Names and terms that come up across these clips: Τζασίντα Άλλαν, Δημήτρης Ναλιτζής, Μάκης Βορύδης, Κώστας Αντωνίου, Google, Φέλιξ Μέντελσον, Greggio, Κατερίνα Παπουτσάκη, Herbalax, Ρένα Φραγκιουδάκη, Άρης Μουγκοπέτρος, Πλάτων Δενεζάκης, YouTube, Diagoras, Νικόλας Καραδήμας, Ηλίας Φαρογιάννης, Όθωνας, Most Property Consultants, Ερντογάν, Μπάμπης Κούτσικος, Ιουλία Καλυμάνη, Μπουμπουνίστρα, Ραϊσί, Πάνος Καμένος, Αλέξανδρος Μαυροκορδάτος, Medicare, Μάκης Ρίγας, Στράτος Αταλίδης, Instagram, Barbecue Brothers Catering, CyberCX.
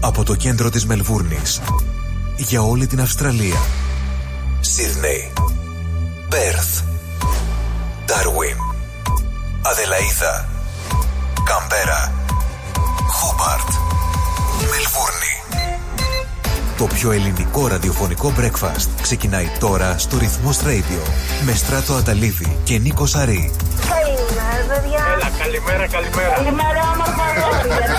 Από το κέντρο της Μελβούρνης, για όλη την Αυστραλία, Σίδνεϊ, Πέρθ, Ντάρουιν, Αδελαΐδα, Καμπέρα, Χόμπαρτ, Μελβούρνη. Το πιο ελληνικό ραδιοφωνικό breakfast ξεκινάει τώρα στο Rhythmus Radio με Στράτο Αταλίδη και Νίκο Σαρή. Καλημέρα, παιδιά. Έλα, καλημέρα, καλημέρα. Καλημέρα, όμορφα, παιδιά.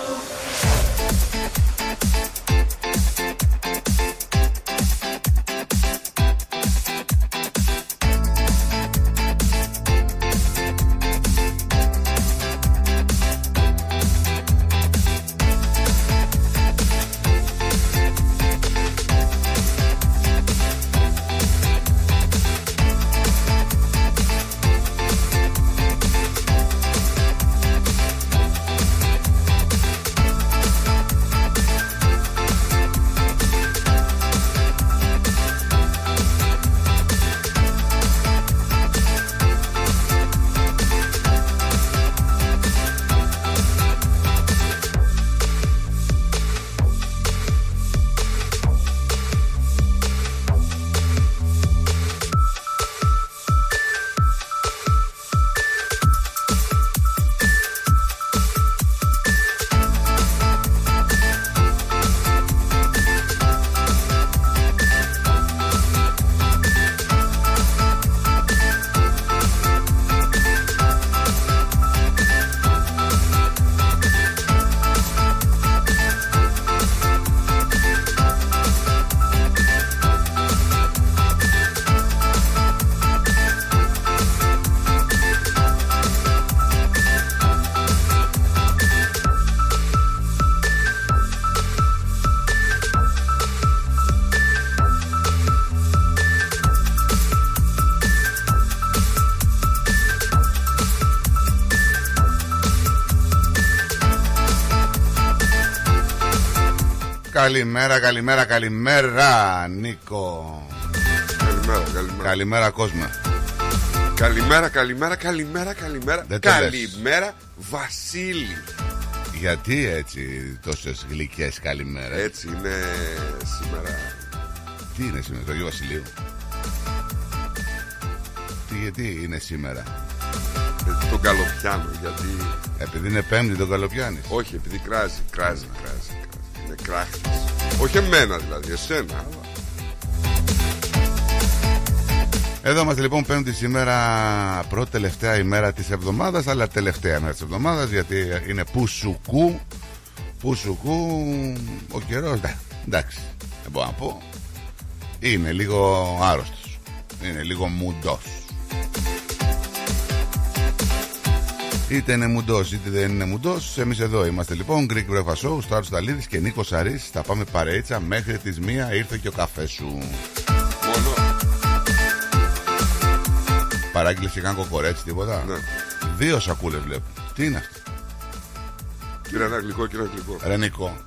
Καλημέρα, καλημέρα, καλημέρα, Νίκο. Καλημέρα, καλημέρα. Καλημέρα, κόσμο. Καλημέρα, καλημέρα, καλημέρα, καλημέρα. Καλημέρα, Βασίλη. Γιατί έτσι τόσες γλυκές καλημέρες? Έτσι είναι σήμερα. Τι είναι σήμερα, το Αγίου Βασιλείου? Γιατί είναι σήμερα? Γιατί τον καλοπιάνω, γιατί... Επειδή είναι Πέμπτη τον καλοπιάνεις? Όχι, επειδή κράζει. Κράχτης. Όχι εμένα δηλαδή, εσένα. Εδώ είμαστε λοιπόν, Πέμπτη σήμερα, πρώτη-τελευταία ημέρα της εβδομάδας, αλλά τελευταία ημέρα της εβδομάδας, γιατί είναι που σου κου ο καιρός. Εντάξει, δεν μπορώ να πω. Είναι λίγο άρρωστος, είναι λίγο μουντός. Είτε είναι μουντός είτε δεν είναι μουντός, εμείς εδώ είμαστε λοιπόν. Greek Breakfast Show, Στράτος Αταλίδης και Νίκος Σαρής. Θα πάμε παρέτσα μέχρι τις 1. Ήρθε και ο καφές σου. Μόνο. Παράγγειλες και καν κοκορέτσι, τίποτα? Ναι. 2 σακούλες βλέπω. Τι είναι αυτό? Κύριε Αναγλυκό, κύριε Αναγλυκό. Ρε Νίκο.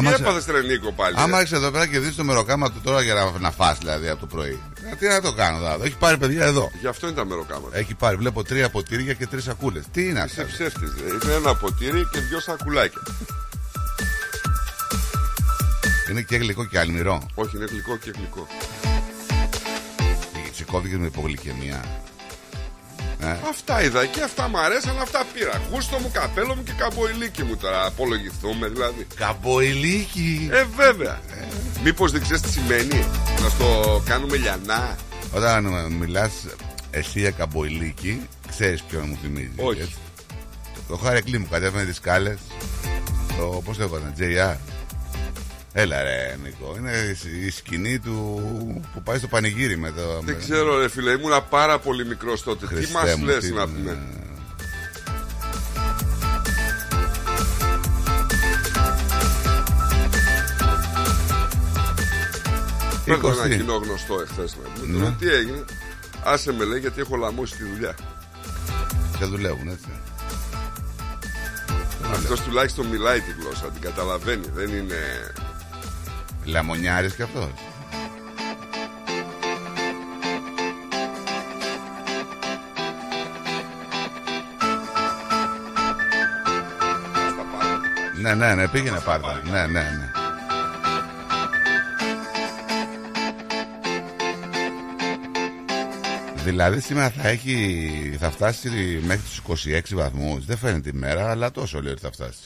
Τι έπαθες ρε Νίκο πάλι? Άμα έρχεσαι εδώ πέρα και δεις το μεροκάμα του τώρα για να φας δηλαδή από το πρωί. Τι να το κάνω δηλαδή, έχει πάρει παιδιά εδώ. Γι' αυτό είναι τα μεροκάματα. Έχει πάρει, βλέπω 3 ποτήρια και 3 σακούλες. Τι είναι αυτά? Είσαι ψεύτης δηλαδή, είναι 1 ποτήρι και 2 σακουλάκια. Είναι και γλυκό και αλμυρό? Όχι, είναι γλυκό και γλυκό. Τσικώδηκες με υπογλυκαιμία. Αυτά είδα και αυτά μ' αρέσαν, αυτά πήρα. Γούστο μου, καπέλο μου και καμποηλίκι μου τώρα. Απολογηθούμε δηλαδή. Καμποηλίκι! Βέβαια. Μήπως δεν ξέρεις τι σημαίνει? Να στο κάνουμε λιανά. Όταν μιλάς εσύ για καμποηλίκι, ξέρεις ποιο μου θυμίζει? Όχι. Έτσι. Το Χάρεκλι μου κατέβαινε τις σκάλες. Το πώς το έβαζαν, JR. Έλα ρε Νίκο, είναι η σκηνή του που πάει στο πανηγύρι με το... Δεν ξέρω ρε φίλε, ήμουνα πάρα πολύ μικρός τότε. Χριστέ, τι μας λες τι... να πούμε? Παίρνω ένα κοινό γνωστό εχθές να πούμε. Ναι. Τι έγινε? Άσε με λέει, γιατί έχω λαμώσει τη δουλειά. Δεν δουλεύουν έτσι. Αυτός τουλάχιστον μιλάει τη γλώσσα, την καταλαβαίνει, δεν είναι... Λαμονιάρης κι αυτός. Ναι, πήγαινε πάρτα. Ναι. Δηλαδή σήμερα θα φτάσει μέχρι τους 26 βαθμούς. Δεν φαίνεται η μέρα, αλλά τόσο λέει ότι θα φτάσει.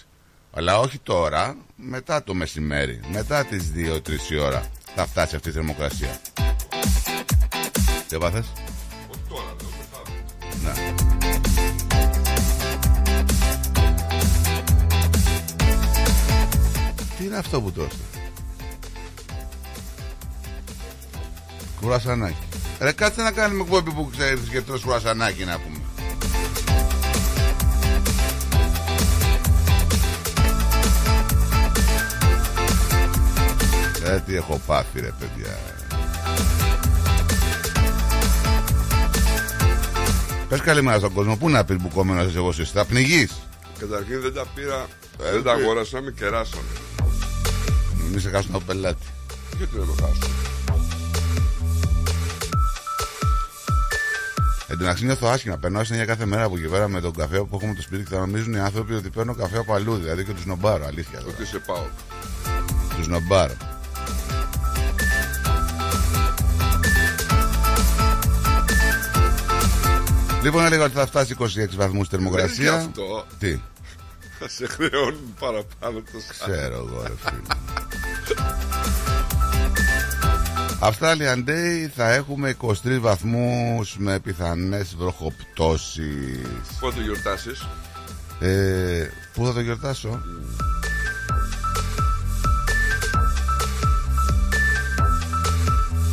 Αλλά όχι τώρα, μετά το μεσημέρι, μετά τις 2-3 η ώρα θα φτάσει αυτή η θερμοκρασία. Τι έπαθες? Όχι τώρα, δεν θα φτάσει. Ναι. Τι είναι αυτό που τρώστε? Κουρασανάκι. Ρε κάτσε να κάνουμε κόμπι που ξέρεις και τρως κουρασανάκι να πούμε. Τι έχω πάθει ρε παιδιά. Πες καλημέρα στον κόσμο. Πού να πεις που κομμένος είσαι εγώ εσύ? Θα πνιγείς. Καταρχήν δεν τα πήρα. Δεν τα αγοράσαμε, με κεράσαμε. Μην σε χάσουν από πελάτη. Γιατί δεν το χάσουν? Εν τω μεταξύ νιώθω άσχημα. Περνάω στην ίδια κάθε μέρα από εκεί πέρα με τον καφέ που έχουμε το σπίτι και θα νομίζουν οι άνθρωποι ότι παίρνω καφέ από αλλού. Δηλαδή και τους νομπάρω. Αλήθεια. Ότι σε πάω. Τους νομπάρω. Λοιπόν, έλεγα ότι θα φτάσει 26 βαθμούς θερμοκρασία. Δεν αυτό. Τι? Θα σε χρεώνουν παραπάνω το σκάφο. Ξέρω εγώ ρε φίλε. Australian Day θα έχουμε 23 βαθμούς με πιθανές βροχοπτώσεις. Πού θα το γιορτάσεις? Πού θα το γιορτάσω?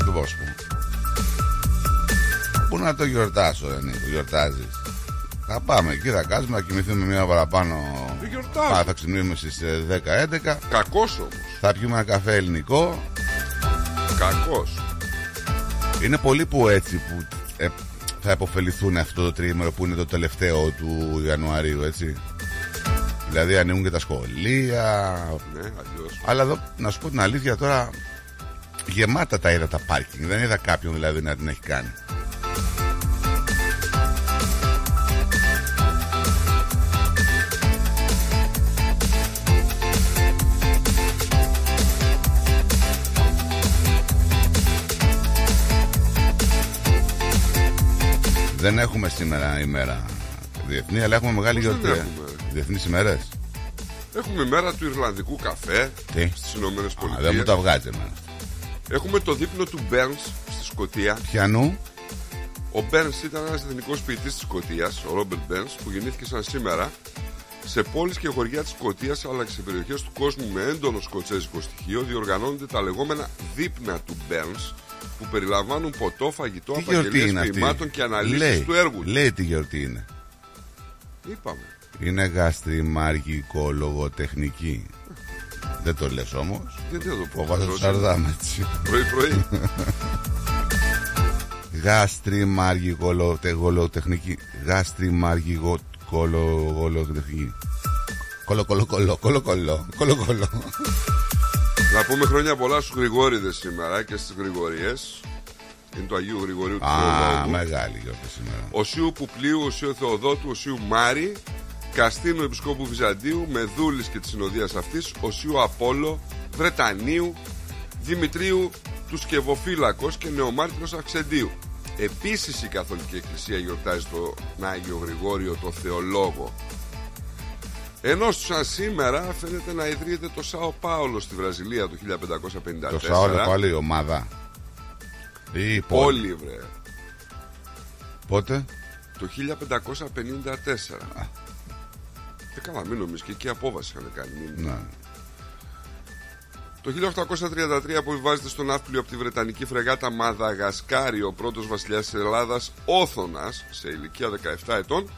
Του Βόσπου. Πού να το γιορτάσω ρε Νίκο, γιορτάζεις? Θα πάμε εκεί, θα κάτσουμε, θα κοιμηθούμε μία παραπάνω. Θα ξυπνήσουμε στις 10-11. Κακός όμως. Θα πιούμε ένα καφέ ελληνικό. Κακός. Είναι πολλοί που έτσι που θα επωφεληθούν αυτό το τριήμερο που είναι το τελευταίο του Ιανουαρίου, έτσι. Δηλαδή ανοίγουν και τα σχολεία. Ναι, αλλιώς. Αλλά εδώ, να σου πω την αλήθεια τώρα, γεμάτα τα είδα τα πάρκινγκ. Δεν είδα κάποιον δηλαδή να την έχει κάνει. Δεν έχουμε σήμερα ημέρα διεθνή, αλλά έχουμε μεγάλη γιορτή. Διεθνείς ημέρες. Έχουμε ημέρα του Ιρλανδικού καφέ. Τι? Στις Ηνωμένες Πολιτείες. Δεν μου τα βγάζει εμένα. Έχουμε το δείπνο του Μπέρνς στη Σκωτία. Πιανού? Ο Μπέρνς ήταν ένας εθνικός ποιητής της Σκωτίας, ο Ρόμπερτ Μπέρνς, που γεννήθηκε σαν σήμερα σε πόλεις και χωριά της Σκωτίας, αλλά και σε περιοχές του κόσμου με έντονο σκοτσέζικο στοιχείο. Διοργανώνονται τα λεγόμενα δείπνα του Μπέρνς, που περιλαμβάνουν ποτό, φαγητό, απαγγελίες ποιημάτων και αναλύσεις του έργου. Λέει τι γιορτή είναι. Είπαμε. Είναι γαστριμαργικό λογοτεχνική. Δεν το λες όμως. Γιατί θα το πω? Φοβάζω το σαρδάμ έτσι. Πρωί πρωί. Γαστριμαργικό λογοτεχνική. Γαστριμαργικό λογοτεχνική. Κολοκολό. Να πούμε χρόνια πολλά στους Γρηγόριδες σήμερα και στις Γρηγορίες. Είναι το Αγίου Γρηγορίου του Θεοδότου. Μεγάλη γιορτή σήμερα. Οσίου Πουπλίου, Οσίου Θεοδότου, Οσίου Μάρη, Καστίνου Επισκόπου Βυζαντίου, Μεδούλης και της συνοδείας αυτής, Οσίου Απόλλω, Βρετανίου, Δημητρίου του Σκευοφύλακος και Νεομάρτυρος Αυξεντίου. Επίσης η Καθολική Εκκλησία γιορτάζει τον Άγιο Γρηγόριο τον Θεολόγο. Ενώ σαν σήμερα φαίνεται να ιδρύεται το Σάο Πάολο στη Βραζιλία το 1554. Το Σάο Πάολο η ομάδα. Η πόλη βρε. Πότε? Το 1554. Δεν καλά μην νομίζεις και εκεί απόβαση είχαν κάνει. Να. Το 1833 αποβιβάζεται στον Ναύπλιο από τη Βρετανική φρεγάτα Μαδαγασκάρη ο πρώτος βασιλιάς της Ελλάδας Όθωνας σε ηλικία 17 ετών.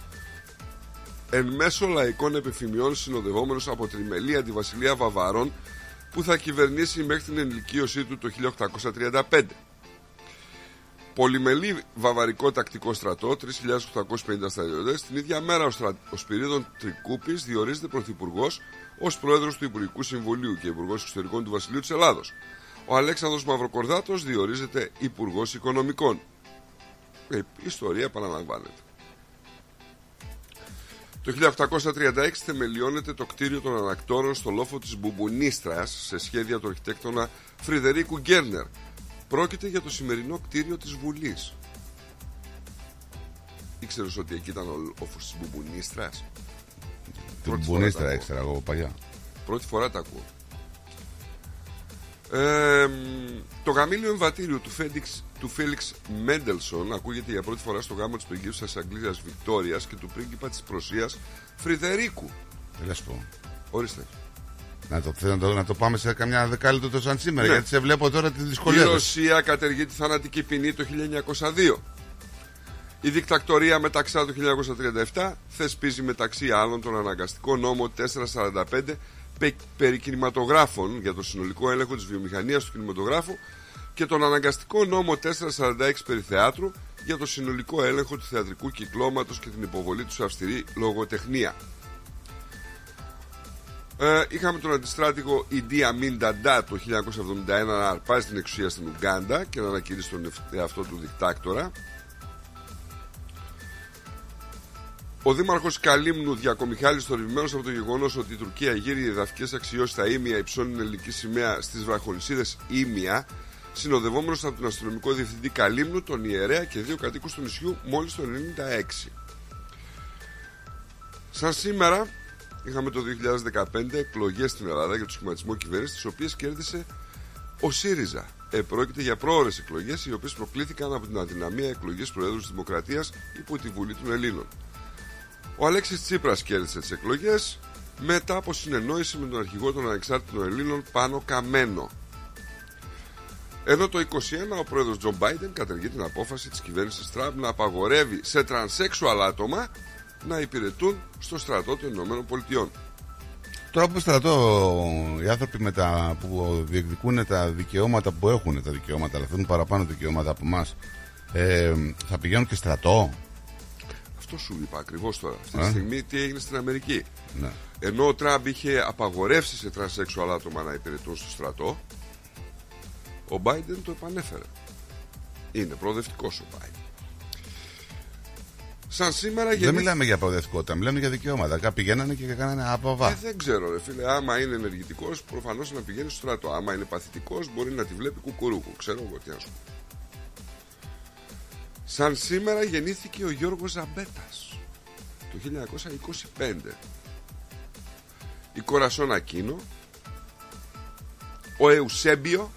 Εν μέσω λαϊκών επιφημιών συνοδευόμενος από τριμελή αντιβασιλεία Βαβαρών που θα κυβερνήσει μέχρι την ενηλικίωσή του το 1835. Πολυμελή βαβαρικό τακτικό στρατό, 3.850 στρατιώτες. Την ίδια μέρα ο Σπυρίδων Τρικούπης διορίζεται πρωθυπουργός ως πρόεδρος του Υπουργικού Συμβουλίου και Υπουργός Εξωτερικών του Βασιλείου της Ελλάδος. Ο Αλέξανδρος Μαυροκορδάτος διορίζεται Υπουργός Οικονομικών. Η ιστορία επαναλαμβάνεται. Το 1836 θεμελιώνεται το κτίριο των ανακτόρων στο λόφο της Μπουμπουνίστρας σε σχέδια του αρχιτέκτονα Φρυδερίκου Γκέρνερ. Πρόκειται για το σημερινό κτίριο της Βουλής. Ήξερες ότι εκεί ήταν ο λόφος της Μπουμπουνίστρας? Την Μπουμπουνίστρα ήξερα εγώ παλιά. Πρώτη φορά τα ακούω. Το γαμήλιο εμβατήριο του Φέλιξ Μέντελσον ακούγεται για πρώτη φορά στο γάμο της πριγκίπισσας της Αγγλίας Βικτόριας και του πρίγκιπα της Πρωσίας Φρυδερίκου. Λες πω. Ορίστε. Να το πάμε σε καμιά δεκάλεπτο το σαν σήμερα, ναι. Γιατί σε βλέπω τώρα τη δυσκολία. Η Ρωσία κατεργεί τη θανατική ποινή το 1902. Η δικτακτορία Μεταξά του 1937 θεσπίζει μεταξύ άλλων τον αναγκαστικό νόμο 445 περί κινηματογράφων για το συνολικό έλεγχο της βιομηχανίας του κινηματογράφου και τον αναγκαστικό νόμο 446 περί θεάτρου για το συνολικό έλεγχο του θεατρικού κυκλώματος και την υποβολή του σε αυστηρή λογοτεχνία. Είχαμε τον αντιστράτηγο Ιντί Αμίν Νταντά το 1971 να αρπάζει την εξουσία στην Ουγκάντα και να ανακηρύσει τον εαυτό του δικτάκτορα. Ο δήμαρχος Καλύμνου Διακομιχάλης, θορυβημένος από το γεγονός ότι η Τουρκία γύρει εδαφικές αξιώσεις στα Ήμια, υψώνει την ελληνική σημαία στις βραχολισίδες Ήμια, συνοδευόμενος από τον αστυνομικό διευθυντή Καλύμνου, τον ιερέα και δύο κατοίκους του νησιού μόλις το 1996. Σαν σήμερα είχαμε το 2015 εκλογές στην Ελλάδα για το σχηματισμό κυβέρνησης, τις οποίες κέρδισε ο ΣΥΡΙΖΑ. Πρόκειται για πρόορες εκλογές, οι οποίες προκλήθηκαν από την αδυναμία εκλογής Προέδρου της Δημοκρατίας υπό τη Βουλή των Ελλήνων. Ο Αλέξης Τσίπρας κέρδισε τις εκλογές μετά από συνεννόηση με τον αρχηγό των ανεξάρτητων Ελλήνων Πάνο Καμένο. Εδώ το 2021 ο πρόεδρος Τζο Μπάιντεν καταργεί την απόφαση της κυβέρνησης Τραμπ να απαγορεύει σε τρανσέξουαλ άτομα να υπηρετούν στο στρατό των Ηνωμένων Πολιτειών. Τώρα από το στρατό οι άνθρωποι που διεκδικούν τα δικαιώματα που έχουν, τα δικαιώματα, αλλά θέλουν παραπάνω δικαιώματα από εμάς, θα πηγαίνουν και στρατό. Αυτό σου είπα ακριβώς τώρα. Αυτή τη στιγμή τι έγινε στην Αμερική. Ναι. Ενώ ο Τραμπ είχε απαγορεύσει σε τρανσέξουαλ άτομα να υπηρετούν στο στρατό, ο Μπάιντεν το επανέφερε. Είναι προοδευτικός ο Μπάιντεν. Σαν σήμερα γεννήθηκε. Δεν μιλάμε για προοδευτικότητα, μιλάμε για δικαιώματα. Κάποιοι πηγαίνανε και κάνανε απαβά. Δεν ξέρω, ρε φίλε. Άμα είναι ενεργητικός, προφανώς να πηγαίνει στο στρατό. Άμα είναι παθητικός, μπορεί να τη βλέπει κουκουρούκου. Ξέρω εγώ τι να σου πω. Σαν σήμερα γεννήθηκε ο Γιώργος Ζαμπέτας το 1925. Η Κορασόν Ακίνο, ο Εουσέμπιο,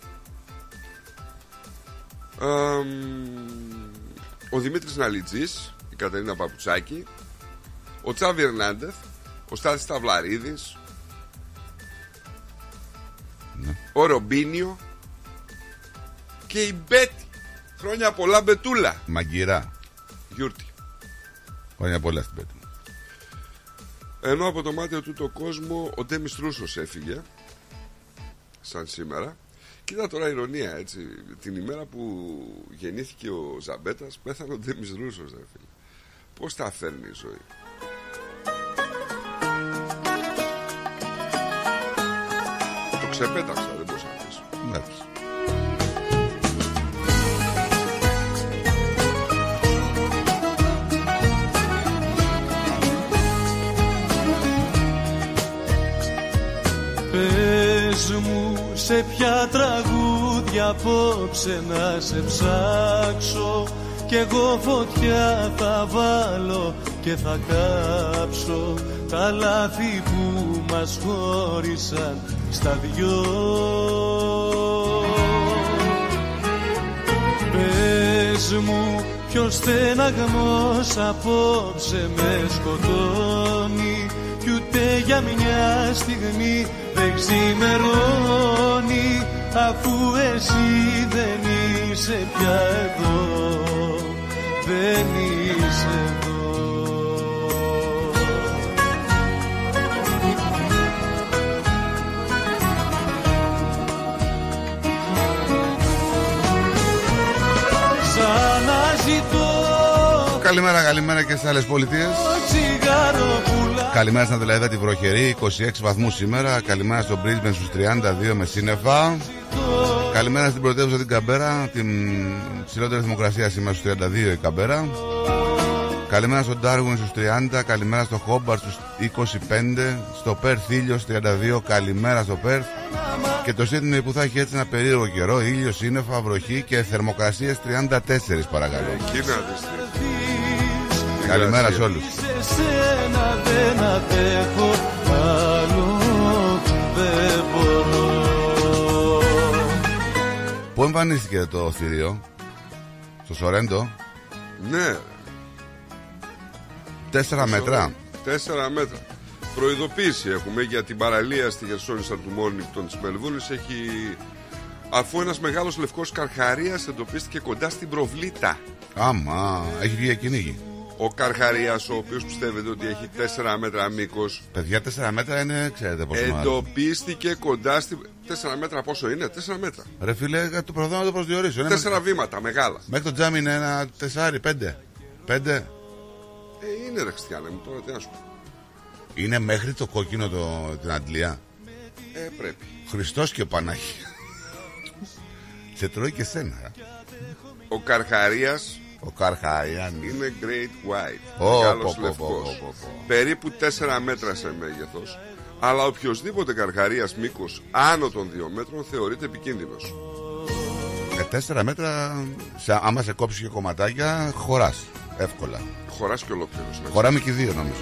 ο Δημήτρης Ναλιτζής, η Κατερίνα Παπουτσάκη, ο Τσάβι Ερνάντεθ, ο Στάθης Ταυλαρίδης, ναι. Ο Ρομπίνιο και η Μπέτη. Χρόνια πολλά, Μπετούλα. Μαγκυρά. Γιούρτη. Χρόνια πολλά στην Πέτη. Ενώ από το μάτι του το κόσμο ο Ντέμις Ρούσος έφυγε. Σαν σήμερα. Κοίτα τώρα ηρωνία, έτσι. Την ημέρα που γεννήθηκε ο Ζαμπέτας, πέθανε ο Ντέμις Ρούσος, ρε φίλε. Πώς τα φέρνει η ζωή. Το ξεπέταξα, δεν μπορούσα να πεις. Εντάξει. Πες μου σε ποια τραγούδια απόψε να σε ψάξω, κι εγώ φωτιά θα βάλω και θα κάψω τα λάθη που μας χώρισαν στα δυο. Πες μου ποιος στεναγμός απόψε με σκοτώνει, κι ούτε για μια στιγμή δεν ξημερώνει, αφού εσύ δεν είσαι πια εδώ, δεν είσαι εδώ. Καλημέρα, καλημέρα και στις άλλες πολιτείες. Καλημέρα στην Αδελαίδα τη βροχερή, 26 βαθμούς σήμερα. Καλημέρα στο Μπρίσμπεν στους 32 με σύννεφα. Καλημέρα στην πρωτεύουσα την Καμπέρα, την ψηλότερη θερμοκρασία σήμερα στους 32 η Καμπέρα. Καλημέρα στον Darwin στους 30, καλημέρα στο Χόμπαρ στους 25, στο Perth ήλιος 32, καλημέρα στο Perth. Και το Sydney που θα έχει έτσι ένα περίεργο καιρό, ήλιος, σύννεφα, βροχή και θερμοκρασίες 34 παρακαλώ. Καλημέρα σε όλους. Πού εμφανίστηκε το θηρίο? Στο Σορέντο? Ναι. 4 μέτρα. 4 μέτρα. Προειδοποίηση έχουμε για την παραλία στη Χερσόνησο του Μόρνιγκτον της Μελβούρνης. Έχει... Αφού ένας μεγάλος λευκός καρχαρίας εντοπίστηκε κοντά στην προβλήτα. Άμα, έχει βγει για κυνήγι. Ο καρχαρίας, ο οποίος πιστεύεται ότι έχει 4 μέτρα μήκος. Παιδιά, 4 μέτρα είναι, ξέρετε πόσο μάλλον. Εντοπίστηκε κοντά στην. 4 μέτρα πόσο είναι, 4 μέτρα. Ρε φίλε, το προδώ να το προσδιορίσω. 4 βήματα, μεγάλα. Μέχρι το τζάμι είναι ένα 4-5. 5. Είναι ρε Χριστιανέ μου, τώρα τι να σου πω. Είναι μέχρι το κόκκινο την αντλία. Πρέπει. Χριστός και Πανάγη. Σε τρώει και σένα. Ο καρχαρίας. Ο καρχαρίας είναι great white. Μεγάλος λευκός. Περίπου 4 μέτρα σε μέγεθος. Αλλά οποιοσδήποτε καρχαρίας μήκος άνω των 2 μέτρων θεωρείται επικίνδυνος. 4 μέτρα, άμα σε κόψει και κομματάκια, χωράς. Εύκολα. Χωράς και ολόκληρος. Χωράμε και 2 νομίζω.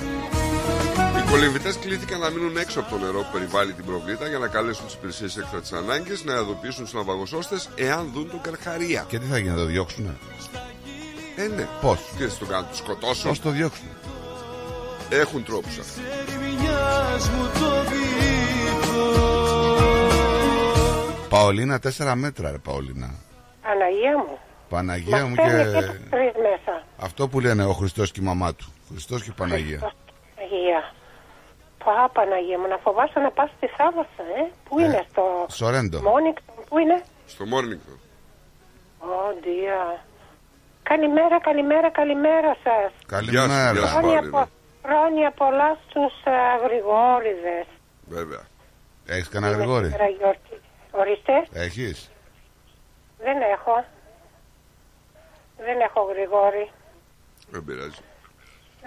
Οι κολυμβητές κλήθηκαν να μείνουν έξω από το νερό που περιβάλλει την προβλήτα για να καλέσουν τις υπηρεσίες έκτακτης της ανάγκης να ειδοποιήσουν τους ναυαγοσώστες εάν δουν τον καρχαρία. Και τι θα γίνει, να το διώξουνε? Ναι. Πώς? Τι θα το κάνουν, το σκοτώσουν? Πώς το διώξουνε? Έχουν τρόπους αυτοί. Παολίνα, 4 μέτρα ρε Παολίνα. Αναγία μου. Παναγία μου και... μέσα. Αυτό που λένε ο Χριστός και η μαμά του. Χριστός και Παναγία. Χριστός και Παναγία. Πα, Παναγία μου, να φοβάσαι να πας στη θάλασσα, Πού είναι στο... Σορέντο. Μόρνιγκτον, πού είναι? Στο Μόρνιγκτον. Όντια. Καλημέρα, καλημέρα, καλημέρα σας. Καλημέρα. Χρόνια πολλά στους Γρηγόριδες. Βέβαια. Έχεις κανένα Γρηγόρη? Ορίστε. Έχεις? Δεν έχω. Δεν έχω Γρηγόρη. Δεν πειράζει.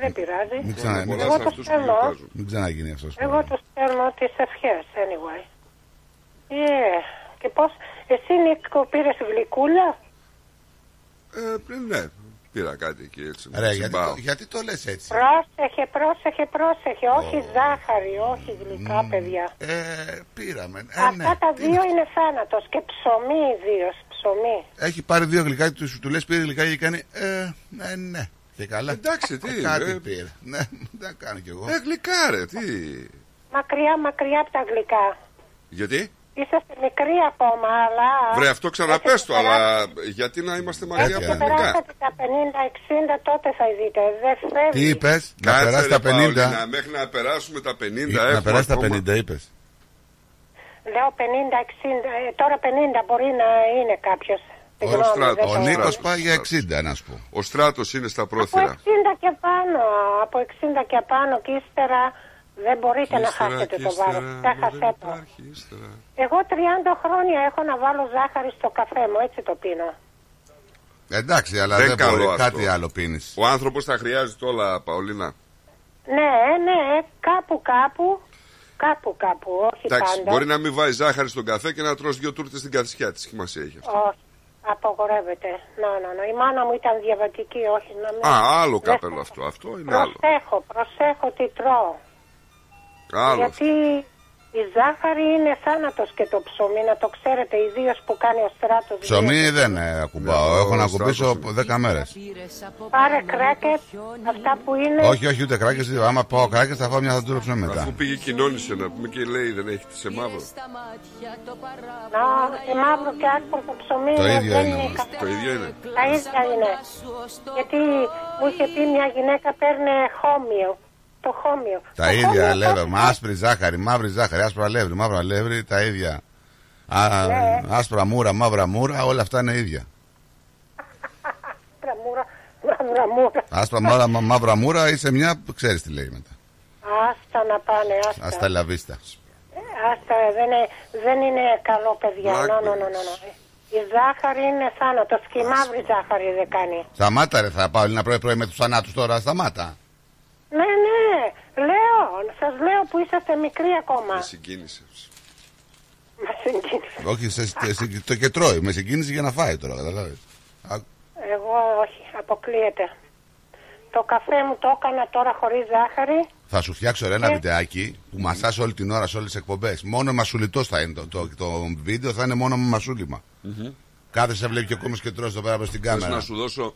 Δεν πειράζει. Εγώ τους παίρνω. Μην ξαναγίνει αυτός. Εγώ τους παίρνω τις ευχές, anyway. Και πώς, εσύ Νίκο πήρες γλυκούλα? Ναι, πήρα κάτι εκεί έτσι. Ρε, γιατί το λες έτσι? Πρόσεχε, πρόσεχε, πρόσεχε. Όχι ζάχαρη, όχι γλυκά, παιδιά. Πήραμε. Αυτά τα δύο είναι θάνατος και ψωμί ιδίως. Έχει πάρει 2 γλυκά, του λες πήρε γλυκά και κάνει ναι. Και καλά. Εντάξει, τι. Κάτι πήρε. Ναι, δεν κάνω κι εγώ. Γλυκά, ρε, τι. Μακριά, μακριά από τα γλυκά. Γιατί? Είσαστε μικροί ακόμα, αλλά. Βρε, αυτό ξαναπέστο, αλλά γιατί να είμαστε μακριά από τα γλυκά. Αν περάσετε τα 50-60, τότε θα δείτε. Δεν φεύγει. Τι είπες? Να περάσει τα 50. Μέχρι να περάσουμε τα 50. Να περάσει τα 50, είπες. Λέω 50-60, τώρα 50 μπορεί να είναι κάποιο. Ο Νίκος πάει για 60, να σου πω. Ο Στράτος είναι στα πρόθυρα. Από 60 και πάνω, από 60 και πάνω και ύστερα δεν μπορείτε να χάσετε το βάρος. Τα χασέτο. Εγώ 30 χρόνια έχω να βάλω ζάχαρη στο καφέ μου, έτσι το πίνω. Εντάξει, αλλά δεν μπορεί αυτό. Κάτι άλλο πίνεις. Ο άνθρωπος τα χρειάζεται όλα, Παολίνα. Ναι, κάπου, όχι εντάξει, πάντα. Μπορεί να μην βάζει ζάχαρη στον καφέ και να τρως 2 τούρτες στην καθισιά της. Σημασία έχει αυτό. Όχι, απογορεύεται. Να. Η μάνα μου ήταν διαβατική, όχι να μην... άλλο καπέλο αυτό. Αυτό είναι άλλο. Προσέχω τι τρώω. Άλλο. Γιατί η ζάχαρη είναι θάνατος και το ψωμί, να το ξέρετε, ιδίως που κάνει ο Στράτος. Ψωμί δεν ακουμπάω, έχω να ακουμπήσω 10 μέρες. Πάρε κράκες, αυτά που είναι... Όχι, ούτε κράκες, άμα πάω κράκες θα φάω μια θαντούρα ψωμί μετά. Αφού πήγε κοινώνησε να πούμε και λέει δεν έχετε σε μαύρο. Σε μαύρο και άσπρο το ψωμί το ίδιο είναι. Τα ίδια είναι. Γιατί μου είχε πει μια γυναίκα παίρνε χώμιο. Το χώμιο. Τα ίδια αλεύρι, άσπρη ζάχαρη, μαύρη ζάχαρη, άσπρο αλεύρι, μαύρο αλεύρι, τα ίδια. Άσπρα μούρα, μαύρα μούρα, όλα αυτά είναι ίδια. Άσπρα μούρα, μαύρα μούρα. Άσπρα μαύρα μούρα ή σε μια που ξέρεις τι λέει μετά. Άστα να πάνε, άστα. Άστα λαβίστα. Άστα, δεν είναι καλό παιδιά. Η ζάχαρη είναι θάνατος και η μαύρη ζάχαρη δεν κάνει. Σταμάτα ρε, θα πάω να πρωί με τους θανάτους τώρα, σταμάτα. Ναι, ναι, λέω, σας λέω που είσαστε μικροί ακόμα. Με συγκίνησες. Με συγκίνησε. Όχι, το και τρώει, με συγκίνησε για να φάει τώρα, καταλάβεις. Εγώ όχι, αποκλείεται. Το καφέ μου το έκανα τώρα χωρίς ζάχαρη. Θα σου φτιάξω ρε, ένα βιντεάκι που μασάς όλη την ώρα σε όλες τις εκπομπές. Μόνο μασουλιτός θα είναι το βίντεο, θα είναι μόνο μασούλιμα. Mm-hmm. Κάθεσαι, βλέπει και ο κόμος και τρως το πέρα προς την κάμερα. Θες να σου δώσω...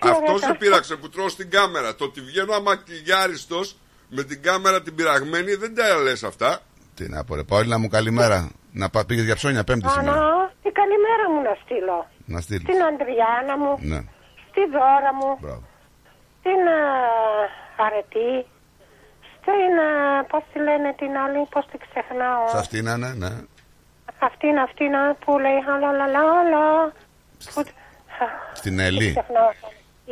Αυτό σε πείραξε που τρώω στην κάμερα. Το ότι βγαίνω αμακιγιάριστος με την κάμερα την πειραγμένη δεν τα λες αυτά. Τι να πω ρε Παόλινα μου, καλημέρα. Να πήγες για ψώνια Πέμπτη σήμερα. Την καλημέρα μου να στείλω. Να στείλεις. Την Αντριάννα μου. Ναι. Στη Δώρα μου. Μπράβο. Την Αρετή. Στην πώς τη λένε την άλλη, πώς τη ξεχνάω. Σε αυτήν ναι. Αυτήν που λέει χαλαλαλαλα. Στην Έλλη.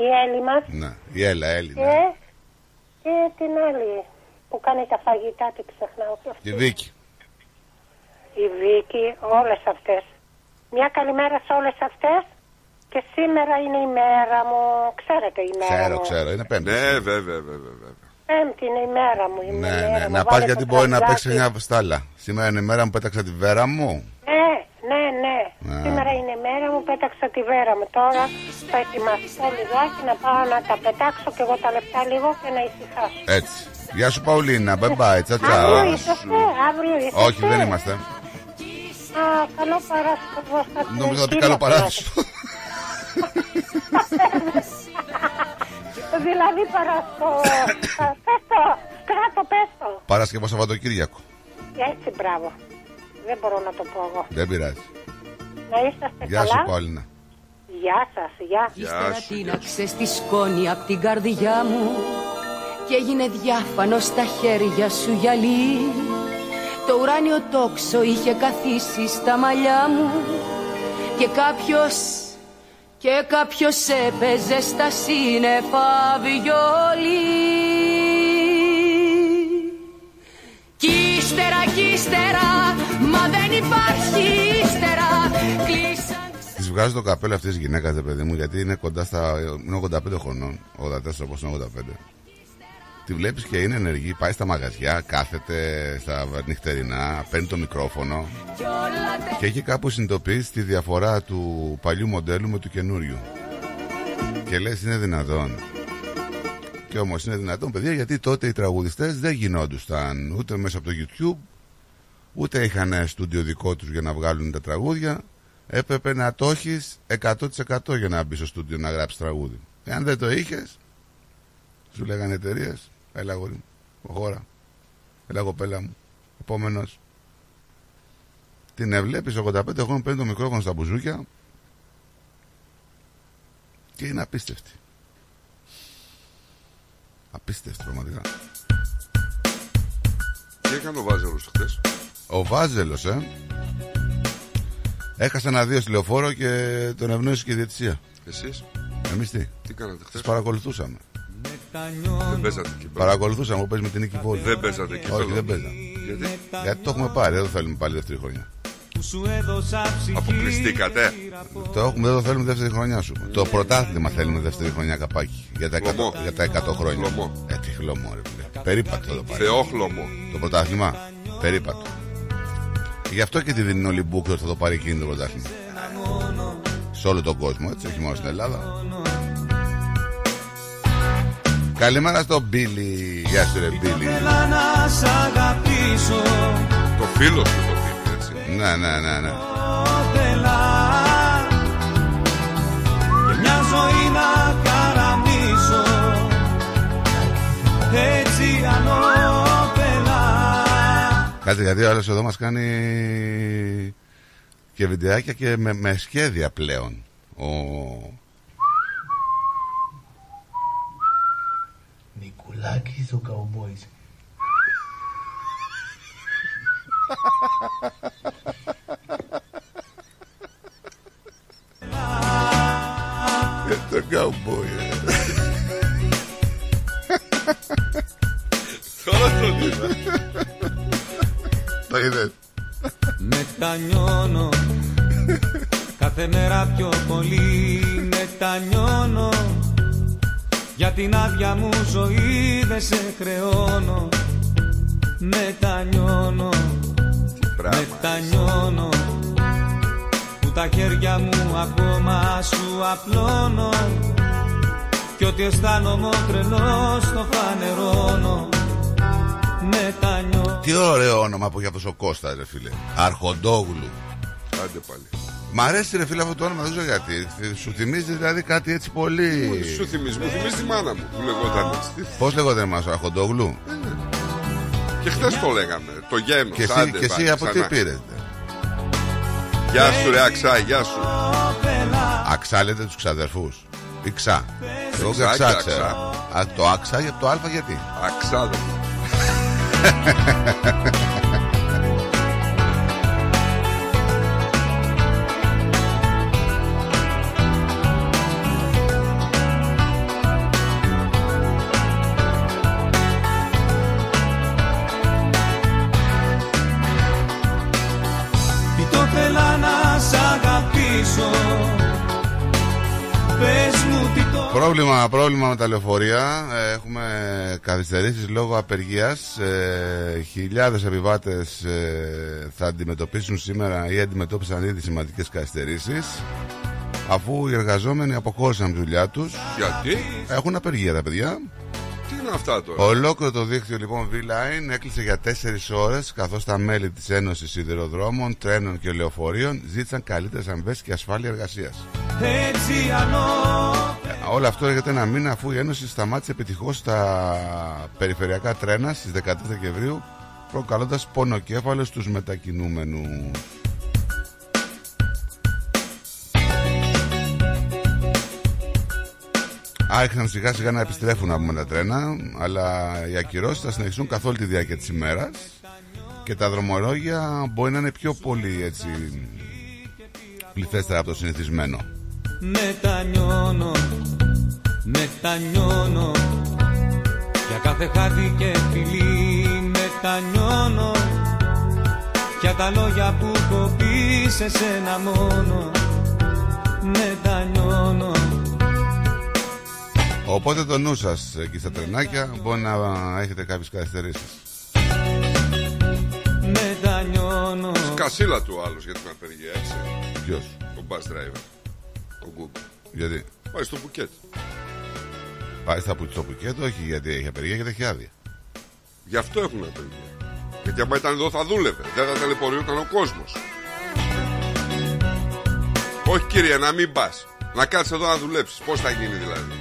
Η Έλλη μας. Ναι, η Έλλη. Και την άλλη που κάνει τα φαγητά, την ξεχνάω. Η Βίκη. Η Βίκη, όλες αυτές. Μια καλημέρα σε όλες αυτές. Και σήμερα είναι η μέρα μου. Ξέρετε η μέρα μου. Ξέρω, είναι Πέμπτη. Ναι, βέβαια. Πέμπτη είναι η μέρα μου. Ναι. Να πας γιατί μπορεί να παίξει μια στάλα. Σήμερα είναι η μέρα μου, πέταξα τη βέρα μου. Ναι. Σήμερα είναι η μέρα μου, πέταξα τη βέρα μου. Τώρα θα ετοιμαστώ λιγάκι να πάω να τα πετάξω και εγώ τα λεπτά λίγο και να ησυχάσω. Έτσι. Γεια σου Παουλίνα, bye bye, τσατσά. Αύριο είσαστε. Όχι, δεν είμαστε. Καλό παράδεισο. Νομίζω ότι καλό παράδεισο. Δηλαδή Πες το. Παρασκευό Σαββατοκύριακο. Έτσι, μπράβο. Δεν μπορώ να το πω εγώ. Δεν πειράζει. Να είσαστε καλά. Γεια σου Παόλινα. Γεια σας, γεια. Στράτιναξες τη σκόνη απ' την καρδιά μου και έγινε διάφανο στα χέρια σου γυαλί. Το ουράνιο τόξο είχε καθίσει στα μαλλιά μου και κάποιος έπαιζε στα σύννεφα βιολί. Κι ύστερα, μα δεν υπάρχει ύστερα. Της βγάζω το καπέλο αυτής της γυναίκας, δε παιδί μου, γιατί είναι κοντά είναι 85 χρονών, 84 όπως είναι 85. Τη βλέπεις και είναι ενεργή, πάει στα μαγαζιά, κάθεται στα νυχτερινά, παίρνει το μικρόφωνο και έχει κάπου συνειδητοποιήσει τη διαφορά του παλιού μοντέλου με του καινούριου. Και λες είναι δυνατόν. Και όμως είναι δυνατόν παιδιά, γιατί τότε οι τραγουδιστές δεν γινόντουσαν ούτε μέσα από το YouTube, ούτε είχαν στούντιο δικό τους για να βγάλουν τα τραγούδια. Έπρεπε να το έχεις 100% για να μπεις στο στούντιο να γράψεις τραγούδι. Εάν δεν το είχες, σου λέγανε εταιρείες. Έλα αγόρι μου, χώρα. Έλα κοπέλα μου, επόμενος. Την ευλέπεις 85 χρόνων, παίρνει το μικρόφωνο στα μπουζούκια και είναι απίστευτη. Απίστευτη πραγματικά. Τι έκανε ο Βάζελος χτες? Ο Βάζελος έχασε 1-2 στη Λεωφόρο και τον ευνόησε και η διαιτησία. Εσείς? Εμείς τι κάνατε χτες? Παρακολουθούσαμε. Δεν παίζατε εκεί. Παρακολουθούσαμε, παίζει με την Νίκη Βόλου. Δεν παίζατε εκεί. Όχι, δεν παίζαμε. Γιατί το έχουμε πάρει, δεν το θέλουμε πάλι δεύτερη χρονιά. Αποκλειστήκατε. Το έχουμε, δεν το θέλουμε δεύτερη χρονιά σου. Το πρωτάθλημα θέλουμε δεύτερη χρονιά καπάκι. Για τα 100 χρόνια. Τι χλωμό, ρε. Περίπατο το πάρει. Θεόχλωμο. Το πρωτάθλημα. Περίπατο. Γι' αυτό και τη δίνει όλη μπουκ ότι θα το πάρει εκείνη το πρωτάθλημα. Σε όλο τον κόσμο, έτσι, όχι μόνο στην Ελλάδα. Καλημέρα στον Μπίλι. Γεια σου ρε Μπίλι. Το φίλο σου το φίλο, έτσι. Ναι. Και μια ζωή να καραμίσω έτσι ανώπελα. Κάτι γιατί ο άλλος εδώ μας κάνει και βιντεάκια και με σχέδια πλέον. Λάκης ο καουμπόης. Το καουμπόη. Τώρα το είδα. Το είδες. μετανιώνω. Κάθε μέρα πιο πολύ μετανιώνω. Για την άδεια μου ζωή δεν σε χρεώνω. Μετανιώνω. Μετανιώνω. Που τα χέρια μου ακόμα σου απλώνω. Κι ό,τι αισθάνομαι τρελός το φανερώνω. Τι ωραίο όνομα που έχει αυτός ο Κώστας, ρε φίλε. Αρχοντόγλου. Άντε πάλι. Μ' αρέσει, ρε φίλε, αυτό το όνομα, δεν ξέρω γιατί. Σου θυμίζει δηλαδή κάτι έτσι πολύ. Σου θυμίζει, μου θυμίζει τη μάνα μου που λεγόταν. Πώς λεγόταν εμάς, ο Αρχοντόγλου? Και χθες το λέγαμε, το γένος. Και εσύ, άντε, και εσύ από τι πήρετε? Γεια σου, ρε Αξά, γεια σου. Αξά λέτε τους ξαδερφούς? Ή ξά? Εγώ και Αξά ξέρα. Το Αξά για το Α γιατί? Αξά. Τι το θέλα να σ' αγαπήσω. Πες μου τι το... Πρόβλημα με τα λεωφορεία. Έχουμε καθυστερήσεις λόγω απεργίας. Χιλιάδες επιβάτες θα αντιμετωπίσουν σήμερα ή αντιμετώπισαν ήδη σημαντικές καθυστερήσεις, αφού οι εργαζόμενοι αποχώρησαν τη δουλειά τους. Γιατί? Έχουν απεργία τα παιδιά. Τι είναι αυτά τώρα? Ολόκληρο το δίκτυο λοιπόν V-Line έκλεισε για 4 ώρες, καθώς τα μέλη της Ένωσης Σιδηροδρόμων, Τρένων και Λεωφορείων ζήτησαν καλύτερες αμοιβές και ασφάλεια εργασίας. Όλο αυτό έγινε ένα μήνα αφού η Ένωση σταμάτησε επιτυχώς τα περιφερειακά τρένα στις 13 Δεκεμβρίου, προκαλώντας πονοκέφαλο στους μετακινούμενους. Άρχισαν σιγά σιγά να επιστρέφουν από τα τρένα, αλλά οι ακυρώσεις θα συνεχιστούν καθ' όλη τη διάρκεια της ημέρας και τα δρομολόγια μπορεί να είναι πιο πολύ έτσι πληθέστερα από το συνηθισμένο. Μετανιώνω, μετανιώνω. Για κάθε χάρτη και φιλή μετανιώνω. Για τα λόγια που έχω πει σε σένα μόνο μετανιώνω. Οπότε το νου σας εκεί στα τρενάκια, μπορεί να έχετε κάποιες καθυστερήσεις. Μετανιώνω. Σκασίλα του άλλος για την απεργία, έτσι. Ποιος? Ο bus driver. Ο Google. Γιατί? Πάει στο Πουκέτ. Πάει στο Πουκέτ, όχι γιατί έχει απεργία, γιατί έχει άδεια. Γι' αυτό έχουν απεργία. Γιατί άμα ήταν εδώ θα δούλευε, δεν θα ταλαιπωριόταν ο κόσμος. Όχι κύριε, να μην πας. Να κάτσεις εδώ να δουλέψεις. Πώς θα γίνει δηλαδή?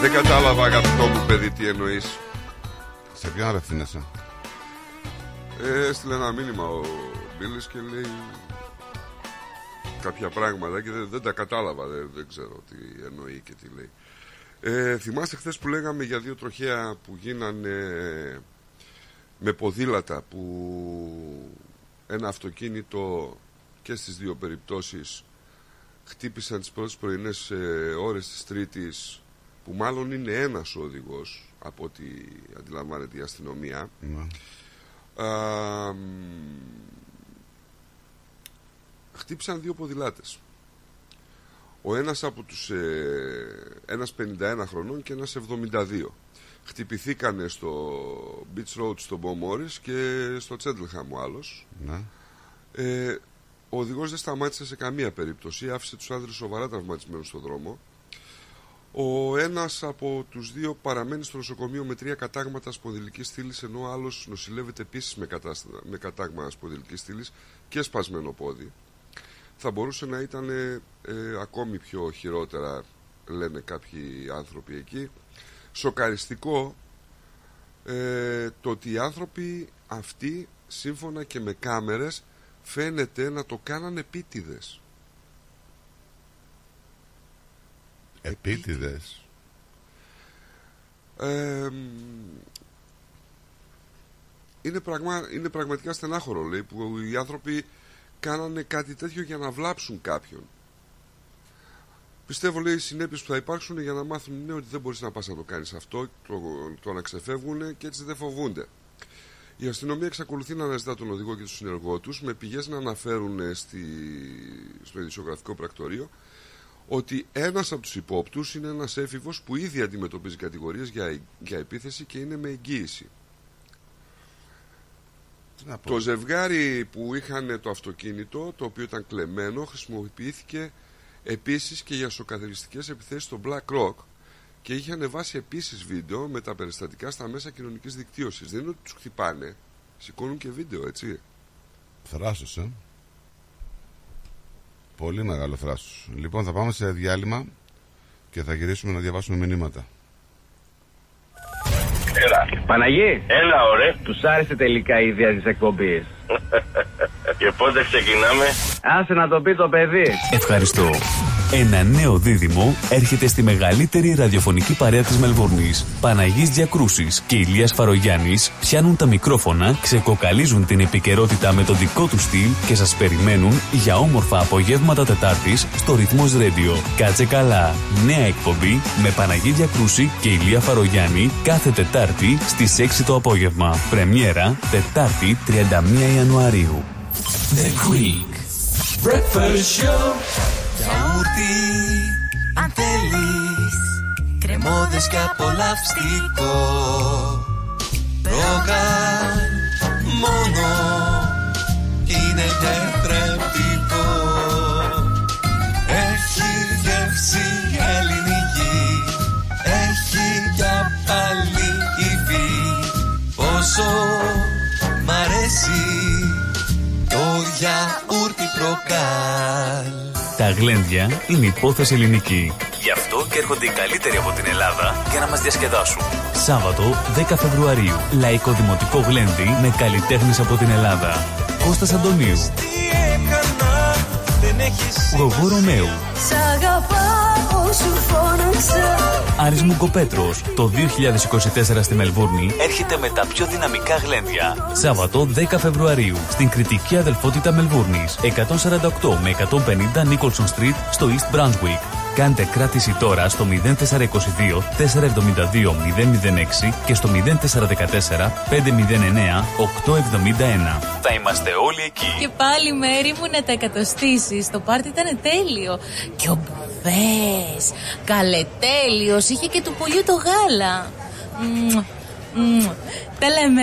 Δεν κατάλαβα, αγαπητό μου παιδί, τι εννοείς. Σε ποιον απευθύνεσαι? Έστειλε ένα μήνυμα ο Μπίλης και λέει κάποια πράγματα και δεν τα κατάλαβα. Δεν ξέρω τι εννοεί και τι λέει. Θυμάστε χθες που λέγαμε για 2 τροχέα που γίνανε με ποδήλατα, που ένα αυτοκίνητο και στις 2 περιπτώσεις χτύπησαν τις πρώτες πρωινές ώρες της Τρίτης, που μάλλον είναι ένας ο οδηγός από ό,τι αντιλαμβάνεται η αστυνομία. Χτύπησαν 2 ποδηλάτες. Ο ένας από τους ένας 51 χρονών και ένας 72. Χτυπηθήκανε στο Beach Road στο Μπομόρις και στο Τσέντλχαμ ο άλλος. Ο οδηγός δεν σταμάτησε σε καμία περίπτωση, άφησε τους άνδρες σοβαρά τραυματισμένους στον δρόμο. Ο ένας από τους 2 παραμένει στο νοσοκομείο με 3 κατάγματα σπονδυλικής στήλης, ενώ ο άλλος νοσηλεύεται επίσης με κατάγματα σπονδυλικής στήλης και σπασμένο πόδι. Θα μπορούσε να ήταν ακόμη πιο χειρότερα, λένε κάποιοι άνθρωποι εκεί. Σοκαριστικό το ότι οι άνθρωποι αυτοί, σύμφωνα και με κάμερες, φαίνεται να το κάνανε επίτηδες. Επίτηδες. Είναι πραγματικά στενάχωρο, λέει, που οι άνθρωποι κάνανε κάτι τέτοιο για να βλάψουν κάποιον. Πιστεύω, λέει, οι συνέπειες που θα υπάρξουν για να μάθουν, ναι, ότι δεν μπορείς να πας να το κάνεις αυτό, το να ξεφεύγουν, και έτσι δεν φοβούνται. Η αστυνομία εξακολουθεί να αναζητά τον οδηγό και τον συνεργό τους, με πηγές να αναφέρουν στο ειδησιογραφικό πρακτορείο ότι ένας από τους υπόπτους είναι ένας έφηβος που ήδη αντιμετωπίζει κατηγορίες για επίθεση και είναι με εγγύηση. Το ζευγάρι που είχαν το αυτοκίνητο, το οποίο ήταν κλεμμένο, χρησιμοποιήθηκε επίσης και για σοκαθεριστικές επιθέσεις στο Black Rock και είχε ανεβάσει επίσης βίντεο με τα περιστατικά στα μέσα κοινωνικής δικτύωσης. Δεν είναι ότι τους χτυπάνε, σηκώνουν και βίντεο, έτσι. Θράσος, πολύ μεγάλο θράσος. Λοιπόν, θα πάμε σε διάλειμμα και θα γυρίσουμε να διαβάσουμε μηνύματα. Έλα. Παναγί, έλα, ωραία. Τους άρεσε τελικά η ιδέα της εκπομπής. Και πότε ξεκινάμε? Άσε να το πει το παιδί. Ευχαριστώ. Ένα νέο δίδυμο έρχεται στη μεγαλύτερη ραδιοφωνική παρέα της Μελβούρνης. Παναγής Διακρούσης και Ηλίας Φαρογιάννης πιάνουν τα μικρόφωνα, ξεκοκαλίζουν την επικαιρότητα με το δικό του στυλ και σας περιμένουν για όμορφα απογεύματα Τετάρτης στο Rhythmus Radio. Κάτσε καλά. Νέα εκπομπή με Παναγή Διακρούση και Ηλία Φαρογιάννη κάθε Τετάρτη στις 6 το απόγευμα. Πρεμιέρα Τετάρτη 31 Ιανουαρίου. The Greek Breakfast Show. Γιαούρτι, αν θέλεις, κρεμόδες και απολαυστικό. Ρόγαν μόνο είναι τετρεπτικό. Έχει γεύση ελληνική, έχει για πάλι υφή. Όσο μ' αρέσει το γιαούρτι προκάλ. Τα γλέντια είναι υπόθεση ελληνική. Γι' αυτό και έρχονται οι καλύτεροι από την Ελλάδα για να μας διασκεδάσουν. Σάββατο 10 Φεβρουαρίου. Λαϊκό δημοτικό γλέντι με καλλιτέχνες από την Ελλάδα. Κώστας Αντωνίου. Γογό Ρωμαίου. Άρης Μουγκοπέτρος. Το 2024 στη Μελβούρνη έρχεται με τα πιο δυναμικά γλέντια. Σάββατο 10 Φεβρουαρίου στην Κρητική Αδελφότητα Μελβούρνης, 148 με 150 Nicholson Street στο East Brunswick. Κάντε κράτηση τώρα στο 0422 472 006 και στο 0414 509 871. Θα είμαστε όλοι εκεί. Και πάλι μέρη μου να τα εκατοστήσεις. Το πάρτι ήταν τέλειο. Και ο Μπουβές, καλετέλειος, είχε και του πολιού το γάλα. Τα λέμε.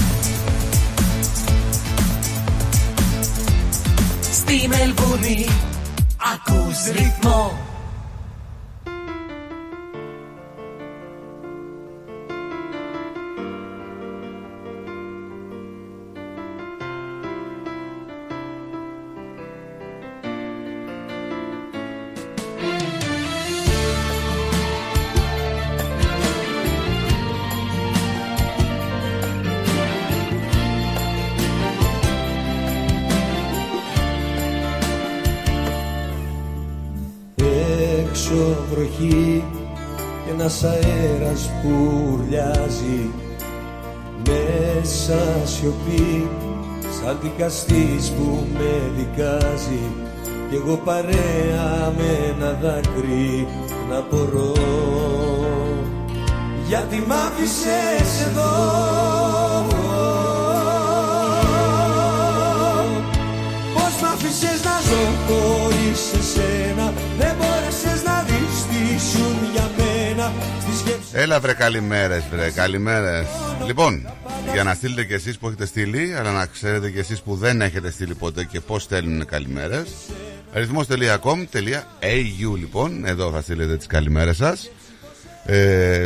Στη Μελβούνι ακούς ρυθμό. Βροχή, ένας αέρας που ουρλιάζει, μέσα σιωπή, σαν δικαστής που με δικάζει, κι εγώ παρέα με ένα δάκρυ να μπορώ. Γιατί μ' άφησες εδώ, πώς μ' άφησες να ζω χωρίς εσένα, δεν μπόρεσες να. Έλα βρε, καλημέρες βρε, καλημέρες. Λοιπόν, για να στείλετε κι εσείς που έχετε στείλει, αλλά να ξέρετε κι εσείς που δεν έχετε στείλει ποτέ και πώς στέλνουν καλημέρες. Ρυθμός.com.au, λοιπόν, εδώ θα στείλετε τις καλημέρες σας.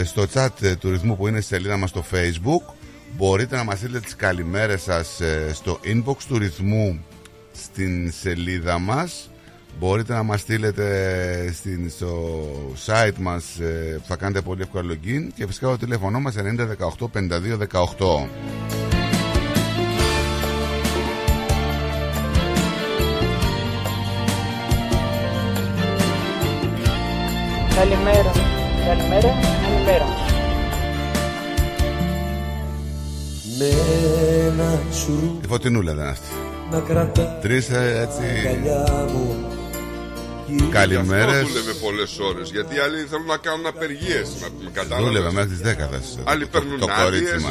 Στο chat του ρυθμού που είναι στη σελίδα μας στο Facebook μπορείτε να μας στείλετε τις καλημέρες σας. Στο inbox του ρυθμού στην σελίδα μας μπορείτε να μας στείλετε στο site μας που θα κάνετε πολύ εύκολα login, και φυσικά το τηλέφωνο μας 90 18 52 18. Καλημέρα, καλημέρα, καλημέρα. Η φωτεινούλα ήταν αυτή. Τρεις έτσι καλημέρες. Δούλευε πολλές ώρες, γιατί άλλοι θέλουν να κάνουν απεργίες. Δούλευε μέχρι τις 10. Άλλοι παίρνουν άδειες.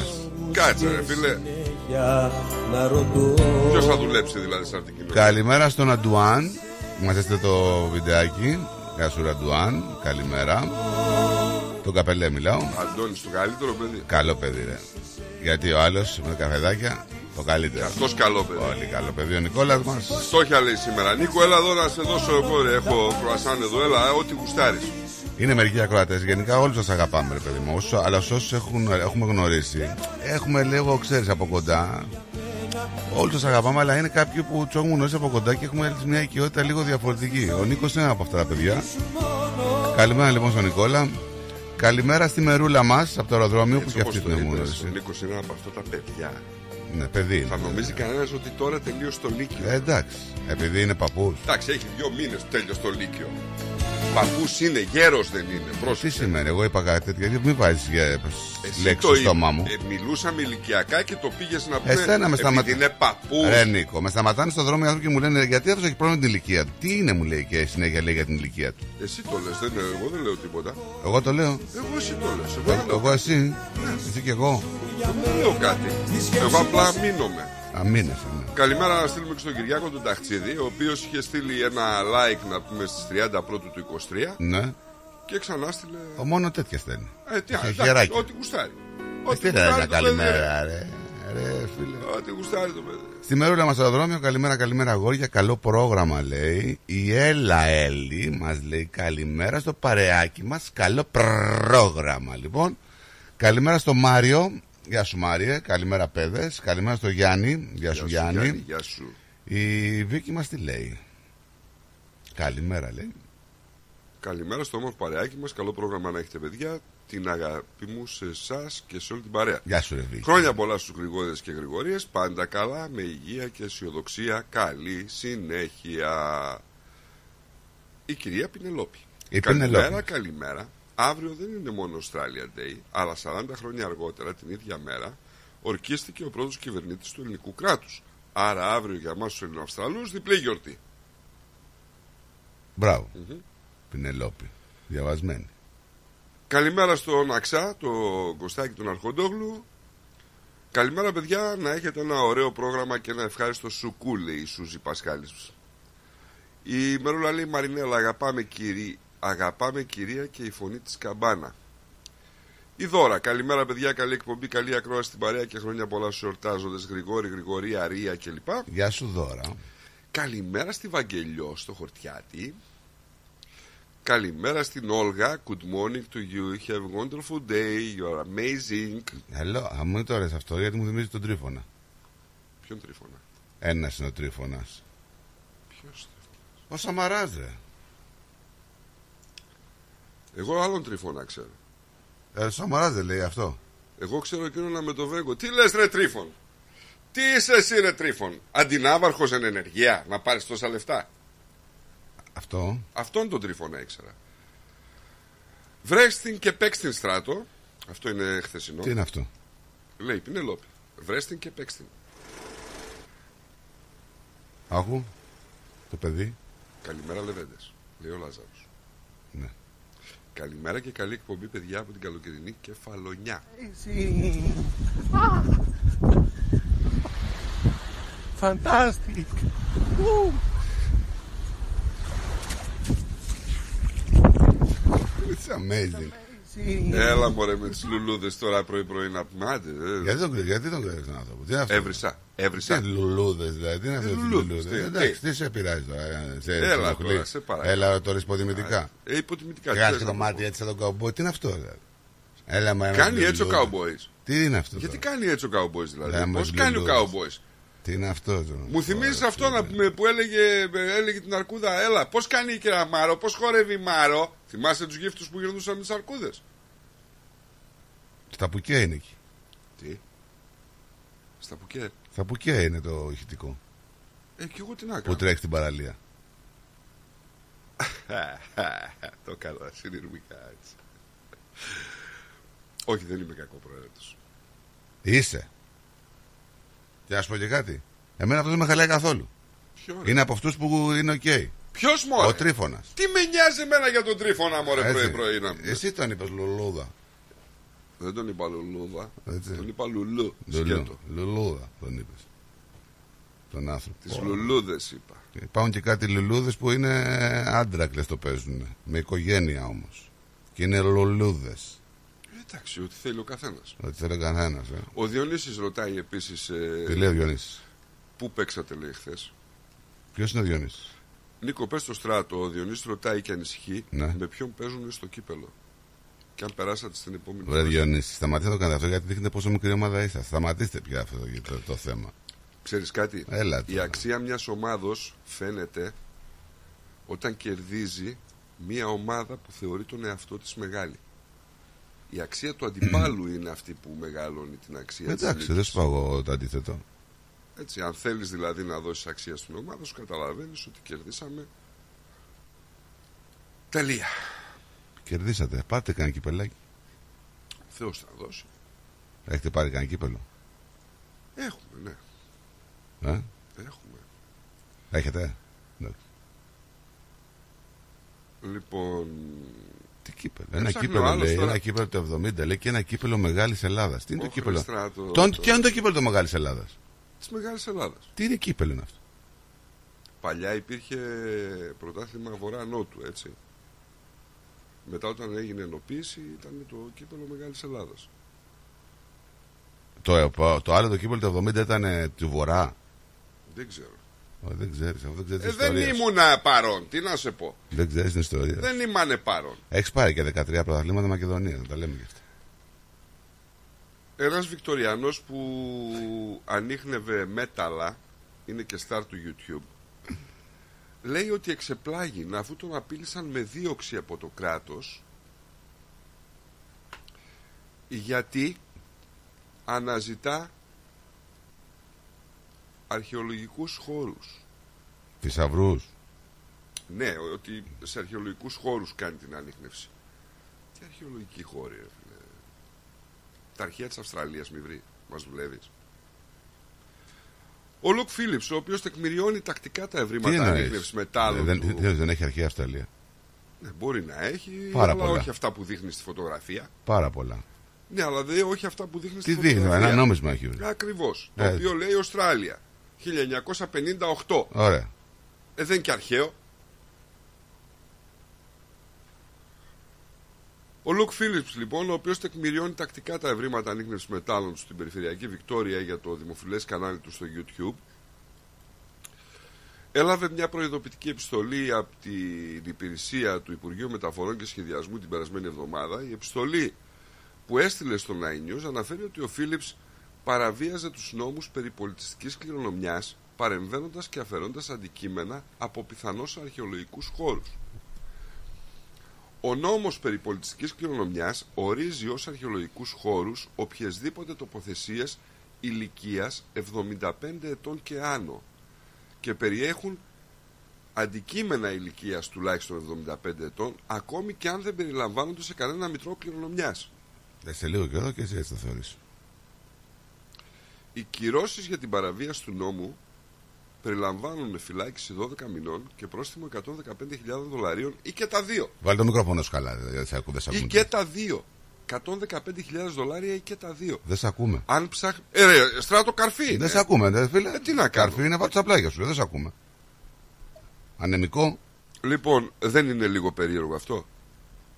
Κάτσε ρε φίλε, ποιος θα δουλέψει δηλαδή σαν την κοινωνία. Καλημέρα στον Αντουάν. Μας έστειλε το βιντεάκι. Γεια σου Αντουάν, καλημέρα. Τον καπελέ μιλάω. Αντώνης το καλύτερο παιδί. Καλό παιδί ρε. Γιατί ο άλλος με καφεδάκια. Το καλύτερο. Αυτός καλό παιδί. Πολύ καλό παιδί ο Νικόλας μας. Στόχια λέει σήμερα. Νίκο, έλα εδώ να σε δώσω εγώ. Έχω κρουασάν εδώ, έλα ό,τι γουστάρεις. Είναι μερικοί ακροατές. Γενικά όλους σας αγαπάμε, ρε παιδί μου. Αλλά όσους έχουμε γνωρίσει, έχουμε λίγο, ξέρεις, από κοντά. Όλους σας αγαπάμε, αλλά είναι κάποιοι που τους έχουμε γνωρίσει από κοντά και έχουμε μια οικειότητα λίγο διαφορετική. Ο Νίκος είναι από αυτά τα παιδιά. Καλημέρα λοιπόν στον Νικόλα. Καλημέρα στη μερούλα μας από το αεροδρόμιο που και αυτή την γνώρισε. Ο Νίκος είναι από αυτά τα παιδιά. Ναι, παιδί, θα νομίζει κανένας ότι τώρα τελείωσε το Λύκειο. Εντάξει, επειδή είναι παππούς. Εντάξει, έχει 2 μήνες τέλειωσε το Λύκειο. Παππούς είναι, γέρος δεν είναι. Πρόσεξε. Τι σημαίνει, εγώ είπα κάτι τέτοιο, γιατί μην βάζεις λέξεις στο στόμα μου. Μιλούσαμε ηλικιακά και το πήγες να πούμε. Εσένα με σταματάνε. Είναι παππούς. Ρε Νίκο, με σταματάνε στον δρόμο οι άνθρωποι και μου λένε γιατί αυτό έχει πρόβλημα με την ηλικία του. Τι είναι, μου λέει, και συνέχεια λέει για την ηλικία του. Εσύ το λες, δεν είναι, εγώ δεν λέω τίποτα. Εγώ το λέω. Εγώ εσύ το λες. Εγώ εσύ. Ναι. Εσύ και εγώ. Δεν λέω κάτι. Εγώ απλά αμήνομαι. Αμήνεσαι, ναι. Καλημέρα να στείλουμε και στον Κυριάκο τον Ταχτσίδη, ο οποίος είχε στείλει ένα like να πούμε στις 30 πρώτου του 23. Ναι. Και ξανά στείλε. Μόνο τέτοια στέλνει. Χεράκι. Ό,τι γουστάρει. Ό,τι γουστάρει. Καλημέρα, ρε φίλε. Ό,τι γουστάρει το παιδί. Στη μερούλα μας στο αεροδρόμιο, καλημέρα, καλημέρα αγόρια. Καλό πρόγραμμα λέει. Η Έλα Έλλη μας λέει καλημέρα στο παρεάκι μας. Καλό πρόγραμμα λοιπόν. Καλημέρα στο Μάριο. Γεια σου Μάριε, καλημέρα παιδες. Καλημέρα στο Γιάννη. Γεια σου Γιάννη. Γεια σου. Η Βίκη μας τι λέει? Καλημέρα λέει. Καλημέρα στο όμορφο παρεάκι μας. Καλό πρόγραμμα να έχετε παιδιά. Την αγάπη μου σε εσάς και σε όλη την παρέα. Γεια σου ρε Βίκη. Χρόνια πολλά στους Γρηγόριδες και Γρηγορίες. Πάντα καλά, με υγεία και αισιοδοξία. Καλή συνέχεια. Η κυρία Πινελόπη. Καλημέρα, καλημέρα. Αύριο δεν είναι μόνο Australia Day, αλλά 40 χρόνια αργότερα, την ίδια μέρα, ορκίστηκε ο πρώτος κυβερνήτης του ελληνικού κράτους. Άρα αύριο για εμάς τους Ελληνοαυστραλούς διπλή γιορτή. Μπράβο. Πινελόπη. Διαβασμένη. Καλημέρα στον Αξά, τον Κωστάκη τον Αρχοντόγλου. Καλημέρα παιδιά, να έχετε ένα ωραίο πρόγραμμα και ένα ευχάριστο σουκού, λέει η Σούζη Πασχάλης. Η Μερούλα λέει Μαρινέλα, αγαπάμε κυρία και η φωνή της καμπάνα. Η Δώρα, καλημέρα παιδιά, καλή εκπομπή, καλή ακρόαση στην παρέα και χρόνια πολλά στους εορτάζοντες Γρηγόρη, Γρηγορία, Ρία κλπ. Γεια σου Δώρα. Καλημέρα στη Βαγγελιό, στο Χορτιάτη. Καλημέρα στην Όλγα. Good morning to you. Have a wonderful day. You are amazing. Hello. Αν μου το αρέσει αυτό, γιατί μου θυμίζει τον Τρίφωνα. Ποιον Τρίφωνα? Ένας είναι ο Τρίφωνας. Ποιος Τρίφωνας? Ο Σαμαράς, ρε. Εγώ άλλον Τρίφωνα ξέρω. Ο Σαμαράς δεν λέει αυτό. Εγώ ξέρω εκείνον με το Βέγκο. Τι λες ρε Τρίφων? Τι είσαι εσύ ρε Τρίφων? Αντινάβαρχος εν ενεργεία, να πάρεις τόσα λεφτά? Αυτό. Αυτόν τον Τρίφωνα ήξερα. Βρες την και παίξ την, Στράτο. Αυτό είναι χθεσινό. Τι είναι αυτό? Λέει Πινελόπη. Βρες την και παίξ την. Άκου το παιδί. Καλημέρα Λεβέντες, λέει ο Λάζαρος. Ναι. Καλημέρα και καλή εκπομπή παιδιά από την καλοκαιρινή Κεφαλονιά. Φαντάστικ. It's amazing. Έλα μωρέ με τις λουλούδες τώρα πρωί-πρωί να πούμε. Γιατί τον κρέξε τον άνθρωπο? Έβρισα. Τι είναι λουλούδες δηλαδή? Τι είναι αυτές τις λουλούδες? Εντάξει, τι σε πειράζει τώρα? Έλα τώρα, σε παρακαλώ. Έλα τώρα υποτιμητικά. Βγάζει το μάτι έτσι σαν τον καουμπόι. Τι είναι αυτό? Κάνει έτσι ο καουμπόις. Τι είναι αυτό? Γιατί κάνει έτσι ο καουμπόις δηλαδή? Πώς κάνει ο καουμπόις? Τι είναι αυτό? Μου θυμίζει αυτό που έλεγε την αρκούδα. Έλα, πώς κάνει η κυρία Μάρο, πώς χορεύει η Μάρο. Θυμάστε τους γύφτους που γυρνούσαν τις αρκούδες? Στα πουκέ είναι εκεί. Τι? Στα πουκέ? Στα πουκέ είναι το ηχητικό. Και εγώ τι να κάνω? Που τρέχει την παραλία. Το έκανα συνειρμικά έτσι. Όχι, δεν είμαι κακοπροαίρετος. Είσαι. Και να σου πω και κάτι. Εμένα αυτό δεν με χαλάει καθόλου. Ποιο, είναι από αυτούς που είναι οκ. Okay. Ποιος μωρέ? Ο Τρίφωνας. Τι με νοιάζει εμένα για τον Τρίφωνα μωρέ πρωί-πρωί να πούμε. Εσύ τον είπες λουλούδα. Δεν τον είπα λουλούδα. Έτσι. Τον είπα λουλού. Σκέτο. Λουλούδα τον είπες. Τον άνθρωπο. Τις λουλούδες είπα. Υπάρχουν και κάτι λουλούδες που είναι άντρακλες το παίζουν. Με οικογένεια όμως. Και είναι λουλούδες. Εντάξει, ό,τι θέλει ο καθένας. Ό,τι θέλει ο καθένας. Ο Διονύσης ρωτάει επίσης. Τι λέει ο Διονύσης? Πού παίξατε, λέει χθες. Ποιος είναι ο Διονύσης? Νίκο, πες στο Στράτο. Ο Διονύσης ρωτάει και ανησυχεί. Ναι. Με ποιον παίζουν στο κύπελο. Και αν περάσατε στην επόμενη. Ωραία, Διονύση, σταματήστε να το κάνετε αυτό γιατί δείχνετε πόσο μικρή ομάδα είστε. Σταματήστε πια αυτό το θέμα. Ξέρεις κάτι? Έλα, η αξία μιας ομάδος φαίνεται όταν κερδίζει μια ομάδα που θεωρεί τον εαυτό της μεγάλη. Η αξία του αντιπάλου είναι αυτή που μεγαλώνει την αξία. Εντάξει, δεν σου πω εγώ το αντίθετο. Έτσι, αν θέλεις δηλαδή να δώσεις αξία στην ομάδα σου, καταλαβαίνεις ότι κερδίσαμε. Τελεία. Κερδίσατε. Πάρτε κανένα κυπελάκι. Ο Θεός θα δώσει. Έχετε πάρει κανένα κύπελο? Έχουμε, ναι. Έχουμε. Έχετε? Ναι. Λοιπόν... Τι κύπελο? Ένα κύπελο, λέει, ένα κύπελο του 70 λέει και ένα κύπελο Μεγάλης Ελλάδας. Τι είναι το κύπελο? Ποιο είναι το κύπελο το Μεγάλης Ελλάδας? Της Μεγάλης Ελλάδας. Τι είναι κύπελο είναι αυτό? Παλιά υπήρχε πρωτάθλημα Βορρά-Νότου, έτσι. Μετά όταν έγινε ενοποίηση ήταν το κύπελο Μεγάλης Ελλάδας. Το άλλο το κύπελο του 70 ήταν του Βορρά. Δεν ξέρω. Δεν ξέρεις, δεν ήμουνα παρόν, τι να σε πω. Δεν ξέρεις την ιστορία. Δεν ήμανε παρόν. Έχεις πάρει και 13 πρωταθλήματα Μακεδονίας, να τα λέμε και αυτά. Ένας Βικτοριανός που ανίχνευε μέταλλα, είναι και star του YouTube, λέει ότι εξεπλάγει αφού τον απείλησαν με δίωξη από το κράτος γιατί αναζητά αρχαιολογικούς χώρους. Θησαυρούς. Ναι, ότι σε αρχαιολογικούς χώρους κάνει την ανίχνευση. Τι αρχαιολογικοί χώροι, ρε? Τα αρχαία της Αυστραλίας, μη βρει. Μας δουλεύεις. Ο Λουκ Φίλιπς, ο οποίος τεκμηριώνει τακτικά τα ευρήματα ανίχνευσης μετάλλων. Δεν έχει αρχαία Αυστραλία. Ναι, μπορεί να έχει, πάρα αλλά πολλά. Όχι αυτά που δείχνει στη φωτογραφία. Πάρα πολλά. Ναι, αλλά δε, όχι αυτά που δείχνει στην φωτογραφία. Τι δείχνει, ένα νόμισμα έχει. Ακριβώς. Το οποίο λέει Αυστραλία. 1958. Ωραία. Δεν είναι και αρχαίο. Ο Λουκ Φίλιπς, λοιπόν, ο οποίος τεκμηριώνει τακτικά τα ευρήματα ανίκνευσης μετάλλων του στην περιφερειακή Βικτόρια για το δημοφιλές κανάλι του στο YouTube, έλαβε μια προειδοποιητική επιστολή από την υπηρεσία του Υπουργείου Μεταφορών και Σχεδιασμού την περασμένη εβδομάδα. Η επιστολή που έστειλε στο Nine News αναφέρει ότι ο Φίλιπς παραβίαζε τους νόμους περί πολιτιστικής κληρονομιάς, παρεμβαίνοντας και αφαιρώντας αντικείμενα από πιθανώς αρχαιολογικούς χώρους. Ο νόμος περί πολιτιστικής κληρονομιάς ορίζει ως αρχαιολογικούς χώρους οποιασδήποτε τοποθεσίες ηλικίας 75 ετών και άνω και περιέχουν αντικείμενα ηλικίας τουλάχιστον 75 ετών ακόμη και αν δεν περιλαμβάνονται σε κανένα μητρό κληρονομιάς. Σε λίγο καιρό και εσύ έτσι το θεωρείς. Οι κυρώσεις για την παραβίαση του νόμου περιλαμβάνουν φυλάκιση 12 μηνών και πρόστιμο $115,000 ή και τα δύο. Βάλτε το μικρόφωνο σου καλά, δεν σε ακούμε. Ή και τα δύο. $115,000 ή και τα δύο. Δεν σε ακούμε. Αν ψάχνει. Στράτο, καρφί. Δεν σε ακούμε, δεν φίλε. Τι να κάνω. Καρφί είναι από τα πλάγια σου, δεν σε ακούμε. Ανεμικό. Λοιπόν, δεν είναι λίγο περίεργο αυτό?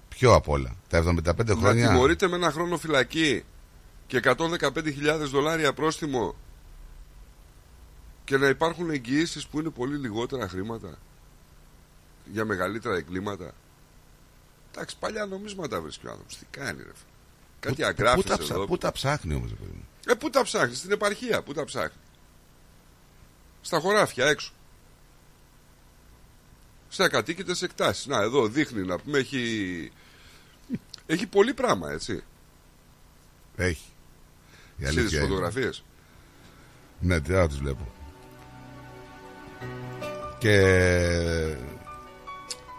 Πιο απ' όλα. Τα 75 χρόνια. Να τιμωρείται με ένα χρόνο φυλακή και $115,000 πρόστιμο. Και να υπάρχουν εγγυήσεις που είναι πολύ λιγότερα χρήματα για μεγαλύτερα εγκλήματα. Εντάξει, παλιά νομίσματα βρίσκει ο άνθρωπος. Τι κάνει, ρε. Κάτι αγράφησε εδώ. Πού τα ψάχνει όμως, ρε παιδί μου? Πού τα ψάχνει, στην επαρχία, πού τα ψάχνει. Στα χωράφια, έξω. Σε ακατοίκητες εκτάσεις. Να, εδώ δείχνει να πούμε, έχει πολύ πράγμα, έτσι. Έχει. Σε τις φωτογραφίες. Ναι, τώρα τους βλέπω. Και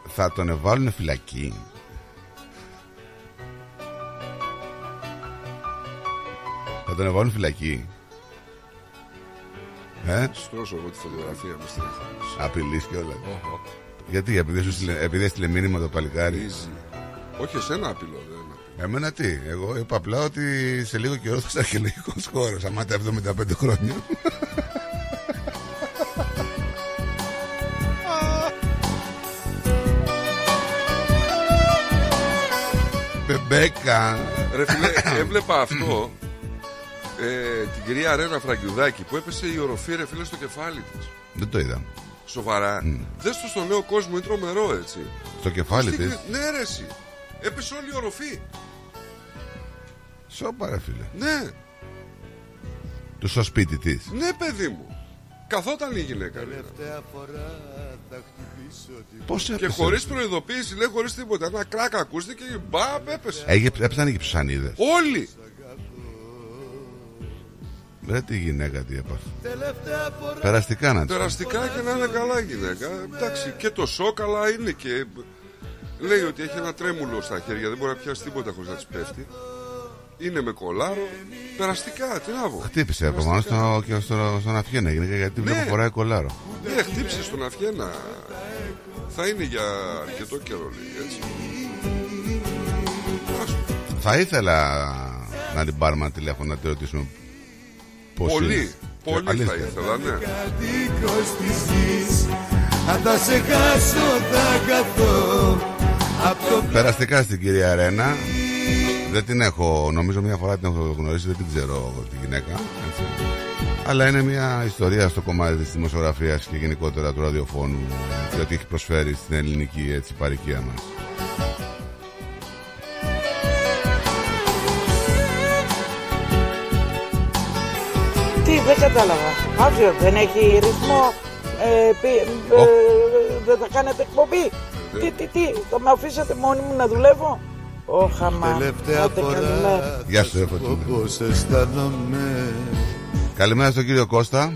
θα τον βάλουν φυλακή. Θα τον βάλουν φυλακή. Στρώσω εγώ τη φωτογραφία μου στην αχάρηση. Απειλής και όλα. Γιατί, επειδή έστειλε μήνυμα το παλικάρι. Όχι, εσένα απειλώ. Εμένα τι, εγώ είπα απλά ότι σε λίγο καιρό θα είσαι αρχαιολογικός χώρος. Άμα τα 75 χρόνια. Μπέκα. Ρε φίλε, έβλεπα αυτό, την κυρία Ρένα Φραγκιουδάκη που έπεσε η οροφή, ρε φίλε, στο κεφάλι της. Δεν το είδα. Σοβαρά. Δες το στον νέο κόσμο, είναι τρομερό, έτσι. Στο κεφάλι της. Ναι, ρε εσύ. Έπεσε όλη η οροφή. Σόπα, ρε φίλε. Ναι. Του στο σπίτι της. Ναι, παιδί μου. Καθόταν η γυναίκα. Πώς έπεσε? Και χωρίς προειδοποίηση, λέει, χωρίς τίποτα. Ένα κράκ ακούστηκε και μπαμ, έπεσε. Έπεσαν και ψανίδες. Όλοι. Βρε τη γυναίκα τι έπαθε. Περαστικά να τσάνε. Περαστικά και να είναι καλά γυναίκα. Εντάξει, και το σοκ, αλλά είναι και... Λέει ότι έχει ένα τρέμουλο στα χέρια, δεν μπορεί να πιάσει τίποτα χωρίς να της πέφτει. Είναι με κολάρο, περαστικά, τι να βγω. Χτύπησε από πάνω στον αυχένα, γιατί βλέπω φοράει κολάρο. Ναι, χτύπησε στον αυχένα. Θα είναι για αρκετό καιρό, λέει, έτσι. Θα ήθελα να την πάρουμε ένα τηλέφωνο να τη ρωτήσουμε. Πολύ, πολύ θα ήθελα, ναι. Αν τα σε χάσω, θα καθώ. Περαστικά στην κυρία Ρένα. Δεν την έχω, νομίζω μια φορά την έχω γνωρίσει, δεν την ξέρω τη γυναίκα, έτσι. Αλλά είναι μια ιστορία στο κομμάτι της δημοσιογραφίας και γενικότερα του ραδιοφώνου, διότι έχει προσφέρει στην ελληνική, έτσι, παροικία μας. Τι, δεν κατάλαβα. Αύριο δεν έχει ρυθμό, δεν θα κάνετε εκπομπή? Τι, θα με αφήσετε μόνη μου να δουλεύω? Χαμά. Τελευταία φορά. Γεια σου, καλημέρα στον κύριο Κώστα.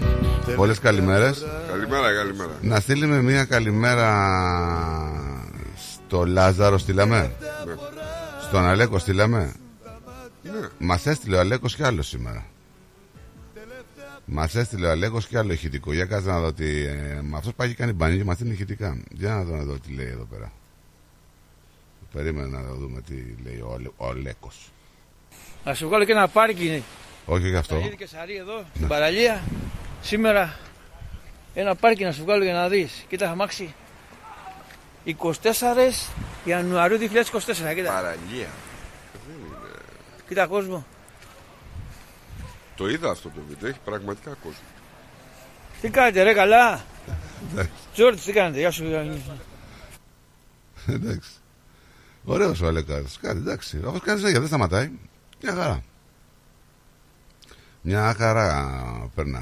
Πολλές καλημέρες. Καλημέρα. Να στείλουμε μια καλημέρα στο Λάζαρο, στείλαμε. Ναι. Στον Αλέκο στείλαμε. Ναι. Μας έστειλε ο Αλέκος κι άλλο σήμερα. Μας έστειλε ο Αλέκος και άλλο ηχητικό. Για κάτσε να δω τι. Αυτός πάει και κάνει μπανί και μας στείλει ηχητικά. Για να δω, τι λέει εδώ πέρα. Περίμενα να δούμε τι λέει ο Αλέκος. Να σου βγάλω και ένα πάρκινγκ. Όχι γι' αυτό. Στράτο Αταλίδη εδώ, ναι, στην παραλία. Σήμερα ένα πάρκινγκ να σου βγάλω για να δεις. Κοίτα, αμάξι. 24 Ιανουαρίου 2024. Κοίτα. Παραλία. Κοίτα κόσμο. Το είδα αυτό το βίντεο, έχει πραγματικά κόσμο. Τι κάνετε ρε, καλά. Τζόρτζ, τι κάνετε, γεια σου Γιάννη. Εντάξει. Ωραίος ο Αλέκας, κάνει εντάξει. Αφού κάνει δεν σταματάει, μια χαρά. Μια χαρά περνάς.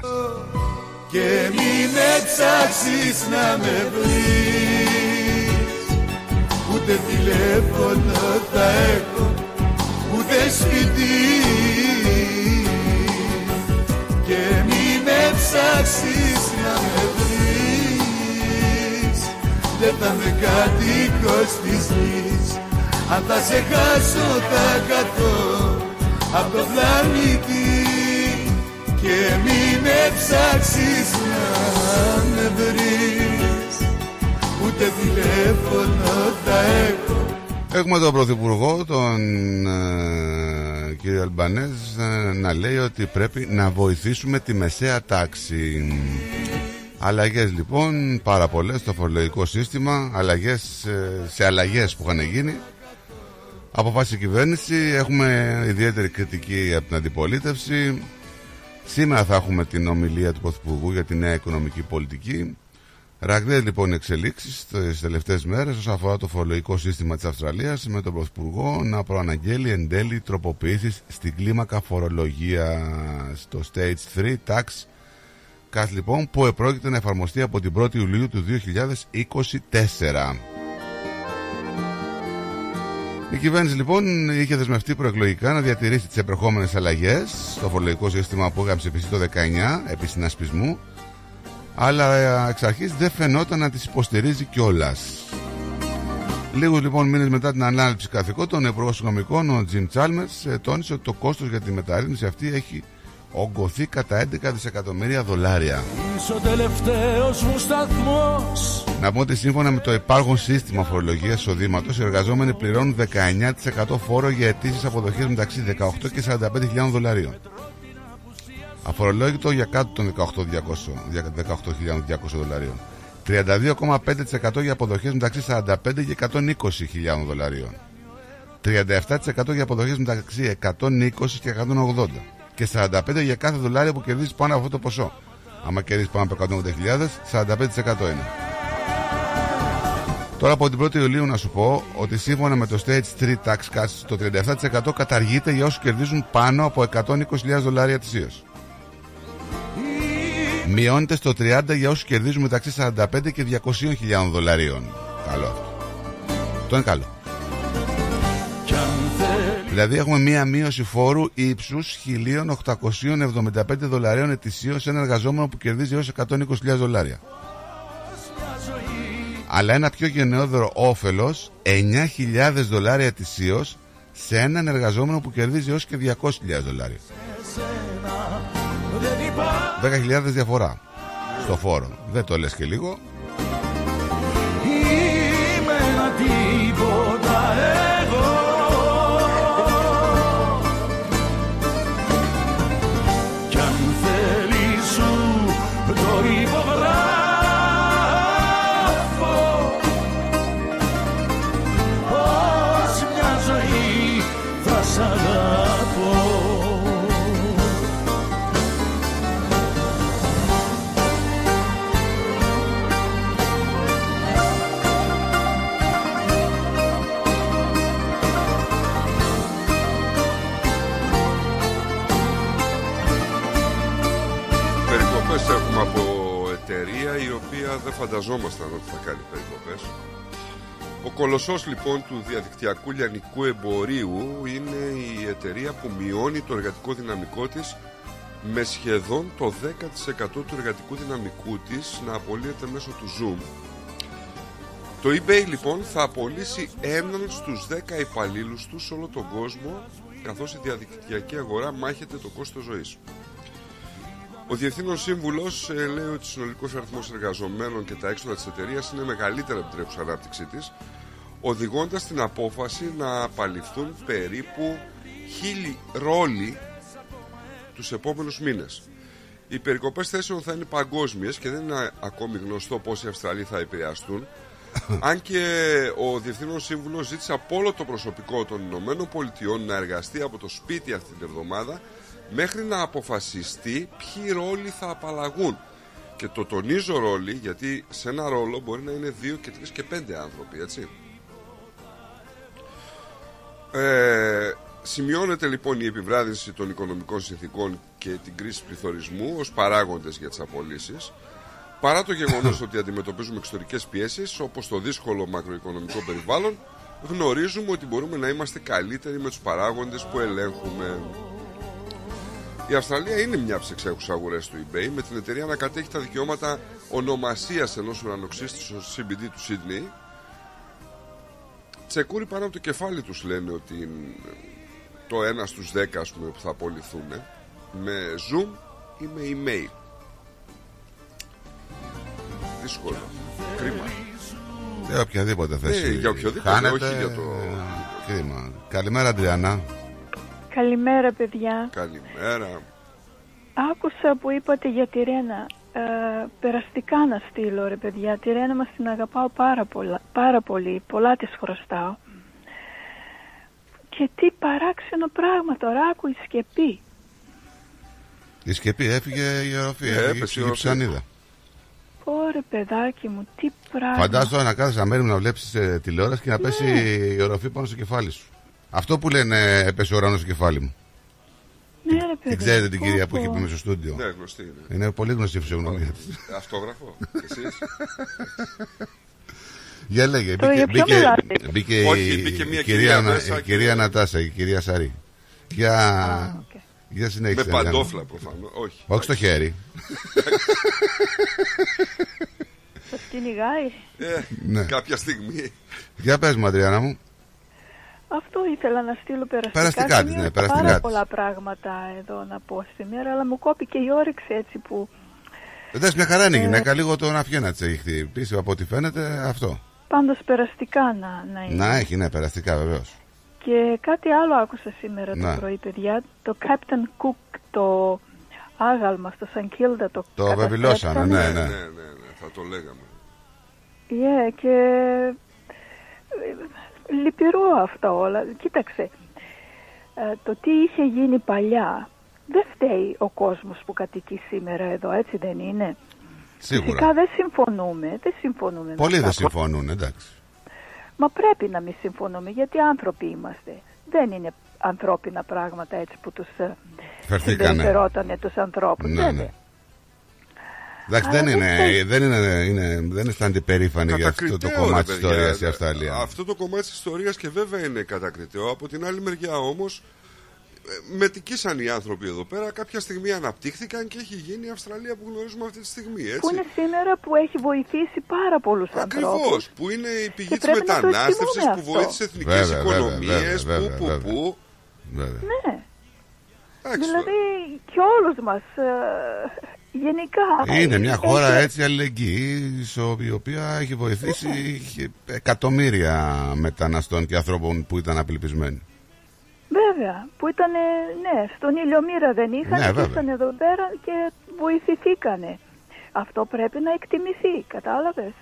Και μην ψάξεις να με βρεις, ούτε τηλέφωνο θα έχω, ούτε σπίτι. Και μην ψάξεις να με βρεις, δεν θα είμαι κατοίκος της γης. Αν θα σε χάσω θα καθώ απ' το πλανήτη. Και μην ψάξεις να με βρεις, ούτε τηλέφωνο θα έχω. Έχουμε τον Πρωθυπουργό, τον κύριο Αλμπανέζ, να λέει ότι πρέπει να βοηθήσουμε τη μεσαία τάξη. Αλλαγές λοιπόν, πάρα πολλές στο φορολογικό σύστημα, αλλαγές, σε αλλαγές που είχαν γίνει. Αποφάσισε η κυβέρνηση, έχουμε ιδιαίτερη κριτική από την αντιπολίτευση. Σήμερα θα έχουμε την ομιλία του Πρωθυπουργού για τη νέα οικονομική πολιτική. Ραγδαίες λοιπόν εξελίξεις τις τελευταίες μέρες όσον αφορά το φορολογικό σύστημα της Αυστραλίας, με τον Πρωθυπουργό να προαναγγέλει εν τέλει τροποποιήσεις στην κλίμακα φορολογίας, το Stage 3 Tax Cut λοιπόν, που επρόκειται να εφαρμοστεί από την 1η Ιουλίου του 2024. Η κυβέρνηση λοιπόν είχε δεσμευτεί προεκλογικά να διατηρήσει τις επερχόμενες αλλαγές στο φορολογικό σύστημα που είχαν ψηφιστεί το 19 επί συνασπισμού, αλλά εξ αρχής δεν φαινόταν να τις υποστηρίζει κιόλας. Λίγους λοιπόν μήνες μετά την ανάληψη καθηκόντων, ο Υπουργός Οικονομικών, ο Τζιμ Τσάλμερς, τόνισε ότι το κόστος για τη μεταρρύθμιση αυτή έχει ογκωθεί κατά 11 δισεκατομμύρια δολάρια. Να πω ότι σύμφωνα με το υπάρχον σύστημα φορολογίας εισοδήματος, οι εργαζόμενοι πληρώνουν 19% φόρο για αιτήσεις αποδοχής μεταξύ 18 και 45.000 δολαρίων. Αφορολόγητο για κάτω των 18.200 δολαρίων. 32,5% για αποδοχές μεταξύ 45 και 120.000 δολαρίων. 37% για αποδοχές μεταξύ 120 και 180. Και 45 για κάθε δολάριο που κερδίζεις πάνω από αυτό το ποσό. Άμα κερδίζεις πάνω από 180.000, 45% είναι. Τώρα από την 1η Ιουλίου να σου πω ότι σύμφωνα με το Stage 3 Tax Cuts το 37% καταργείται για όσους κερδίζουν πάνω από 120.000 δολάρια ετησίως. Μειώνεται στο 30% για όσους κερδίζουν μεταξύ 45 και 200.000 δολαρίων. Καλό αυτό. Αυτό είναι καλό. Δηλαδή έχουμε μία μείωση φόρου ύψους 1.875 δολαρίων ετησίως σε έναν εργαζόμενο που κερδίζει έως 120.000 δολάρια. Αλλά ένα πιο γενναιόδωρο όφελος 9.000 δολάρια ετησίως σε έναν εργαζόμενο που κερδίζει έως και 200.000 δολάρια. 10.000 διαφορά στο φόρο. Δεν το λες και λίγο. Έχουμε από εταιρεία η οποία δεν φανταζόμασταν ότι θα κάνει περικοπές. Ο κολοσσός λοιπόν του διαδικτυακού λιανικού εμπορίου είναι η εταιρεία που μειώνει το εργατικό δυναμικό της με σχεδόν το 10% του εργατικού δυναμικού της να απολύεται μέσω του Zoom. Το eBay λοιπόν θα απολύσει έναν στους 10 υπαλλήλους του σε όλο τον κόσμο, καθώς η διαδικτυακή αγορά μάχεται το κόστος ζωής. Ο Διευθύνων Σύμβουλος λέει ότι ο συνολικός αριθμός εργαζομένων και τα έξοδα της εταιρείας είναι μεγαλύτερα από την τρέχουσα ανάπτυξή της, οδηγώντας την απόφαση να απαλληφθούν περίπου χίλιοι ρόλοι τους επόμενους μήνες. Οι περικοπές θέσεων θα είναι παγκόσμιες και δεν είναι ακόμη γνωστό πόσοι Αυστραλοί θα επηρεαστούν, αν και ο Διευθύνων Σύμβουλος ζήτησε από όλο το προσωπικό των Ηνωμένων Πολιτειών να εργαστεί από το σπίτι αυτή την εβδομάδα μέχρι να αποφασιστεί ποιοι ρόλοι θα απαλλαγούν. Και το τονίζω ρόλοι, γιατί σε ένα ρόλο μπορεί να είναι 2 και 3 και 5 άνθρωποι, έτσι. Σημειώνεται λοιπόν η επιβράδυνση των οικονομικών συνθήκων και την κρίση πληθωρισμού ως παράγοντες για τις απολύσεις, παρά το γεγονός ότι αντιμετωπίζουμε εξωτερικές πιέσεις όπως το δύσκολο μακροοικονομικό περιβάλλον. Γνωρίζουμε ότι μπορούμε να είμαστε καλύτεροι με τους παράγοντες που ελέγχουμε. Η Αυστραλία είναι μια από τις εξέχουσες αγορές του eBay, με την εταιρεία να κατέχει τα δικαιώματα ονομασίας ενός ουρανοξύστου στο CBD του Sydney. Τσεκούρι πάνω από το κεφάλι τους λένε ότι το 1 στους 10, ας πούμε, που θα απολυθούν με Zoom ή με email. Δύσκολο. Κρίμα. Για οποιαδήποτε θέση. Ναι, για οποιοδήποτε, χάνεται, όχι για το... Κρίμα. Καλημέρα, Αντριανά. Καλημέρα, παιδιά. Καλημέρα. Άκουσα που είπατε για τη Ρένα. Περαστικά να στείλω, ρε παιδιά. Τη Ρένα μας την αγαπάω πάρα πολύ. Πολλά της χρωστάω. Και τι παράξενο πράγμα τώρα. Άκου η σκεπή. Η σκεπή έφυγε η οροφία. Έπεσε η ψανίδα. Ωρε παιδάκι μου, τι πράγμα. Φαντάζομαι να κάθεσαι να μένει να βλέπεις τηλεόραση και να πέσει η οροφή πάνω στο κεφάλι σου. Αυτό που λένε έπεσε ο ουρανός στο κεφάλι μου. Ναι, ρε παιδί. Την ξέρετε την κυρία που είχε πει μέσα στο στούντιο? Ναι, γνωστή είναι. Είναι πολύ γνωστή η φυσιογνωμία της. Αυτόγραφο, εσείς. Για λέγε, μπήκε η κυρία Νατάσα, η κυρία Σαρή. Για συνέχισε. Με παντόφλα προφανώς, όχι. Όχι στο χέρι. Σας κυνηγάει. Κάποια στιγμή. Για πες μου, Αντριάννα μου. Αυτό ήθελα να στείλω περαστικά. Ναι, πάρα πολλά πράγματα εδώ να πω σήμερα, αλλά μου κόπηκε η όρεξη έτσι που... Εντάξει, μια χαρά είναι η γυναίκα, λίγο τον αφιένα της έχει χτυπήσει από ό,τι φαίνεται αυτό. Πάντως περαστικά να είναι. Να έχει, ναι, περαστικά βεβαίως. Και κάτι άλλο άκουσα σήμερα το πρωί, παιδιά, το Captain Cook, το άγαλμα στο Σαν Κίλντα, το βεβηλώσανε, ναι, θα το λέγαμε. Και... λυπηρό αυτά όλα. Κοίταξε, το τι είχε γίνει παλιά, δεν φταίει ο κόσμος που κατοικεί σήμερα εδώ, έτσι δεν είναι? Σίγουρα. Φυσικά δεν συμφωνούμε. Πολλοί δεν συμφωνούν, εντάξει. Μα πρέπει να μην συμφωνούμε, γιατί άνθρωποι είμαστε. Δεν είναι ανθρώπινα πράγματα έτσι που τους συμπεριφερότανε τους ανθρώπους. Ναι. Εντάξει, δεν αισθάνεται περήφανη για αυτό το κομμάτι της ιστορίας η Αυστραλία. Αυτό το κομμάτι της ιστορίας και βέβαια είναι κατακριτέο. Από την άλλη μεριά όμως, μετικήσαν οι άνθρωποι εδώ πέρα, κάποια στιγμή αναπτύχθηκαν και έχει γίνει η Αυστραλία που γνωρίζουμε αυτή τη στιγμή. Έτσι. Που είναι σήμερα, που έχει βοηθήσει πάρα πολλούς ανθρώπους. Ακριβώς, που είναι η πηγή της μετανάστευσης, που βοήθησε εθνικές οικονομίες, που. Ναι. Δηλαδή και όλους μας. Γενικά, είναι μια χώρα έτσι αλληλεγγύη, η οποία έχει βοηθήσει εκατομμύρια μεταναστών και ανθρώπων που ήταν απελπισμένοι. Βέβαια, που ήταν στον ηλιομήρα δεν είχαν, και ήρθαν εδώ πέρα και βοηθηθήκανε. Αυτό πρέπει να εκτιμηθεί, κατάλαβες?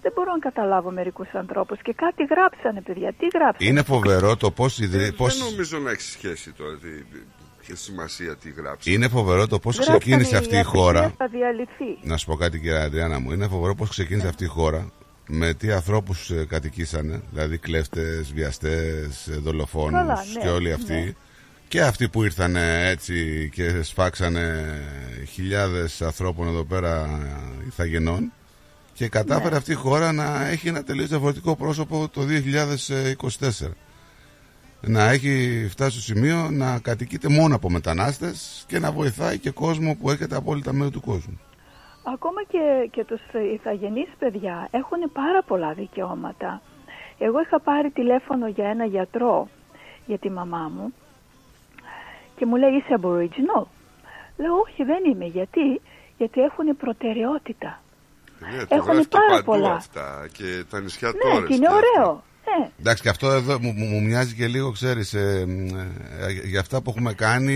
Δεν μπορώ να καταλάβω μερικούς ανθρώπους. Και κάτι γράψανε, παιδιά, τι γράψανε. Είναι φοβερό το πώς Δεν νομίζω να έχει σχέση τώρα. Σημασία τι γράψει. Είναι φοβερό το πώς ξεκίνησε αυτή η χώρα. Να σου πω κάτι, κυρία Αντριάννα μου. Είναι φοβερό πώς ξεκίνησε αυτή η χώρα, με τι ανθρώπους κατοικήσανε, δηλαδή κλέφτες, βιαστές, δολοφόνους και όλοι αυτοί. Ναι. Και αυτοί που ήρθαν έτσι και σφάξανε χιλιάδες ανθρώπων εδώ πέρα ηθαγενών. Και κατάφερε αυτή η χώρα να έχει ένα τελείως διαφορετικό πρόσωπο το 2024. Να έχει φτάσει στο σημείο να κατοικείται μόνο από μετανάστες και να βοηθάει και κόσμο που έρχεται από όλα τα μέρη του κόσμου. Ακόμα και τους ηθαγενείς, παιδιά, έχουν πάρα πολλά δικαιώματα. Εγώ είχα πάρει τηλέφωνο για ένα γιατρό, για τη μαμά μου, και μου λέει είσαι Aboriginal. Λέω όχι, δεν είμαι. Γιατί έχουν προτεραιότητα. Έχουν πάρα πολλά. Αυτά και τα νησιά τώρα. Ναι, και είναι ωραίο. Εντάξει, και αυτό εδώ μου μοιάζει και λίγο, ξέρεις, για αυτά που έχουμε κάνει,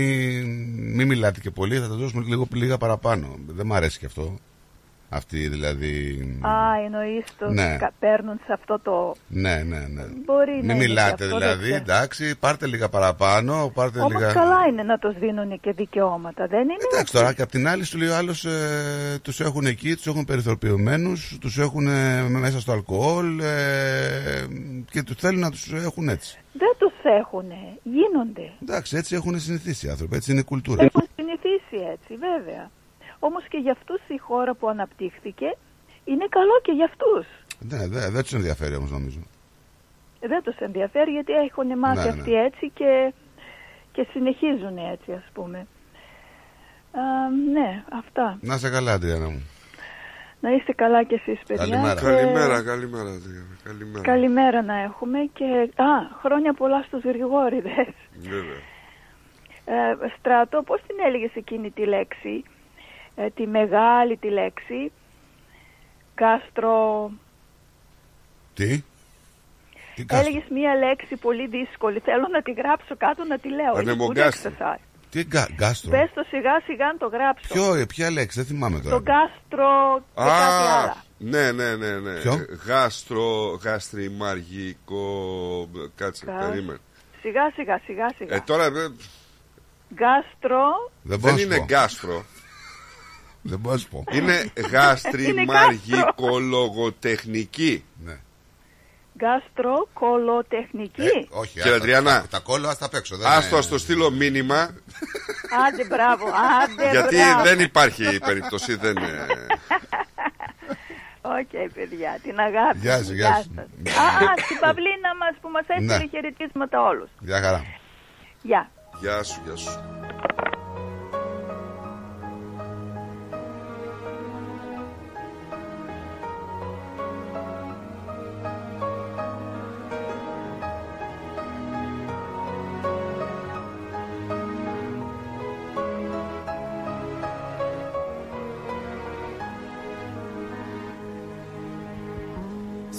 μην μιλάτε και πολύ, θα τα δώσουμε λίγα παραπάνω. Δεν μου αρέσει και αυτό. Αυτοί δηλαδή. Α, εννοείς τους παίρνουν σε αυτό το. Ναι. Μην μιλάτε δηλαδή, εντάξει, πάρτε λίγα παραπάνω. Πάρτε όμως λίγα... καλά είναι να τους δίνουν και δικαιώματα, δεν είναι. Εντάξει τώρα, και απ' την άλλη σου λέει ο άλλος, τους έχουν εκεί, τους έχουν περιθωριοποιημένους, τους έχουν μέσα στο αλκοόλ και τους θέλουν να τους έχουν έτσι. Δεν τους έχουν, γίνονται. Εντάξει, έτσι έχουν συνηθίσει οι άνθρωποι, έτσι είναι η κουλτούρα. Έχουν συνηθίσει έτσι, βέβαια. Όμως και για αυτούς η χώρα που αναπτύχθηκε είναι καλό και για αυτούς. Ναι, δεν τους ενδιαφέρει όμως νομίζω. Δεν τους ενδιαφέρει γιατί έχουν μάθει αυτοί έτσι και συνεχίζουν έτσι, ας πούμε. Ναι, αυτά. Να είσαι καλά, Αντριάννα μου. Να είστε καλά κι εσείς, παιδιά. Καλημέρα. Καλημέρα, Αντριάννα. Καλημέρα να έχουμε και χρόνια πολλά στους Γρηγόριδες. Βέβαια. Στράτο, πώς την έλεγες εκείνη τη λέξη? Τη μεγάλη τη λέξη γάστρο. Τι έλεγες μία λέξη πολύ δύσκολη. Θέλω να τη γράψω κάτω να τη λέω. Ανεμογκάστρο. Τι γάστρο. Πες το σιγά σιγά να το γράψω. Ποια λέξη, δεν θυμάμαι τώρα. Το γάστρο και κάτι άλλο. Ναι. Γάστρο, γαστριμαργικό. Κάτσε, περίμενε. Σιγά σιγά. Τώρα γάστρο. Δεν είναι γάστρο. Δεν μπορώ να σου πω. Είναι γαστριμαργικολογοτεχνική. Ναι. Γαστροκολοτεχνική. Όχι, κύριε Αντριάννα. Τα κόλλα ας τα παίξω. Ας το στείλω μήνυμα. Άντε μπράβο. Γιατί δεν υπάρχει περίπτωση. Οκ, παιδιά. Την αγάπη. Γεια σας. Στην Παυλίνα μας που μας έστειλε χαιρετίσματα όλους. Γεια χαρά. Γεια σου.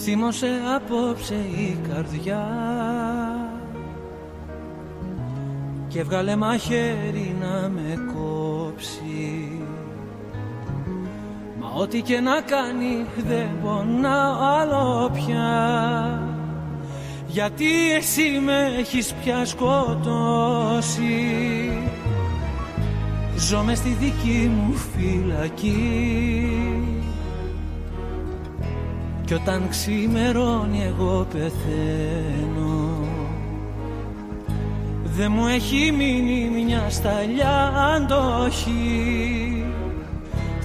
Θύμωσε απόψε η καρδιά και βγάλε μαχαίρι να με κόψει. Μα ό,τι και να κάνει δεν πονάω άλλο πια. Γιατί εσύ με έχεις πια σκοτώσει. Ζω μες στη δική μου φυλακή. Κι όταν ξημερώνει εγώ πεθαίνω. Δε μου έχει μείνει μια σταλιά αντοχή.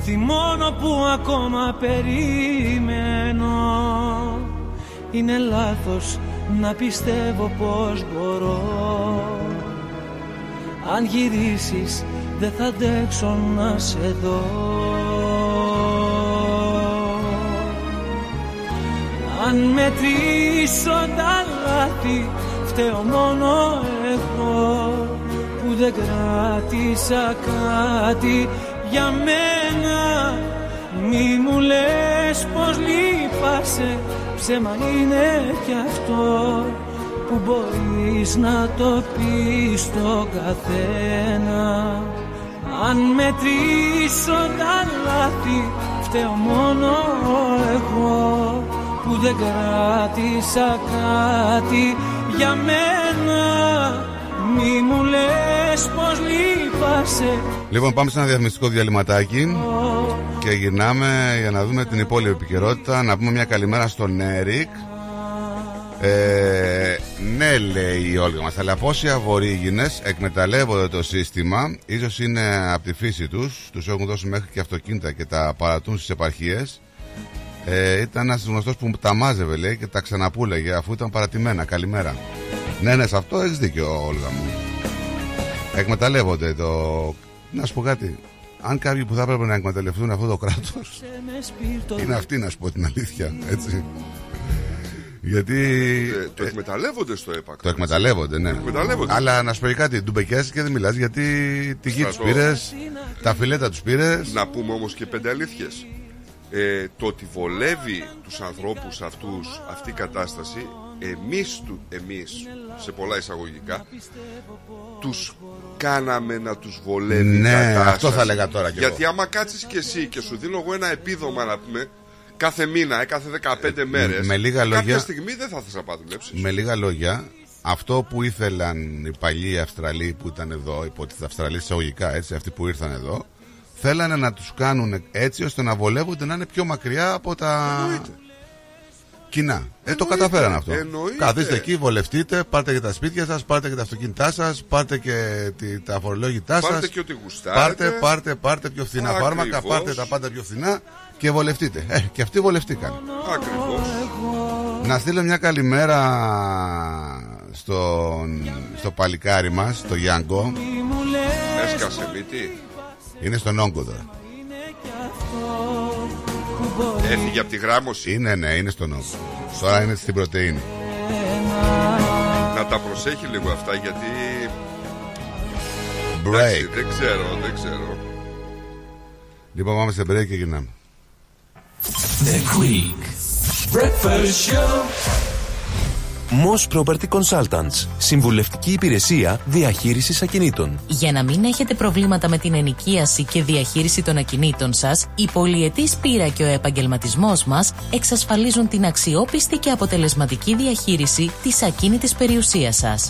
Θυμώνω που ακόμα περιμένω. Είναι λάθος να πιστεύω πως μπορώ. Αν γυρίσεις δεν θα αντέξω να σε δω. Αν μετρήσω τα λάθη, φταίω μόνο εγώ που δεν κράτησα κάτι για μένα. Μη μου λες πως λείπασαι, ψέμα είναι κι αυτό που μπορείς να το πεις στον καθένα. Αν μετρήσω τα λάθη, φταίω μόνο εγώ που δεν κράτησα κάτι για μένα. Μη μου λες πως λείπασαι. Λοιπόν, πάμε σε ένα διαφημιστικό διαλυματάκι και γυρνάμε για να δούμε την υπόλοιπη επικαιρότητα. Να πούμε μια καλημέρα στον Έρικ. Ναι, λέει η Όλγα μας, αλλά πόσοι αβορίγινες εκμεταλλεύονται το σύστημα. Ίσως είναι από τη φύση τους. Τους έχουν δώσει μέχρι και αυτοκίνητα και τα παρατούν στις επαρχίες. Ήταν ένας γνωστός που τα μάζευε, λέει, και τα ξαναπούλεγε αφού ήταν παρατημένα. Καλημέρα. Ναι, σε αυτό έχεις δίκιο, Όλγα μου. Εκμεταλλεύονται το. Να σου πω κάτι. Αν κάποιοι που θα έπρεπε να εκμεταλλευτούν αυτό το κράτος είναι αυτοί, να σου πω την αλήθεια. Έτσι. Γιατί. Το εκμεταλλεύονται στο έπακ. Το εκμεταλλεύονται, ναι. Αλλά να σου πω κάτι, ντουμπεκιάζει και δεν μιλάς γιατί τη γη τους πήρες, τα φιλέτα τους πήρες. Να πούμε όμως και πέντε αλήθειες. το ότι βολεύει τους ανθρώπους αυτούς αυτή η κατάσταση, εμείς σε πολλά εισαγωγικά τους κάναμε να τους βολεύει, ναι, κατάσταση. Αυτό θα έλεγα τώρα κι εγώ. Γιατί άμα κάτσεις κι εσύ και σου δίνω εγώ ένα επίδομα να πούμε κάθε μήνα, κάθε 15 μέρες, κάποια στιγμή δεν θα θες να δουλέψεις. Με λίγα λόγια, αυτό που ήθελαν οι παλιοί Αυστραλοί που ήταν εδώ, υπό τις Αυστραλίες εισαγωγικά, έτσι, αυτοί που ήρθαν εδώ, θέλανε να τους κάνουν έτσι ώστε να βολεύονται, να είναι πιο μακριά από τα κοινά. Το καταφέραν αυτό. Καθίστε εκεί, βολευτείτε, πάρτε και τα σπίτια σας, πάρτε και τα αυτοκίνητά σας, πάρτε και τα αφορολόγητά σας. Πάρτε και ό,τι γουστάρετε. Πάρτε πιο φθηνά φάρμακα, πάρτε τα πάντα πιο φθηνά και βολευτείτε. Και αυτοί βολευτήκαν. Ακριβώς. Να στείλω μια καλημέρα στο παλικάρι μας, το Γιάνγκο. Έσκασε μύτη. Είναι στον όγκο τώρα. Έφυγε από τη γράμμωση. Ναι, είναι στον όγκο. Τώρα είναι στην πρωτεΐνη. Να τα προσέχει λίγο αυτά, γιατί break. Δεν ξέρω. Λοιπόν, πάμε σε break και γυρνάμε. The Greek Breakfast Show. Most Property Consultants, συμβουλευτική υπηρεσία διαχείρισης ακινήτων. Για να μην έχετε προβλήματα με την ενοικίαση και διαχείριση των ακινήτων σας, η πολυετής πείρα και ο επαγγελματισμός μας εξασφαλίζουν την αξιόπιστη και αποτελεσματική διαχείριση της ακίνητης περιουσίας σας.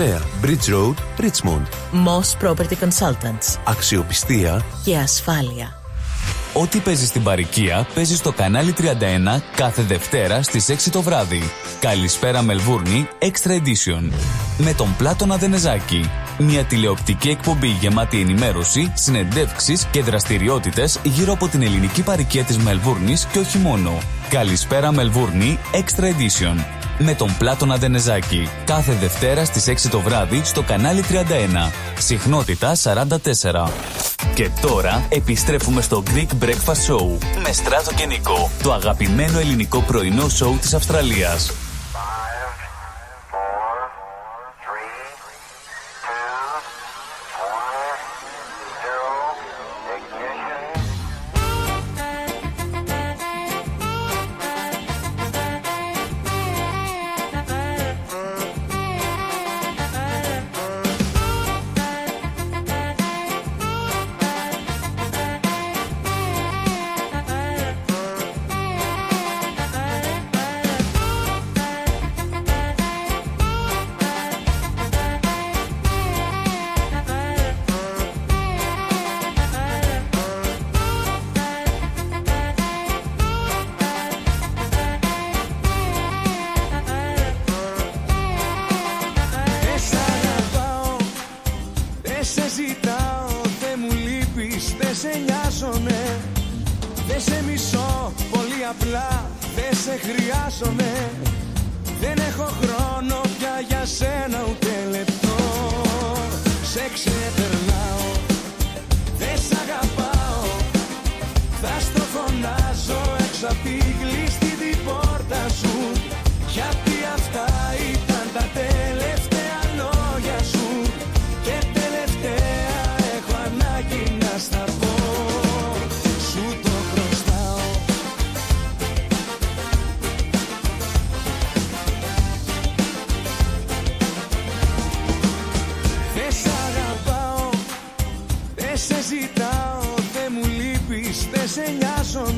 Bridge Road, Richmond. Most Property Consultants. Αξιοπιστία και ασφάλεια. Ό,τι παίζει στην παροικία, παίζει στο κανάλι 31 κάθε Δευτέρα στις 6 το βράδυ. Καλησπέρα Μελβούρνη, Extra Edition. Με τον Πλάτωνα Δενεζάκη. Μια τηλεοπτική εκπομπή γεμάτη ενημέρωση, συνεντεύξεις και δραστηριότητες γύρω από την ελληνική παροικία της Μελβούρνης και όχι μόνο. Καλησπέρα Μελβούρνη, Extra Edition. Με τον Πλάτωνα Δενεζάκη. Κάθε Δευτέρα στις 6 το βράδυ στο κανάλι 31. Συχνότητα 44. Και τώρα επιστρέφουμε στο Greek Breakfast Show με Στράτο και Νίκο. Το αγαπημένο ελληνικό πρωινό show της Αυστραλίας. 我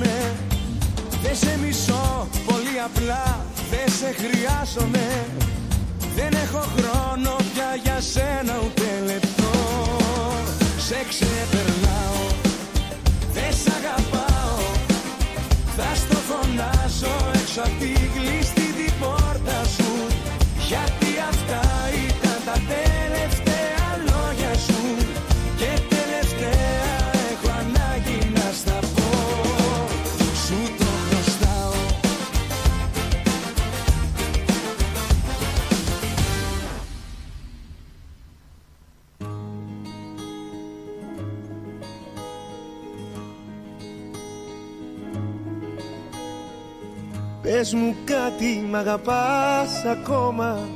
Πες μου κάτι, μ' αγαπάς ακόμα.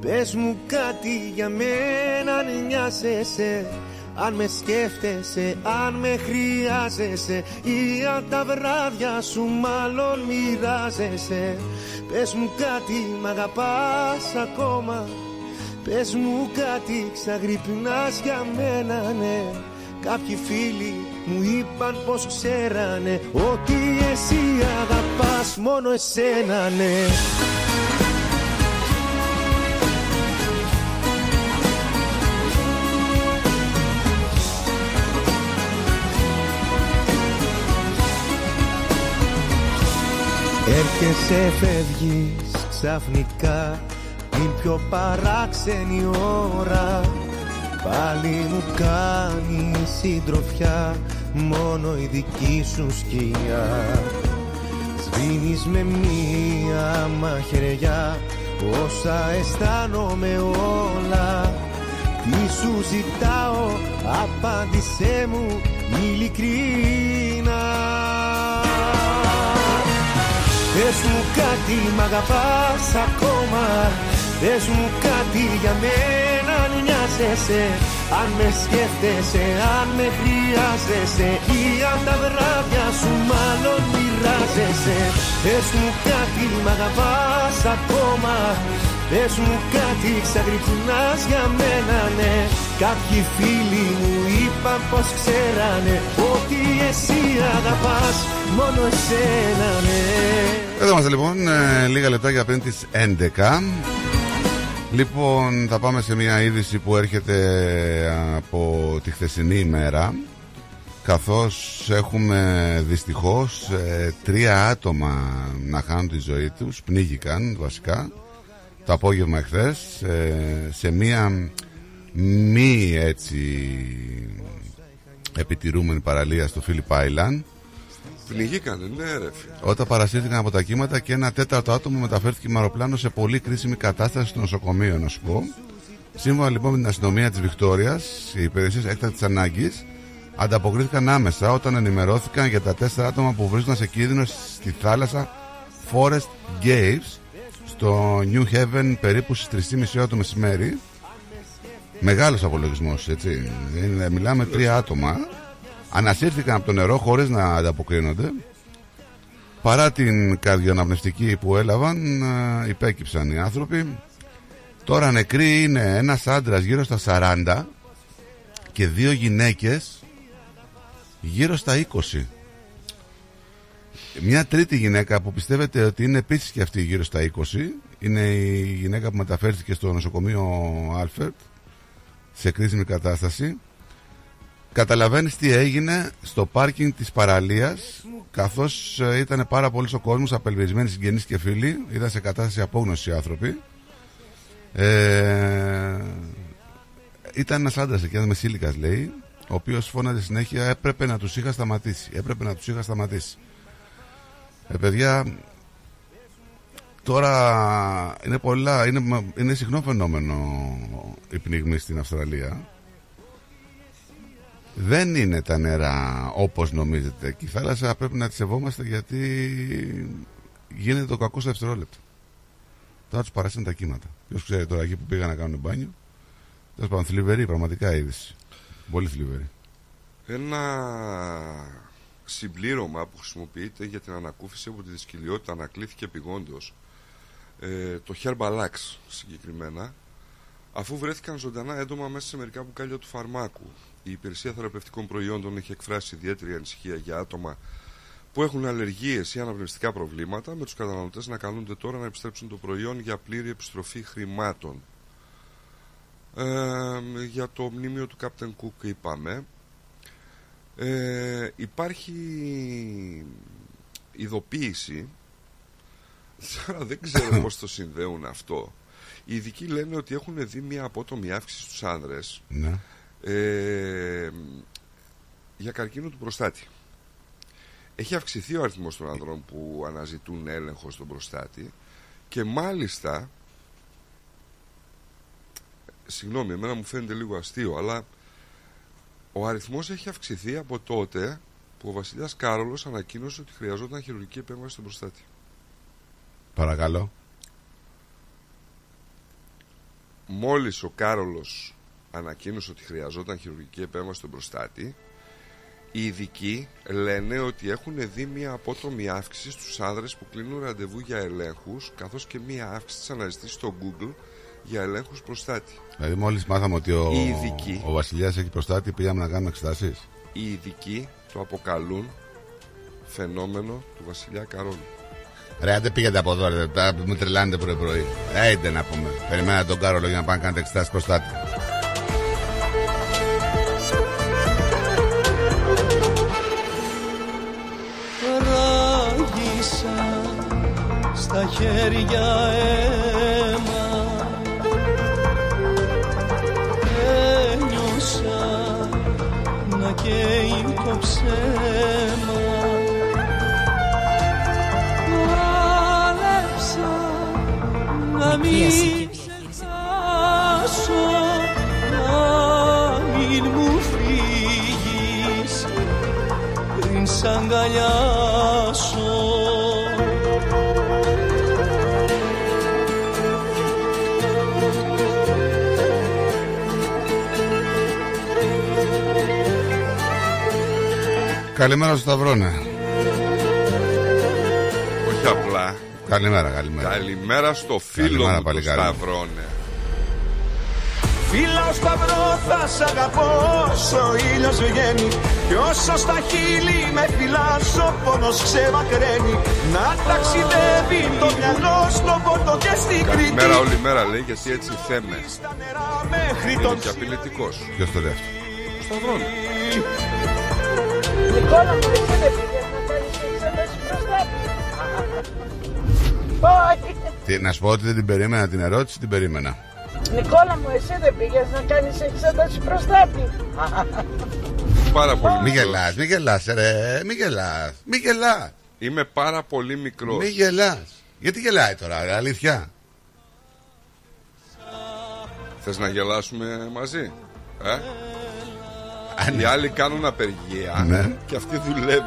Πες μου κάτι για μένα, αν νοιάζεσαι. Αν με σκέφτεσαι, αν με χρειάζεσαι, ή αν τα βράδια σου μάλλον μοιράζεσαι. Πες μου κάτι, μ' αγαπάς ακόμα. Πες μου κάτι, ξαγρυπνάς για μένα, ναι. Κάποιοι φίλοι μου είπαν πως ξέρανε ότι εσύ αγαπάς μόνο εσένα, ναι. Έρχεσαι, φεύγεις ξαφνικά, την πιο παράξενη ώρα. Πάλι μου κάνει συντροφιά μόνο η δική σου σκιά. Σβήνεις με μία μαχαιριά όσα αισθάνομαι όλα. Τι σου ζητάω, απάντησέ μου ειλικρίνα. Πες μου κάτι, μ' αγαπάς ακόμα. Πες μου κάτι για μένα, αν νοιάζεσαι. Αν με σκέφτεσαι, αν με χρειάζεσαι, ή αν τα βράδια σου μάλλον μοιράζεσαι. Πες μου κάτι, μ' αγαπάς ακόμα. Πες μου κάτι, ξαγρυπνάς για μένα, ναι. Κάποιοι φίλοι μου είπαν πως ξέρανε ότι εσύ αγαπάς μόνο εσένα, ναι. Εδώ είμαστε λοιπόν, λίγα λεπτά για πριν τις 11. Λοιπόν, θα πάμε σε μια είδηση που έρχεται από τη χθεσινή ημέρα, καθώς έχουμε δυστυχώς 3 άτομα να χάνουν τη ζωή τους. Πνίγηκαν βασικά το απόγευμα εχθές σε μια μη έτσι επιτηρούμενη παραλία στο Phillip Island. Πνιγήκανε, ναι, ρε φίλε. Όταν παρασύρθηκαν από τα κύματα και 1/4 άτομο μεταφέρθηκε με αεροπλάνο σε πολύ κρίσιμη κατάσταση στο νοσοκομείο, να σου πω. Σύμφωνα λοιπόν με την αστυνομία της Βικτόριας, οι υπηρεσίες έκτακτης ανάγκης ανταποκρίθηκαν άμεσα όταν ενημερώθηκαν για τα 4 άτομα που βρίσκονταν σε κίνδυνο στη θάλασσα Forest Gaves στο New Haven περίπου στις 3:30 το μεσημέρι. Μεγάλος απολογισμός, έτσι. Μιλάμε 3 άτομα. Ανασύρθηκαν από το νερό χωρίς να ανταποκρίνονται. Παρά την καρδιοαναπνευστική που έλαβαν, υπέκυψαν οι άνθρωποι. Τώρα νεκροί είναι ένας άντρας γύρω στα 40 και 2 γυναίκες γύρω στα 20. Μια τρίτη γυναίκα που πιστεύετε ότι είναι επίσης και αυτή γύρω στα 20, είναι η γυναίκα που μεταφέρθηκε στο νοσοκομείο Alfred σε κρίσιμη κατάσταση. Καταλαβαίνεις τι έγινε στο πάρκινγκ της παραλίας, καθώς ήταν πάρα πολύς ο κόσμος, απελπισμένοι συγγενείς και φίλοι. Ήταν σε κατάσταση απόγνωσης οι άνθρωποι. Ήταν ένας άντρας εκεί, ένας μεσήλικας λέει, ο οποίος φώναζε συνέχεια «έπρεπε να τους είχα σταματήσει, έπρεπε να τους είχα σταματήσει». Παιδιά, τώρα είναι πολλά, είναι συχνό φαινόμενο η πνιγμή στην Αυστραλία. Δεν είναι τα νερά όπως νομίζετε. Και η θάλασσα πρέπει να τη σεβόμαστε, γιατί γίνεται το κακό στα δευτερόλεπτα. Τώρα τους παράσυνε τα κύματα. Ποιος ξέρει τώρα εκεί που πήγαν να κάνουν μπάνιο. Τέλος πάντων, θλιβερή πραγματικά είδηση. Πολύ θλιβερή. Ένα συμπλήρωμα που χρησιμοποιείται για την ανακούφιση από τη δυσκολιότητα ανακλήθηκε επειγόντως. Το Herbalax συγκεκριμένα, αφού βρέθηκαν ζωντανά έντομα μέσα σε μερικά μπουκάλια του φαρμάκου. Η υπηρεσία θεραπευτικών προϊόντων έχει εκφράσει ιδιαίτερη ανησυχία για άτομα που έχουν αλλεργίες ή αναπνευστικά προβλήματα, με τους καταναλωτές να καλούνται τώρα να επιστρέψουν το προϊόν για πλήρη επιστροφή χρημάτων. Για το μνημείο του Captain Cook είπαμε. Υπάρχει ειδοποίηση. Δεν ξέρω πώς το συνδέουν αυτό. Οι ειδικοί λένε ότι έχουν δει μια απότομη αύξηση στους άνδρες, ναι, για καρκίνο του προστάτη. Έχει αυξηθεί ο αριθμός των ανδρών που αναζητούν έλεγχο στον προστάτη. Και μάλιστα, συγγνώμη, εμένα μου φαίνεται λίγο αστείο, αλλά ο αριθμός έχει αυξηθεί από τότε που ο βασιλιάς Κάρολος ανακοίνωσε ότι χρειαζόταν χειρουργική επέμβαση στον προστάτη. Παρακαλώ. Μόλις ο Κάρολος ανακοίνωσε ότι χρειαζόταν χειρουργική επέμβαση στον προστάτη, οι ειδικοί λένε ότι έχουν δει μια απότομη αύξηση στους άνδρες που κλείνουν ραντεβού για ελέγχους, καθώς και μια αύξηση της αναζήτησης στο Google για ελέγχους προστάτη. Δηλαδή μόλις μάθαμε ότι ο βασιλιάς έχει προστάτη, πήγαμε να κάνουμε εξετάσεις. Οι ειδικοί το αποκαλούν φαινόμενο του βασιλιά Καρόλου. Ρε, άντε πήγατε από εδώ, ρε, μου τρελάνετε πρωί-πρωί. Έντε να πούμε. Περιμένατε τον Κάρολο για να πάνε κάνετε εξετάσεις προστάτη. Ράγισα στα χέρια αίμα, ένιωσα να καίει το ψέμα. Να μην ξεχάσω, να μην μου φύγεις πριν σ' αγκαλιάσω. Καλημέρα στο Σταυρώνα. Όχι απλά. Καλημέρα, καλημέρα. Καλημέρα στο φίλο μου του Σταυρώνε. Φίλα ο Σταυρό θα σ' αγαπώ, ο ήλιος βγαίνει, κι όσο στα χείλη με φυλάς ο πόνος ξεμακραίνει. Να ταξιδεύει το μυαλό στο Πόρτο και στην Κρήτη. Καλημέρα όλη μέρα λέει, γιατί έτσι θέμε. Είναι και απειλητικός. Ποιος το λέει αυτό? Ο Σταυρώνε. Νικόλα μου δεν ξέρετε, να σου πω ότι δεν την περίμενα την ερώτηση, την περίμενα. Νικόλα μου, εσύ δεν πήγες να κάνεις εξέταση προστάτη? Πάρα πολύ. Μη γελάς, μη γελάς ρε, μη γελάς, μη γελάς. Είμαι πάρα πολύ μικρός. Μη γελάς. Γιατί γελάει τώρα ρε, αλήθεια? Θες να γελάσουμε μαζί? Οι άλλοι κάνουν απεργία, ναι. Και αυτή δουλεύει.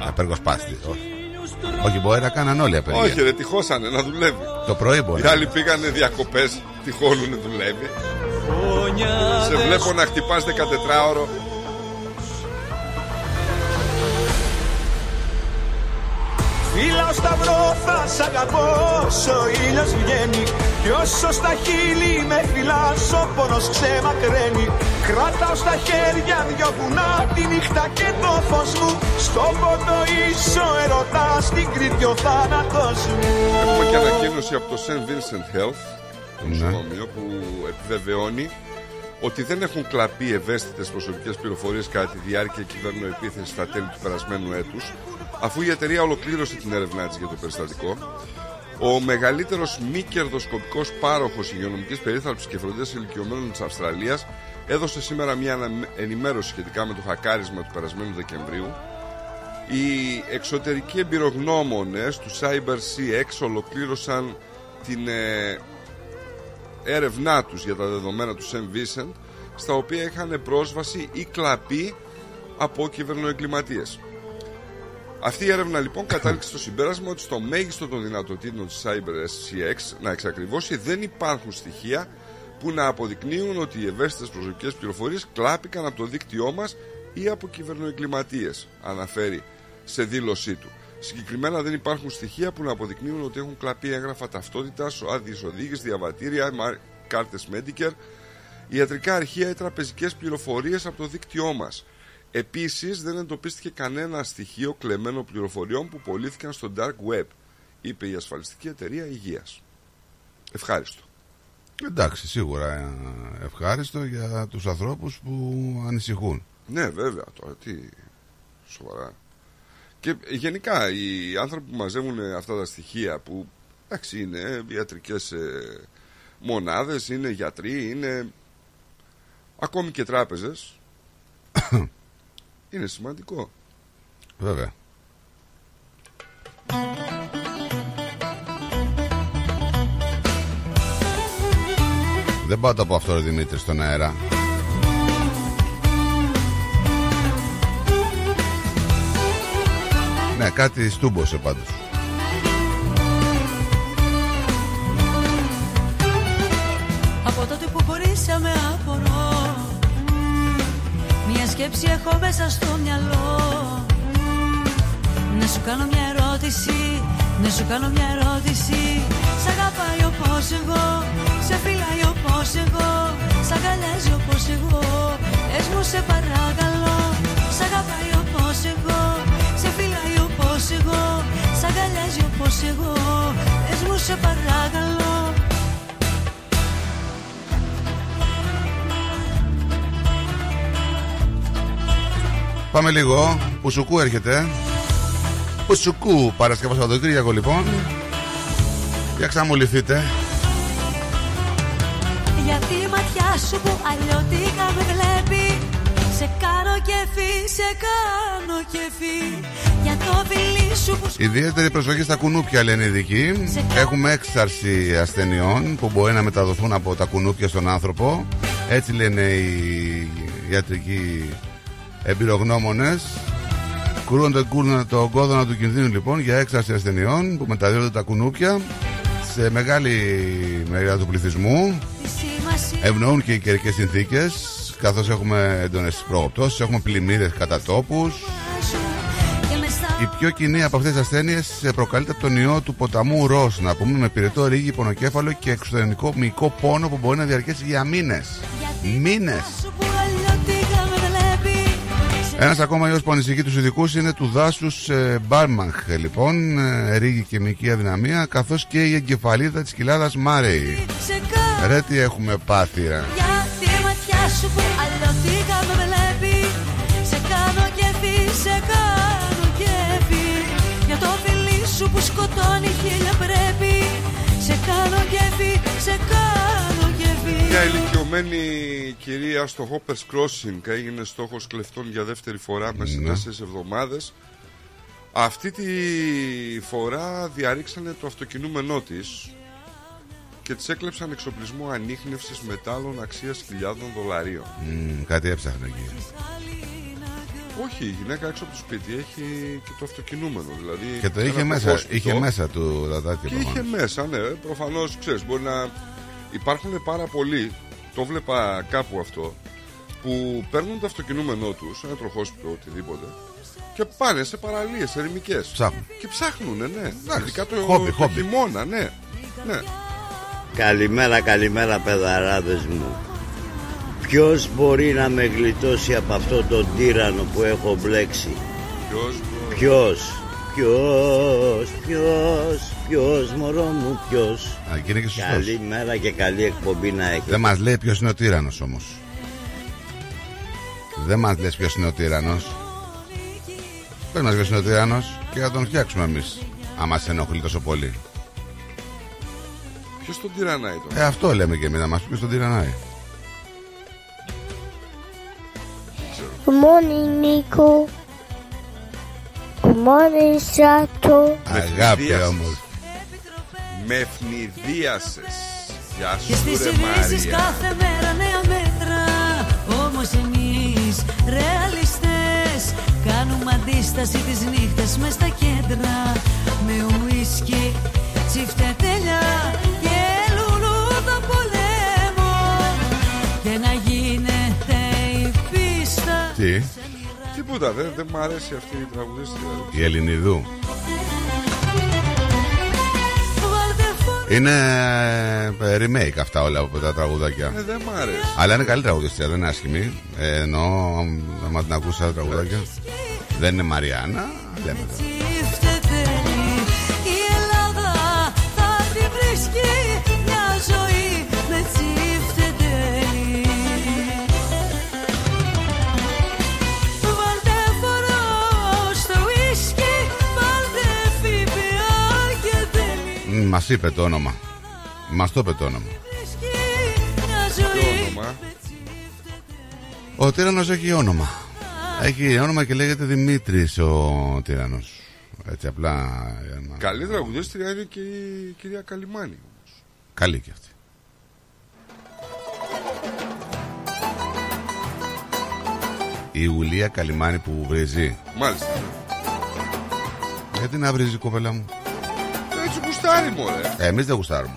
Απεργοσπάστη. Όχι, μπορεί να κάναν όλοι απεργία. Όχι, ρε, τυχώσανε να δουλεύει. Το πρωί μπορεί. Οι άλλοι πήγανε διακοπές, τυχώνουνε δουλεύει. Σε βλέπω να χτυπάς 14ωρο. Φίλα ο Σταυρό θα σ' αγαπώ, ο ήλιος βγαίνει, κι όσο στα χείλη με φυλάς ο πόνος ξεμακραίνει. Κράταω στα χέρια δυο βουνά, τη νύχτα και το φως μου, στο Πόντο ίσο ερωτά, στην Κρήτη ο θάνατος μου. Έχουμε και ανακοίνωση από το St. Vincent Health, το νοσοκομείο, που επιβεβαιώνει ότι δεν έχουν κλαπεί ευαίσθητες προσωπικές πληροφορίες κατά τη διάρκεια κυβερνοεπίθεσης στα τέλη του περασμένου έτους, αφού η εταιρεία ολοκλήρωσε την έρευνά της για το περιστατικό. Ο μεγαλύτερος μη κερδοσκοπικός πάροχος υγειονομικής περίθαλψης και φροντίδας ηλικιωμένων της Αυστραλίας έδωσε σήμερα μια ενημέρωση σχετικά με το χακάρισμα του περασμένου Δεκεμβρίου. Οι εξωτερικοί εμπειρογνώμονες του CyberCX ολοκλήρωσαν την έρευνά τους για τα δεδομένα του St. Vincent, στα οποία είχαν πρόσβαση ή κλαπή από κυβερνοεγκληματίες. Αυτή η έρευνα λοιπόν κατάληξε στο συμπέρασμα ότι στο μέγιστο των δυνατοτήτων της CyberCX, να εξακριβώσει, δεν υπάρχουν στοιχεία που να αποδεικνύουν ότι οι ευαίσθητες προσωπικές πληροφορίες κλάπηκαν από το δίκτυό μας ή από κυβερνοεγκληματίες, αναφέρει σε δήλωσή του. Συγκεκριμένα δεν υπάρχουν στοιχεία που να αποδεικνύουν ότι έχουν κλαπεί έγγραφα ταυτότητας, άδειες οδήγησης, διαβατήρια, κάρτες Medicare, ιατρικά αρχεία ή τραπεζικές πληροφορίες από το δίκτυό μας. Επίσης, δεν εντοπίστηκε κανένα στοιχείο κλεμμένο πληροφοριών που πωλήθηκαν στο Dark Web, είπε η ασφαλιστική εταιρεία υγείας. Ευχάριστο. Εντάξει, σίγουρα ευχάριστο για τους ανθρώπους που ανησυχούν. Ναι, βέβαια, τώρα τι σοβαρά. Και γενικά οι άνθρωποι που μαζεύουν αυτά τα στοιχεία, που εντάξει είναι ιατρικές μονάδες, είναι γιατροί, είναι ακόμη και τράπεζες, είναι σημαντικό. Βέβαια. Δεν πάω από αυτό, Δημήτρη, στον αέρα. Ναι, κάτι στούμπωσε πάντως. σκέψη έχω μέσα στο μυαλό. Να σου κάνω μια ερώτηση, να σου κάνω μια ερώτηση. Σ' αγαπάει όπως εγώ, σε φιλάει όπως εγώ, σ' αγκαλιάζει όπως εγώ. Πες μου σε παρακαλώ, σ' αγαπάει όπως εγώ, σε φιλάει όπως εγώ, σ' αγκαλιάζει όπως εγώ. Πες μου σε παρακαλώ. Πάμε λίγο, Πουσουκού έρχεται. Πουσουκού, Παρασκευά Σαββατοκύριακο λοιπόν. Για ξαμολυθείτε. Γιατί η ματιά σου που αλλιώτικα με βλέπει, σε κάνω κεφί, σε κάνω κεφί. Για το φιλί σου που... Ιδιαίτερη προσοχή στα κουνούπια λένε οι ειδικοί. Έχουμε έξαρση ασθενειών που μπορεί να μεταδοθούν από τα κουνούπια στον άνθρωπο. Έτσι λένε οι ιατρικοί εμπειρογνώμονες. Κρούν τον κόδωνα του κινδύνου λοιπόν για έξαρση ασθενειών που μεταδίδονται τα κουνούπια σε μεγάλη μερίδα του πληθυσμού. Ευνοούν και οι καιρικές συνθήκες, καθώς έχουμε έντονες προοπτώσεις, έχουμε πλημμύρες κατά τόπους. Η πιο κοινή από αυτές τις ασθένειες προκαλείται από τον ιό του ποταμού Ρος, να πούμε, με πυρετό, ρίγη, πονοκέφαλο και εξωτερικό μυϊκό πόνο που μπορεί να διαρκέσει για μήνες. Μήνες! Ένας ακόμα ιός που ανησυχεί τους ειδικούς είναι του δάσους Μπάρμαχ, λοιπόν, ρίγη και μυϊκή αδυναμία, καθώς και η εγκεφαλίδα της κοιλάδας Μάρεϊ. Ρε τι έχουμε πάθει, ρε. Μια ηλικιωμένη κυρία στο Hoppers Crossing έγινε στόχος κλεφτών για δεύτερη φορά μέσα σε 4 εβδομάδες. Αυτή τη φορά διαρρήξανε το αυτοκινούμενό της και της έκλεψαν εξοπλισμό ανίχνευσης μετάλλων αξίας $1,000. Κάτι έψαχνε εκεί. Όχι, η γυναίκα έξω από το σπίτι έχει και το αυτοκινούμενο, δηλαδή. Και το είχε μέσα, είχε μέσα του δατάτυλο. Και είχε μέσα, ναι, προφανώς, ξέρεις, μπορεί να... Υπάρχουν πάρα πολλοί, το βλέπα κάπου αυτό, που παίρνουν το αυτοκινούμενό τους, ένα τροχόσπιτο, οτιδήποτε, και πάνε σε παραλίες, σε ερημικές. Ψάχνουν. Και ψάχνουνε, ναι. Ειδικά το χειμώνα, ναι. Ναι. Καλημέρα, καλημέρα, παιδαράδες μου. Ποιος μπορεί να με γλιτώσει από αυτό τον τύρανο που έχω μπλέξει? Ποιος, μωρό μου, ποιος? Καλή μέρα και καλή εκπομπή να έχετε. Δεν μας λέει ποιος είναι ο τύρανος όμως. Δεν μας λες ποιος είναι ο τύρανος. Πες μας ποιος είναι ο τύρανος και θα τον φτιάξουμε εμείς, άμα σε ενοχλεί τόσο πολύ. Ποιος τον τυρανάει τώρα? Αυτό λέμε και εμείς, να μας πει ποιος τον τυρανάει. Good morning, Νίκο. Good morning, Στράτο. Αγάπη όμως. Με ευνηδίασες. Γεια σου ρε Μάρια. Κάθε μέρα νέα μέτρα. Όμως εμείς ρεαλιστές κάνουμε αντίσταση τις νύχτες μες στα κέντρα. Με ουίσκι, τσίφτε τελιά και λουλού το πολέμο. Και να γίνεται η πίστα. Τι? Τίποτα, δεν μ' αρέσει αυτή η τραγουδίστρια. Η Ελληνιδού. Είναι remake αυτά όλα από τα τραγουδάκια. Δεν μ' αρέσει. Αλλά είναι καλή τραγουδίστρια, δεν είναι άσχημη. Εννοώ, άμα την ακούσα τα τραγουδάκια. Δεν είναι Μαριάννα, λέμε τώρα. Η Ελλάδα θα τη βρίσκει μια ζωή με τσιφτετέλη. Μας είπε το όνομα. Μας το είπε το όνομα. Ο τύρανος έχει όνομα. Έχει όνομα και λέγεται Δημήτρης ο τύρανος. Έτσι απλά. Καλή τραγουδίστρια είναι και η κυρία Καλυμάνη. Καλή και αυτή. Η Ιουλία Καλυμάνη που βρίζει. Μάλιστα. Γιατί να βρίζει, κοπέλα μου? Έτσι γουστάρει, μωρέ. Εμείς δεν γουστάρουμε.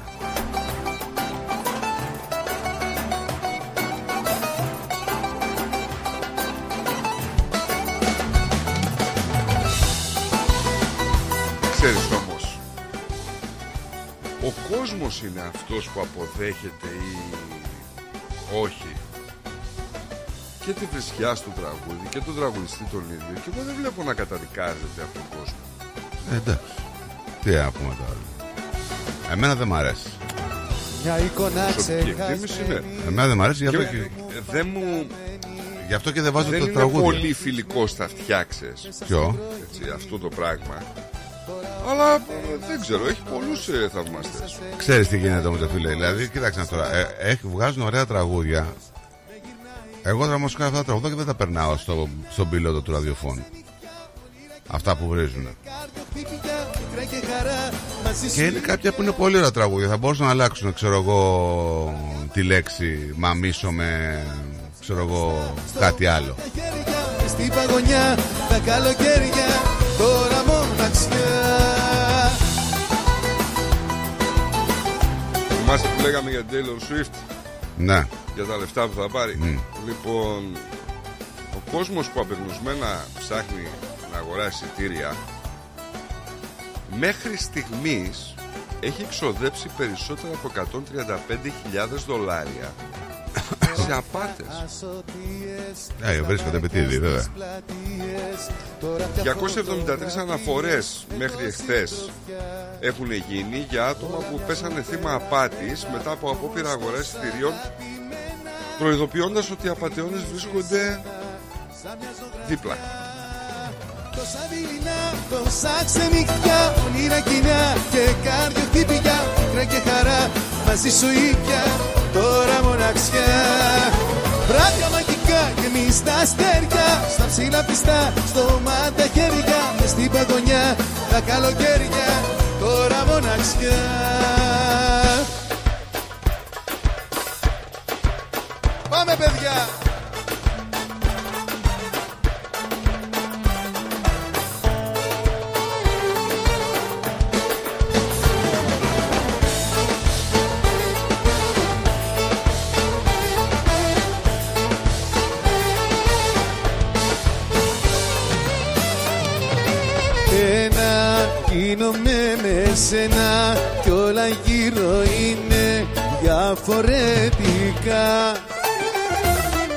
ξέρεις όμως, ο κόσμος είναι αυτός που αποδέχεται ή όχι και τη βρισιά του τραγούδι και τον τραγουδιστή τον ίδιο, και εγώ δεν βλέπω να καταδικάζεται από τον κόσμο. Εντάξει, τι άπουμε τώρα. Εμένα δεν μ' αρέσει. Μια εικόνα ξεχασμένη. Εμένα δεν μ' αρέσει, γι' αυτό και δεν μου... Γι' αυτό και δεν βάζω το τραγούδι. Δεν είναι πολύ φιλικό στα φτιάξες. Ποιο? Έτσι, αυτό το πράγμα. Αλλά δεν ξέρω, έχει πολλούς θαυμαστές. Ξέρεις τι γίνεται όμως, φίλε? Δηλαδή, κοιτάξτε τώρα, βγάζουν ωραία τραγούδια. Εγώ τώρα όμως κάνω αυτά τα τραγούδια και δεν τα περνάω στον πιλότο του ραδιοφώνου. Αυτά που βρίζουν. Και είναι κάποια που είναι πολύ ωραία τραγούδια. Θα μπορούσαν να αλλάξουν, ξέρω εγώ, τη λέξη μαμίσω με, ξέρω εγώ, κάτι άλλο. Στην παγωνιά, τα καλοκαίρια, τώρα μοναξιά. Θυμάστε που λέγαμε για την Taylor Swift? Ναι. Για τα λεφτά που θα πάρει. Λοιπόν, ο κόσμος που απεγνωσμένα ψάχνει να αγοράσει εισιτήρια, μέχρι στιγμής έχει ξοδέψει περισσότερα από $135,000 σε απάτες. Βρίσκονται επιτίδη, βέβαια. 273 αναφορές μέχρι εχθές έχουν γίνει για άτομα που πέσανε θύμα απάτης μετά από απόπειρα αγοράς εισιτηρίων, προειδοποιώντας ότι οι απατεώνες βρίσκονται δίπλα. Τώρα μοναξιά, βράδια μαγικά και εμείς τα αστέρια, στα ψηλά πιστά, στο μάτα χέρια, μες στην παγωνιά, τα καλοκαίρια, τώρα μοναξιά. Πάμε παιδιά! Γίνομαι με σένα κι όλα γύρω είναι διαφορετικά.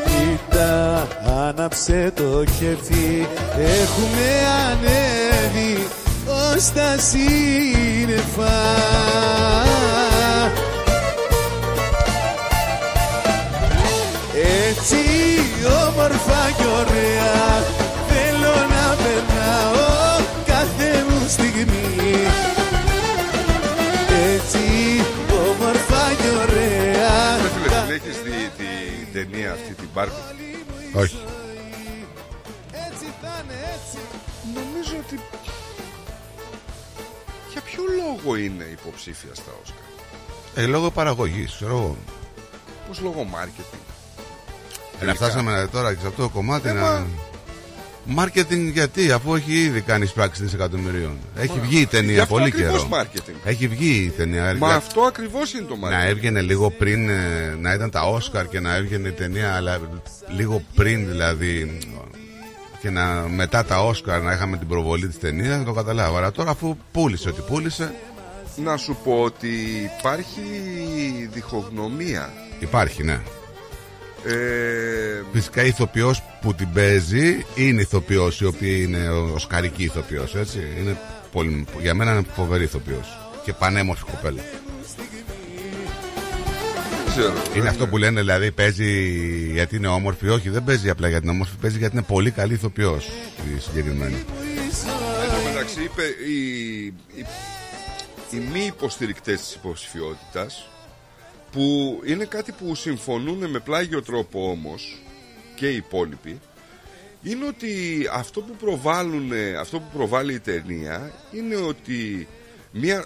Κοίτα, άναψε το χεφί, έχουμε ανέβει ως τα σύννεφα. Έτσι όμορφα κι ωραία θέλω να περνάω κάθε μου στιγμή. Έτσι όμορφα και ωραία. Φίλε, έχεις δει την ταινία αυτή την Barbecue? Όχι. Έτσι θα είναι, έτσι. Νομίζω ότι για ποιο λόγο είναι υποψήφια στα Όσκαρ? Λόγω παραγωγής, ξέρω. Πώς, λόγω μάρκετινγκ? Να φτάσαμε τώρα και σε αυτό το κομμάτι να... Μάρκετινγκ γιατί, αφού έχει ήδη κάνει πράξη δισεκατομμυρίων. Έχει βγει η ταινία αυτό πολύ καιρό. Marketing. Έχει βγει η ταινία. Μα αυτό ακριβώς είναι το marketing. Να έβγαινε λίγο πριν, να ήταν τα Όσκαρ και να έβγαινε η ταινία, αλλά λίγο πριν δηλαδή. Και να, μετά τα Όσκαρ να είχαμε την προβολή της ταινίας, το καταλάβω. Αλλά τώρα αφού πούλησε ό,τι πούλησε. Να σου πω ότι υπάρχει διχογνωμία. Υπάρχει, ναι. Φυσικά η ηθοποιός που την παίζει είναι ηθοποιός, η οποία είναι οσκαρική ηθοποιός, έτσι. Είναι πολύ, για μένα είναι φοβερή ηθοποιός και πανέμορφη κοπέλα. Είναι αυτό που λένε, δηλαδή παίζει γιατί είναι όμορφη. Όχι, δεν παίζει απλά γιατί είναι όμορφη, παίζει γιατί είναι πολύ καλή ηθοποιός η συγκεκριμένη. Εν τω μεταξύ οι μη υποστηρικτές της υποψηφιότητας, που είναι κάτι που συμφωνούν με πλάγιο τρόπο όμως και οι υπόλοιποι, είναι ότι αυτό που προβάλλει η ταινία είναι ότι μια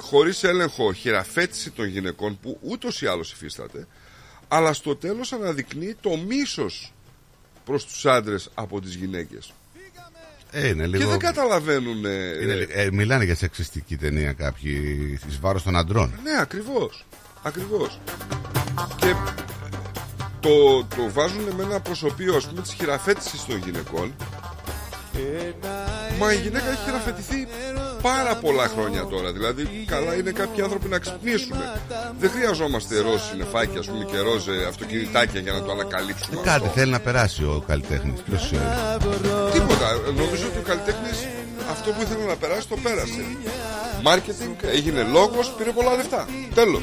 χωρίς έλεγχο χειραφέτηση των γυναικών που ούτως ή άλλως υφίσταται, αλλά στο τέλος αναδεικνύει το μίσος προς τους άντρες από τις γυναίκες. Είναι λίγο... Και δεν καταλαβαίνουν. Μιλάνε για σεξιστική ταινία κάποιοι εις βάρος των αντρών. Ναι, ακριβώς. Ακριβώς. Και το βάζουν με ένα προσωπείο, ας πούμε, της χειραφέτησης των γυναικών. Μα η γυναίκα έχει τεραφετηθεί πάρα πολλά χρόνια τώρα. Δηλαδή, καλά είναι κάποιοι άνθρωποι να ξυπνήσουν. Δεν χρειαζόμαστε ροζ συννεφάκια, ας πούμε, και ροζ αυτοκινητάκια για να το ανακαλύψουμε. Κάτι θέλει να περάσει ο καλλιτέχνης. Τίποτα. Νομίζω ότι ο καλλιτέχνης αυτό που ήθελε να περάσει το πέρασε. Μάρκετινγκ, έγινε λόγος, πήρε πολλά λεφτά. Τέλος.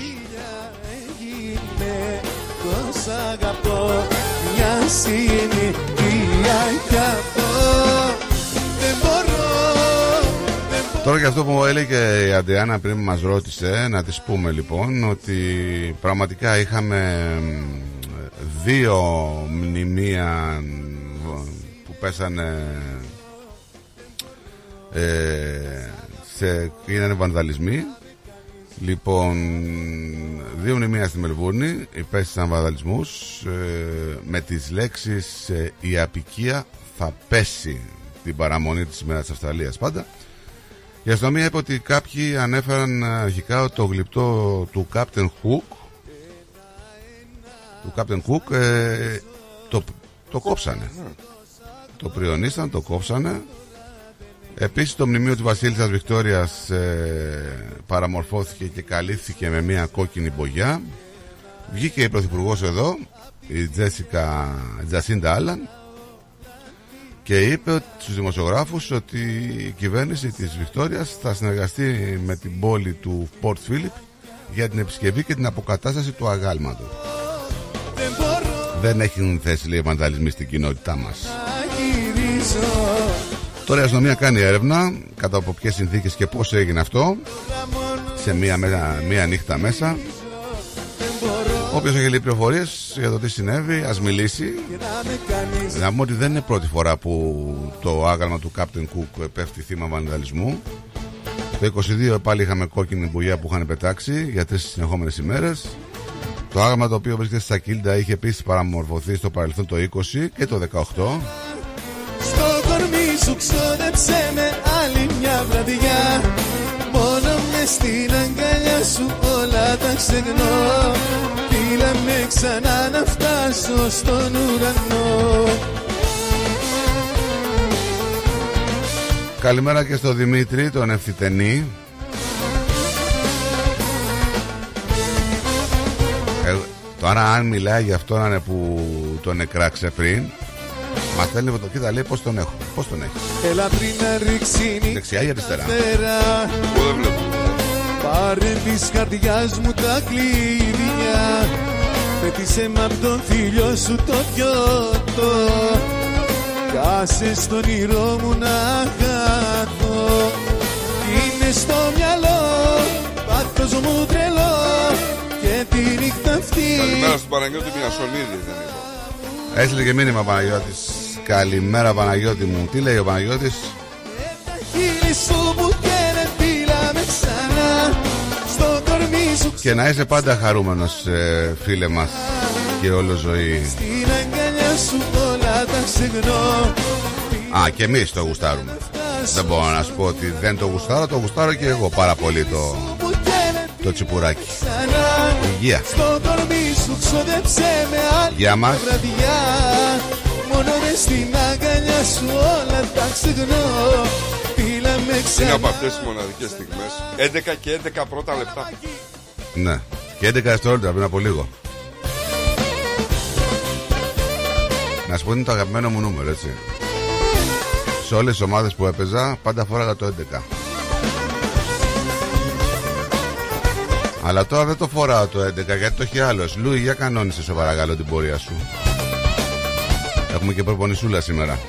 Τώρα και αυτό που έλεγε η Αντεάννα πριν μας ρώτησε, να της πούμε λοιπόν ότι πραγματικά είχαμε δύο μνημεία που πέσανε, γίνανε βανδαλισμοί. Λοιπόν, δύο μνημεία στη Μελβούρνη υπέστησαν βανδαλισμούς με τις λέξεις «Η απικία θα πέσει» την παραμονή της ημέρας της Αυστραλίας πάντα. Η αστυνομία είπε ότι κάποιοι ανέφεραν αρχικά το γλυπτό του Captain Cook το κόψανε. Το πριονίσαν, το κόψανε. Επίσης το μνημείο της Βασίλισσας Βικτόριας παραμορφώθηκε και καλύφθηκε με μια κόκκινη μπογιά. Βγήκε η πρωθυπουργός εδώ, η Τζασίντα Άλλαν, και είπε στους δημοσιογράφους ότι η κυβέρνηση της Βικτόριας θα συνεργαστεί με την πόλη του Port Phillip για την επισκευή και την αποκατάσταση του αγάλματος. Δεν έχουν θέση, λέει, βανδαλισμοί στην κοινότητά μας. Τώρα η αστυνομία κάνει έρευνα κατά από ποιες συνθήκες και πώς έγινε αυτό. Σε μία νύχτα μέσα. Όποιος έχει λίγες πληροφορίες για το τι συνέβη, ας μιλήσει. Να πούμε ότι δεν είναι πρώτη φορά που το άγαλμα του Captain Cook πέφτει θύμα βανδαλισμού. Το 22 πάλι είχαμε κόκκινη μπουγιά που είχαν πετάξει για 3 συνεχόμενες ημέρες. Το άγαλμα το οποίο βρίσκεται στα Κίλντα είχε επίσης παραμορφωθεί στο παρελθόν το 20 και το 18. Σου ξόδεψε με άλλη μια βραδιά. Μόνο με στην αγκαλιά σου όλα τα ξεχνώ. Πήλα με ξανά να φτάσω στον ουρανό. Καλημέρα και στο Δημήτρη, τον ευθυτενή. Τώρα αν μιλάει για αυτόν που τον εκράξε πριν, μα θέλει το κοίτα, λέει πώς τον έχω. Πώς τον έχει. Δεξιά ή αριστερά. Εγώ δεν βλέπω. Πάρε της καρδιάς μου τα κλειδιά. Πέτυσε με απ' τον θηλιό σου το πιότο. Κάσε στον όνειρό μου να χαθώ. Είναι στο μυαλό πάθος μου τρελό. Και τη νύχτα αυτή. Καλημέρα στον Παναγιώτη Μιασονίδη, δεν είπα. Έστειλε και μήνυμα Παναγιώτης. Καλημέρα Παναγιώτη μου. Τι λέει ο Παναγιώτης? Και να είσαι πάντα χαρούμενος, φίλε μας, και όλο ζωή. Α, και εμείς το γουστάρουμε. Δεν μπορώ να σου πω ότι δεν το γουστάρω. Το γουστάρω και εγώ πάρα πολύ το τσιπουράκι. Υγεία. Γεια μας. Είναι από αυτές τις μοναδικές στιγμές. 11 και 11 πρώτα λεπτά. Ναι, και 11 δευτερόλεπτα πριν από λίγο. Να σου πω, είναι το αγαπημένο μου νούμερο, έτσι. Σε όλες τις ομάδες που έπαιζα πάντα φοράγα το 11. Αλλά τώρα δεν το φοράω το 11 γιατί το έχει άλλος. Λούι, για κανόνισε σε παρακαλώ την πορεία σου. Έχουμε και προπονησούλα σήμερα.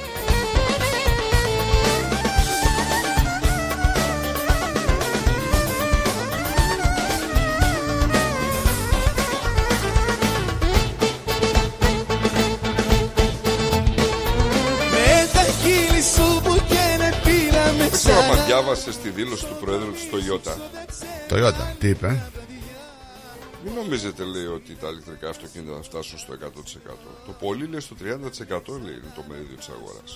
Δεν ξέρω αν διάβασες τη δήλωση του Προέδρου της Toyota. Toyota, τι είπε? Μην νομίζετε, λέει, ότι τα ηλεκτρικά αυτοκίνητα θα φτάσουν στο 100%. Το πολύ, λέει, στο 30%, λέει, είναι το μερίδιο της αγοράς.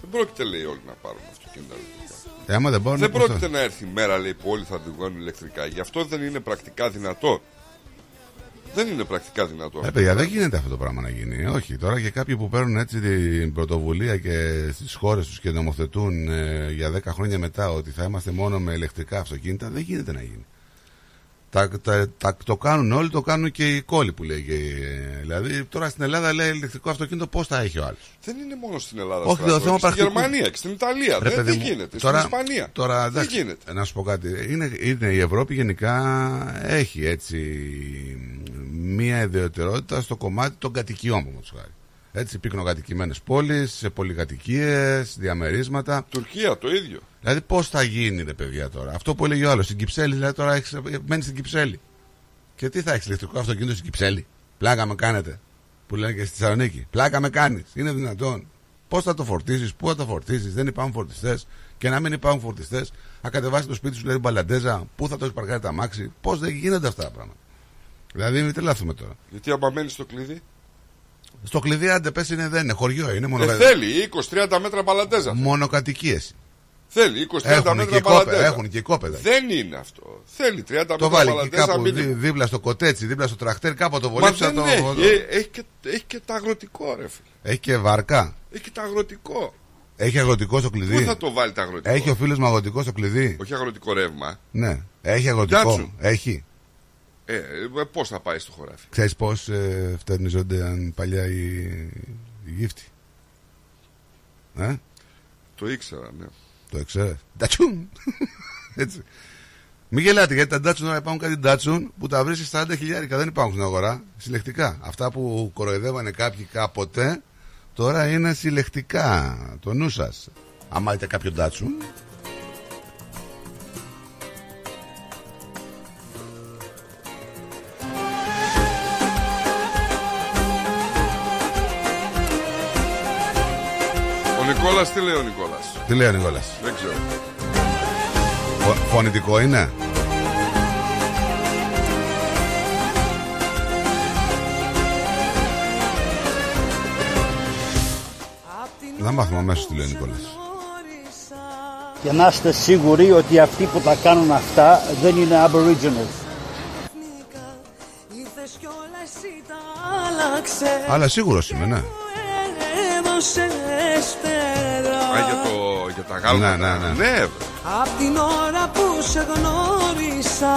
Δεν πρόκειται, λέει, όλοι να πάρουν αυτοκίνητα ηλεκτρικά. Δεν πρόκειται να έρθει η μέρα, λέει, που όλοι θα οδηγούν ηλεκτρικά. Γι' αυτό δεν είναι πρακτικά δυνατό. Δεν είναι πρακτικά δυνατό. Παιδιά, δεν γίνεται αυτό το πράγμα να γίνει. Όχι. Τώρα και κάποιοι που παίρνουν έτσι την πρωτοβουλία και στις χώρες τους και νομοθετούν για 10 χρόνια μετά ότι θα είμαστε μόνο με ηλεκτρικά αυτοκίνητα, δεν γίνεται να γίνει. Το κάνουν όλοι, το κάνουν και οι κόλλοι που λέει. Δηλαδή, τώρα στην Ελλάδα λέει ηλεκτρικό αυτοκίνητο, πώς θα έχει ο άλλος. Δεν είναι μόνο στην Ελλάδα. Όχι, το θέμα στην Γερμανία, στην Ιταλία. Δεν γίνεται. Τώρα, στην Ισπανία. Τώρα, δεν γίνεται. Να σου πω κάτι. Είναι η Ευρώπη γενικά έχει έτσι μία ιδιαιτερότητα στο κομμάτι των κατοικιών, που τους χάρη. Έτσι, πυκνοκατοικημένες πόλεις, πολυκατοικίες, διαμερίσματα. Τουρκία το ίδιο. Δηλαδή, πώς θα γίνει, ρε παιδιά, τώρα. Αυτό που έλεγε ο άλλος, στην Κυψέλη, δηλαδή τώρα μένει στην Κυψέλη. Και τι θα έχεις ηλεκτρικό αυτοκίνητο στην Κυψέλη? Πλάκα με κάνετε. Που λένε και στη Θεσσαλονίκη. Πλάκα με κάνεις. Είναι δυνατόν? Πώς θα το φορτίσεις, πού θα το φορτίσεις? Δεν υπάρχουν φορτιστές. Και να μην υπάρχουν φορτιστές, θα κατεβάσει το σπίτι σου, λέει μπαλαντέζα, πού θα το σπαρκάρει τα αμάξι? Πώς δεν γίνονται αυτά τα πράγματα? Δηλαδή, μην τρελαθούμε τώρα. Γιατί άμα μένει στο κλειδί. Στο κλειδί, άντε πες, δεν είναι χωριό, είναι μονοκατοικία. Θέλει 20-30 μέτρα παλαντέζα. Μονοκατοικίες. Θέλει 20-30 μέτρα παλαντέζα. Έχουν και οικόπεδα. Δεν είναι αυτό. Θέλει 30 μέτρα παλαντέζα. Το βάλει κάπου δίπλα στο κοτέτσι, δίπλα στο τρακτέρ, κάπου το βολέψει. Μα δεν έχει και τα αγροτικό, ρε φίλε. Έχει και βαρκά. Έχει και τα αγροτικό. Έχει αγροτικό στο κλειδί. Πού θα το βάλει τα αγροτικό? Έχει ο φίλος μου αγροτικό στο κλειδί. Όχι αγροτικό ρεύμα. Ναι. Έχει αγροτικό. Έχει. Πώς θα πάει στο χωράφι? Ξέρεις πώς φτερνιζόνται αν παλιά οι γύφτοι? Το ήξερα, ναι. Το ήξερα. Τατσούν. Έτσι. Μην γελάτε, γιατί τα τάτσουν τώρα υπάρχουν κάτι τάτσουν που τα βρίσκεις 40.000, δεν υπάρχουν στην αγορά. Συλλεκτικά. Αυτά που κοροϊδεύανε κάποιοι κάποτε, τώρα είναι συλλεκτικά. Το νου σας. Άμα είτε κάποιο τάτσουν. Νικόλας, τι λέει ο Νικόλας? Τι λέει ο Νικόλας? Δεν ξέρω. Φωνητικό είναι? Να μάθουμε αμέσως τι λέει ο Νικόλας. Και να είστε σίγουροι ότι αυτοί που τα κάνουν αυτά δεν είναι Aboriginals. Αλλά σίγουρος είμαι, ναι. Για τα γάλα. Ναι. Απ' την ώρα που σε γνώρισα,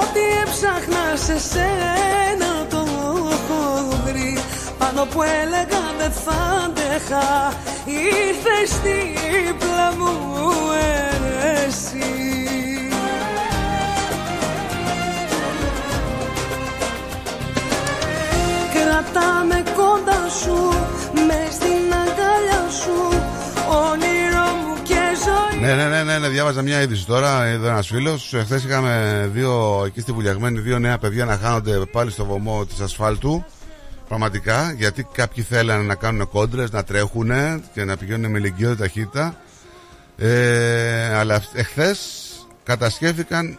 ό,τι έψαχνα σε σένα το χοντρί, πάνω που έλεγα δεν θα αντέχα, ήρθες δίπλα μου εσύ. Κρατάμε κοντά σου, μες στην αγκαλιά σου, όνειρο μου και ζωή. Ναι, διάβαζα μια είδηση τώρα. Εδώ ένας φίλος. Χθες είχαμε εκεί στη Βουλιαγμένη δύο νέα παιδιά να χάνονται πάλι στο βωμό της ασφάλτου. Πραγματικά, γιατί κάποιοι θέλανε να κάνουν κόντρες, να τρέχουν και να πηγαίνουν με ηλικιώδη ταχύτητα. Αλλά εχθές κατασχέθηκαν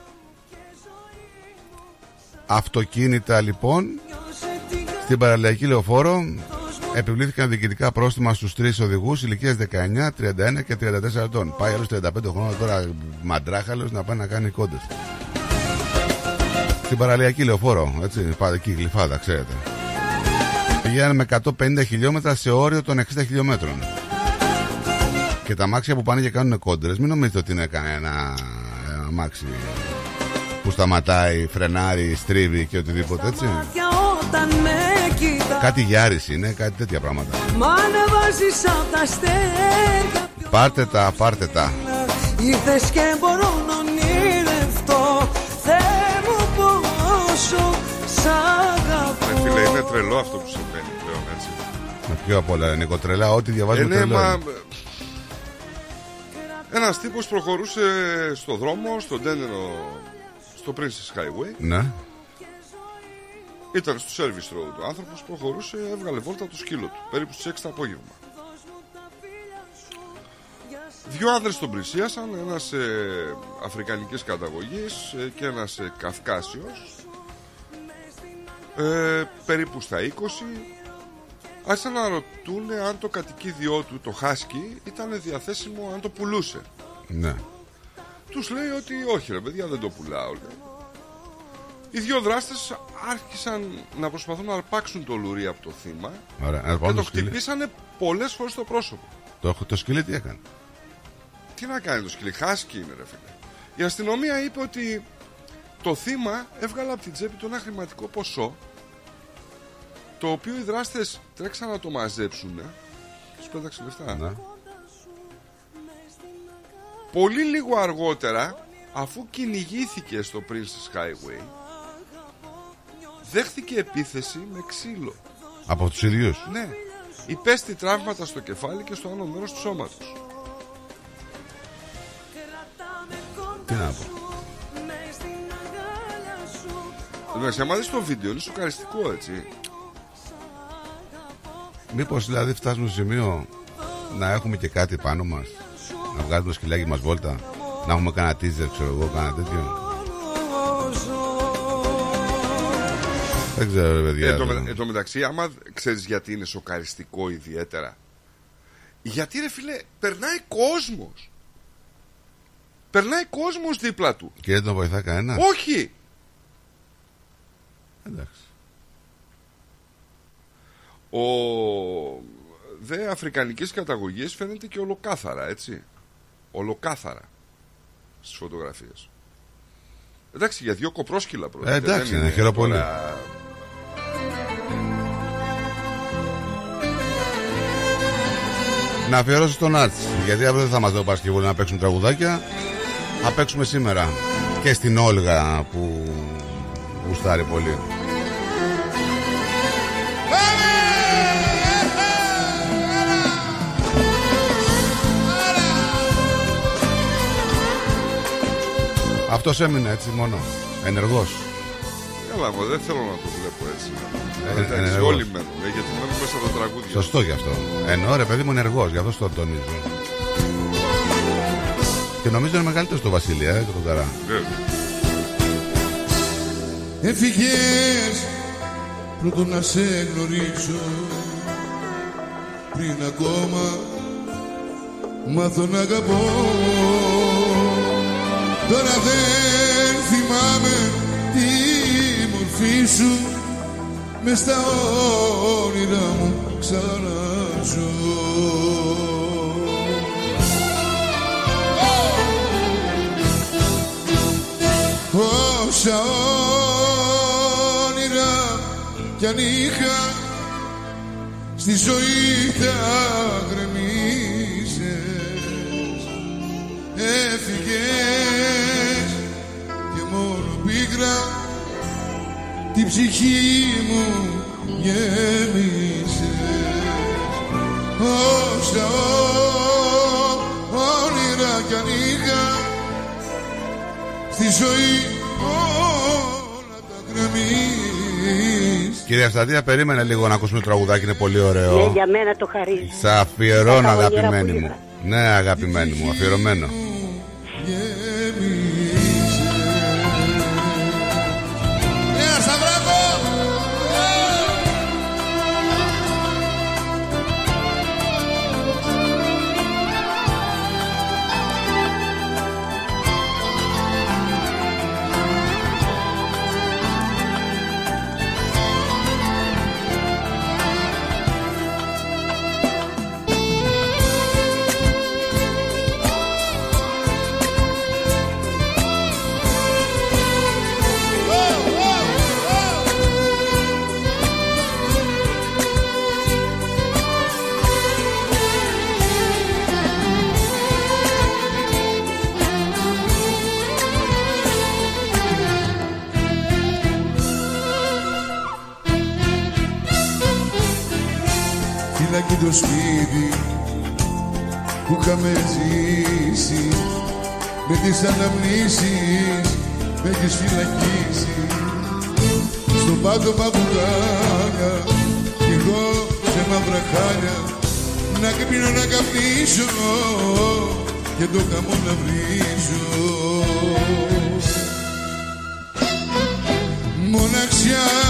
αυτοκίνητα λοιπόν. Στην παραλιακή λεωφόρο επιβλήθηκαν διοικητικά πρόστιμα στους τρεις οδηγούς ηλικίας 19, 31 και 34 ετών. Πάει άλλος 35 χρόνων τώρα μαντράχαλος να πάει να κάνει κόντες. Στην παραλιακή λεωφόρο, έτσι, πάτε εκεί Γλυφάδα, ξέρετε. Πηγαίνουν με 150 χιλιόμετρα σε όριο των 60 χιλιόμετρων. Και τα αμάξια που πάνε και κάνουν κόντες, μην νομίζετε ότι είναι κανένα αμάξι που σταματάει, φρενάρει, στρίβει και οτιδήποτε, έτσι. Κάτι γιάρης είναι, κάτι τέτοια πράγματα. Πάρτε τα. Ήρθες και μπορώ να ονειρευτώ. Θεέ μου πόσο σ' αγαπώ. Φίλε, είναι τρελό αυτό που συμβαίνει πλέον, έτσι. Με πιο απ' όλα, Νίκο, τρελά, ό,τι διαβάζουμε τρελό. Ένας τύπος προχωρούσε στο δρόμο, στον Τένενο, στο Princess Highway. Ναι. Ήταν στο service road. Ο άνθρωπος προχωρούσε, έβγαλε βόλτα το σκύλο του, περίπου στις 6 το απόγευμα. Δύο άνδρες τον πλησίασαν, ένας αφρικανικής καταγωγής και ένας καυκάσιος, περίπου στα 20. Άρχισαν να ρωτούν αν το κατοικίδιό του, το χάσκι, ήταν διαθέσιμο, αν το πουλούσε. Ναι. Τους λέει ότι όχι ρε παιδιά, δεν το πουλάω. Οι δύο δράστες άρχισαν να προσπαθούν να αρπάξουν το λουρί από το θύμα. Άρα, και το χτυπήσανε πολλές φορές στο πρόσωπο. Το σκυλί τι έκανε? Τι να κάνει το σκυλί, χάσκι είναι ρε φίλε. Η αστυνομία είπε ότι το θύμα έβγαλε από την τσέπη του ένα χρηματικό ποσό, το οποίο οι δράστες τρέξαν να το μαζέψουν. Τους πέταξε λεφτά. Να. Πολύ λίγο αργότερα, αφού κυνηγήθηκε στο Princess Highway, δέχθηκε επίθεση με ξύλο. Από τους ίδιους? Ναι. Υπέστη τραύματα στο κεφάλι και στο άλλο μέρος του σώματος. Τι να πω. Εντάξει, άμα δεις το βίντεο, είναι σοκαριστικό, έτσι. Μήπως δηλαδή φτάσουμε στο σημείο να έχουμε και κάτι πάνω μας, να βγάζουμε το σκυλάκι μας βόλτα, να έχουμε κανένα teaser, ξέρω εγώ, κανένα τέτοιο. Δεν ξέρω, παιδιά. Εν τω μεταξύ, άμα ξέρεις γιατί είναι σοκαριστικό ιδιαίτερα, γιατί ρε φίλε, περνάει κόσμος. Περνάει κόσμος δίπλα του. Και δεν τον βοηθά κανένα. Όχι. Εντάξει. Ο δε αφρικανικής καταγωγής φαίνεται και ολοκάθαρα, έτσι. Ολοκάθαρα στις φωτογραφίες. Εντάξει, για δύο κοπρόσκυλα πρόκειται. Εντάξει, είναι χαίρο πολύ. Να αφιερώσω τον Άρτς, γιατί αύριο δεν θα μας δω Παρασκευούλη να παίξουμε τραγουδάκια. Θα παίξουμε σήμερα και στην Όλγα που γουστάρει πολύ. Αυτός έμεινε έτσι μόνο, ενεργός. Καλά, εγώ δεν θέλω να το βλέπω έτσι. Εντάξει, όλοι μένουν, γιατί μένουν μέσα τα τραγούδια. Σωστό γι' αυτό. Εννοώ ρε παιδί μου, ενεργός, γι' αυτό το τονίζω. Και νομίζω είναι μεγαλύτερο στο Βασίλειο, και τον Καρά. Έφυγες πρώτον να σε γνωρίσω, πριν ακόμα μάθω να αγαπώ. Τώρα δεν θυμάμαι τη μορφή σου, μες στα όνειρά μου ξαναζώ. Όσα όνειρα κι αν είχα, στη ζωή θα γκρεμίζες. Έφυγες και μόνο πίκρα την ψυχή μου γέμισες. Όσα όνειρα κι αν είχα, στη ζωή όλα τα κρεμείς. Κυρία Σταδία, περίμενε λίγο να ακούσουμε το τραγουδάκι, είναι πολύ ωραίο. Ναι, για μένα το χαρίζει. Σα αφιερώνω, αγαπημένη μου. Ναι, αγαπημένη μου, αφιερωμένο. Το σπίτι που είχαμε ζήσει, με τις αναμνήσεις με τις φυλακίσει. Στον πάτο παπουλάκια κι εγώ σε μαύρα χάλια, να κρυμνώ να καπνίσω και το χαμό να βρίζω. Μοναξιά,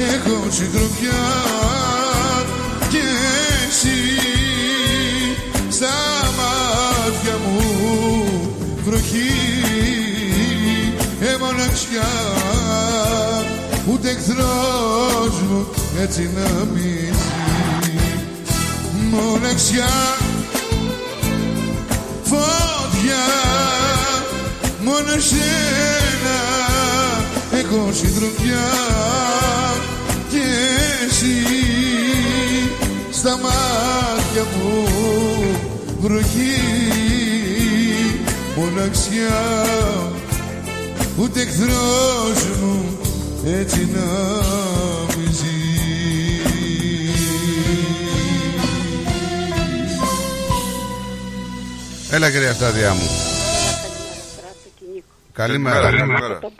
έχω συντροφιά και εσύ στα μάτια πια ούτε εχθρός μου έτσι να μισεί. Μοναξιά, φωτιά, μόνο εσένα έχω συντροφιά και εσύ στα μάτια μου βροχή. Μοναξιά, ούτε εχθρός μου έτσι να μη ζει. Έλα κυρία Στάδια μου. Καλημέρα. Καλημέρα. Αυτό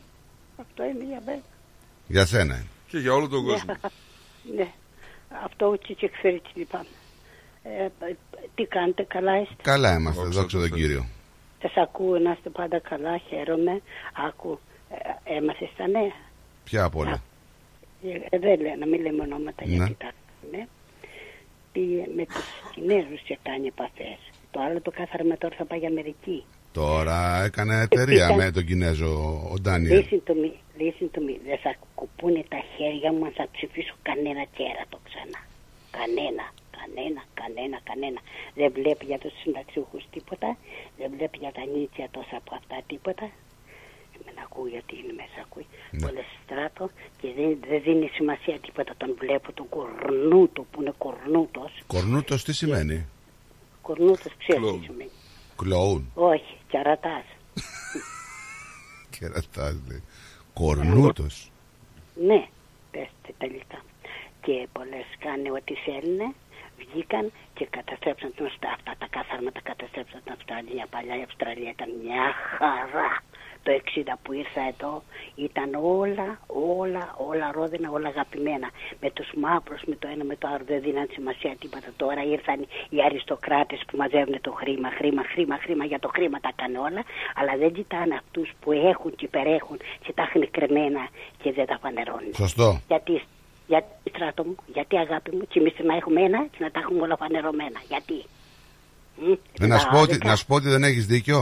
είναι για μένα. Για σένα. Και για όλο τον κόσμο. Ναι. Αυτό και ξέρει τι λυπάμαι. Τι κάνετε, καλά είστε? Καλά είμαστε, δόξα τον Κύριο. Σας ακούω, να είστε πάντα καλά, χαίρομαι. Άκου, έμαθες τα νέα? Ποια απ' όλα? Δεν λέω, να μην λέμε ονόματα, ναι, γιατί τα ναι. Με τους Κινέζους και κάνει επαφές. Το άλλο το κάθαρμα τώρα θα πάει για Αμερική. Τώρα έκανε εταιρεία με τον Κινέζο, ο Ντάνιελ. Listen to me, δεν θα κουπούνε τα χέρια μου αν θα ψηφίσω κανένα κέρατο ξανά. Κανένα. Δεν βλέπει για τους συνταξιούχους τίποτα, δεν βλέπει για τα νίκια τόσα από αυτά τίποτα. Μην ακούω γιατί είναι μέσα, ακούει. Ναι. Πολλές Στράτο και δεν δίνει σημασία τίποτα. Τον βλέπω τον Κορνούτο που είναι Κορνούτος. Κορνούτος τι σημαίνει? Κορνούτος ξέρεις τι σημαίνει? Κλόουν. Όχι, κερατάς. Κερατάς λέει. Κορνούτος. Ναι, πέστε τελικά. Και πολλές κάνε ό,τι θέλουν. Βγήκαν και καταστρέψαν τον αυτά τα καθάρματα, καταστρέψαν την Αυστραλία. Παλιά η Αυστραλία ήταν μια χαρά. Το 60 που ήρθα εδώ ήταν όλα ρόδινα, όλα αγαπημένα. Με τους μαύρους, με το ένα, με το άλλο, δεν δίναν σημασία τίποτα. Τώρα ήρθαν οι αριστοκράτες που μαζεύουν το χρήμα, για το χρήμα τα κάνουν όλα. Αλλά δεν κοιτάνε αυτούς που έχουν και υπερέχουν και τα έχουν κρεμμένα και δεν τα φανερώνουν. Σωστό. Γιατί αγάπη μου, και εμείς να έχουμε ένα και να τα έχουμε όλα φανερωμένα. Γιατί? Να σου πω ότι δεν έχεις δίκιο.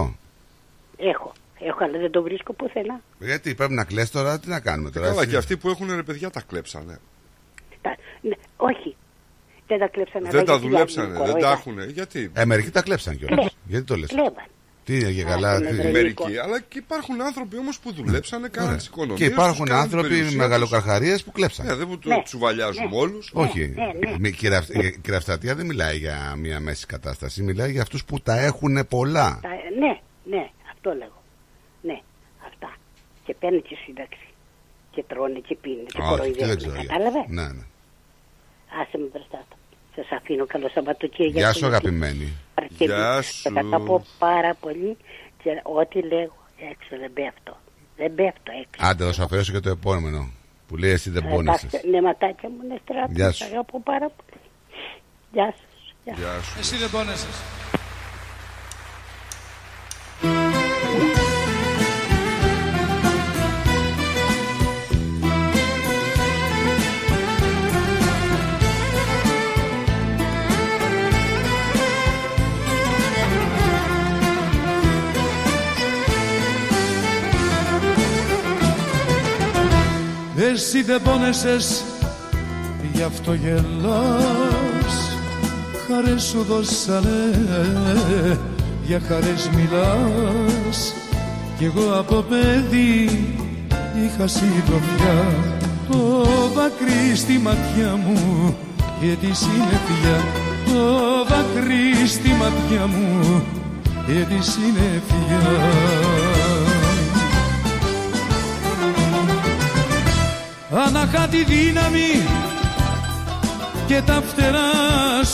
Έχω, αλλά δεν το βρίσκω πουθενά. Γιατί πρέπει να κλαις τώρα, τι να κάνουμε τώρα? Καλά, και αυτοί που έχουν ρε παιδιά τα κλέψανε. Όχι, δεν τα κλέψανε. Δεν τα δουλέψανε, δεν τα έχουνε. Γιατί? Μερικοί τα κλέψαν κιόλας. Γιατί το λες? Τι είναι για καλά, μερικοί, αλλά και υπάρχουν άνθρωποι όμως που δουλέψανε, κάνανε τις οικονομίες. Και υπάρχουν άνθρωποι με μεγαλοκαρχαρίες που κλέψανε. Ναι, δεν το τσουβαλιάζουμε όλους. Όχι. Η κυραυστρατεία δεν μιλάει για μια μέση κατάσταση, μιλάει για αυτούς που τα έχουν πολλά. Ναι, αυτό λέγω. Ναι, αυτά. Και παίρνει και σύνταξη. Και τρώνε και πίνουν και κοροϊδεύουν. Κατάλαβε. Άσε με μπροστά του. Σας αφήνω, καλό Σαββατοκύριακο. Γεια σου αγαπημένη. Γεια σου. Θα τα πω πάρα πολύ και ό,τι λέγω έξω δεν πέφτω έξω. Άντε θα σου αφαιρέσω και το επόμενο που λέει εσύ δεν πόνεσες. Ναι, ματάκια μου, ναι, Στράτο. Γεια σου. Αγαπώ πάρα πολύ. Γεια σας. Γεια σου. Εσύ δεν πόνεσες. Εσύ δεν πόνεσες, γι' αυτό γελάς. Χαρές σου δώσανε, για χαρές μιλάς. Κι εγώ από παιδί είχα συντροφιά. Το δάκρυ στη ματιά μου και τη συννεφιά. Το δάκρυ στη ματιά μου και τη συννεφιά. Αναχά τη δύναμη και τα φτερά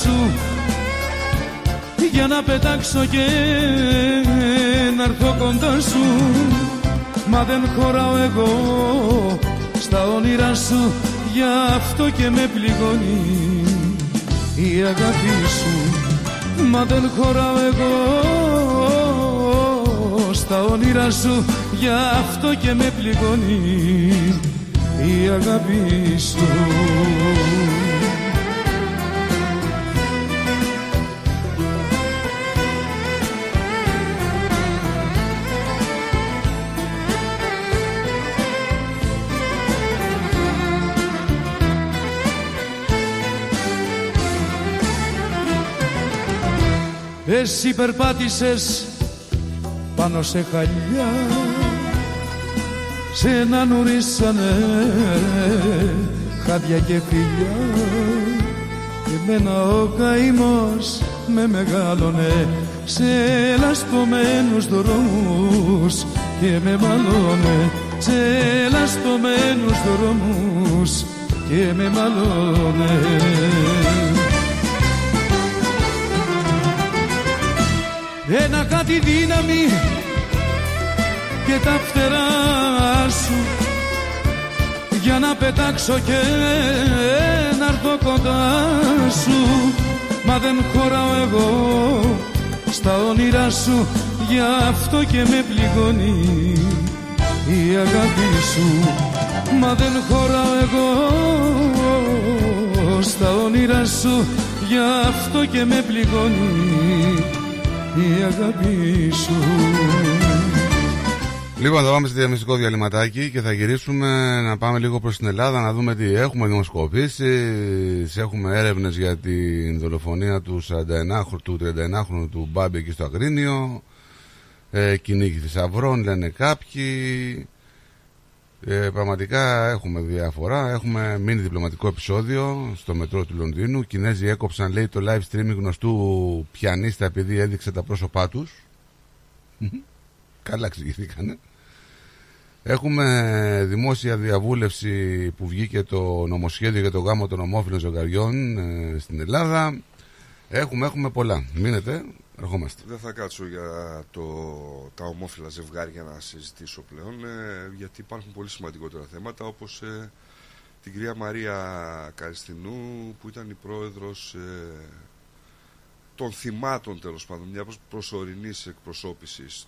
σου για να πετάξω και να έρθω κοντά σου. Μα δεν χωράω εγώ στα όνειρά σου, γι' αυτό και με πληγώνει η αγάπη σου. Μα δεν χωράω εγώ στα όνειρά σου, γι' αυτό και με πληγώνει η αγάπη σου. Εσύ περπάτησες πάνω σε χαλιά, σε να νουρίσανε χάδια και φιλιά. Και εμένα ο καημός με μεγάλωνε σε λαστωμένους δρόμους, και με μαλώνε σε λαστωμένους δρόμους, και με μαλώνε. Ένα κάτι δύναμη και τα φτερά σου, για να πετάξω και να έρθω κοντά σου. Μα δεν χωράω εγώ στα όνειρά σου, γι' αυτό και με πληγώνει η αγάπη σου. Μα δεν χωράω εγώ στα όνειρά σου, γι' αυτό και με πληγώνει η αγάπη σου. Λοιπόν, θα πάμε σε διαφημιστικό διαλυματάκι και θα γυρίσουμε να πάμε λίγο προς την Ελλάδα, να δούμε τι έχουμε δημοσκοπήσεις, έχουμε έρευνες για την δολοφονία του 39χρονου του Μπάμπη εκεί στο Αγρίνιο, κυνήγι θησαυρών λένε κάποιοι, πραγματικά έχουμε διάφορα, έχουμε μείνει διπλωματικό επεισόδιο στο μετρό του Λονδίνου, Κινέζοι έκοψαν λέει το live streaming γνωστού πιανίστα επειδή έδειξε τα πρόσωπά τους. Καλά εξηγηθήκανε. Έχουμε δημόσια διαβούλευση που βγήκε το νομοσχέδιο για το γάμο των ομόφυλων ζευγαριών στην Ελλάδα. Έχουμε πολλά. Μείνετε, ερχόμαστε. Δεν θα κάτσω για τα ομόφυλα ζευγάρια να συζητήσω πλέον, γιατί υπάρχουν πολύ σημαντικότερα θέματα, όπως την κυρία Μαρία Καριστινού, που ήταν η πρόεδρος των θυμάτων, τέλος πάντων, μια προσωρινής εκπροσώπησης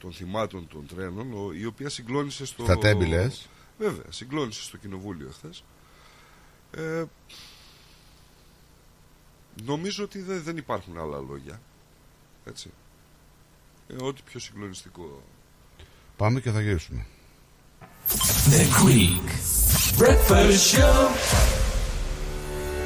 των θυμάτων των τρένων, η οποία συγκλώνησε στο... Στα τέμπιλες. Βέβαια, συγκλώνησε στο κοινοβούλιο χθες. Νομίζω ότι δεν υπάρχουν άλλα λόγια. Έτσι. Ό,τι πιο συγκλονιστικό. Πάμε και θα γυρίσουμε. The Greek Breakfast Show.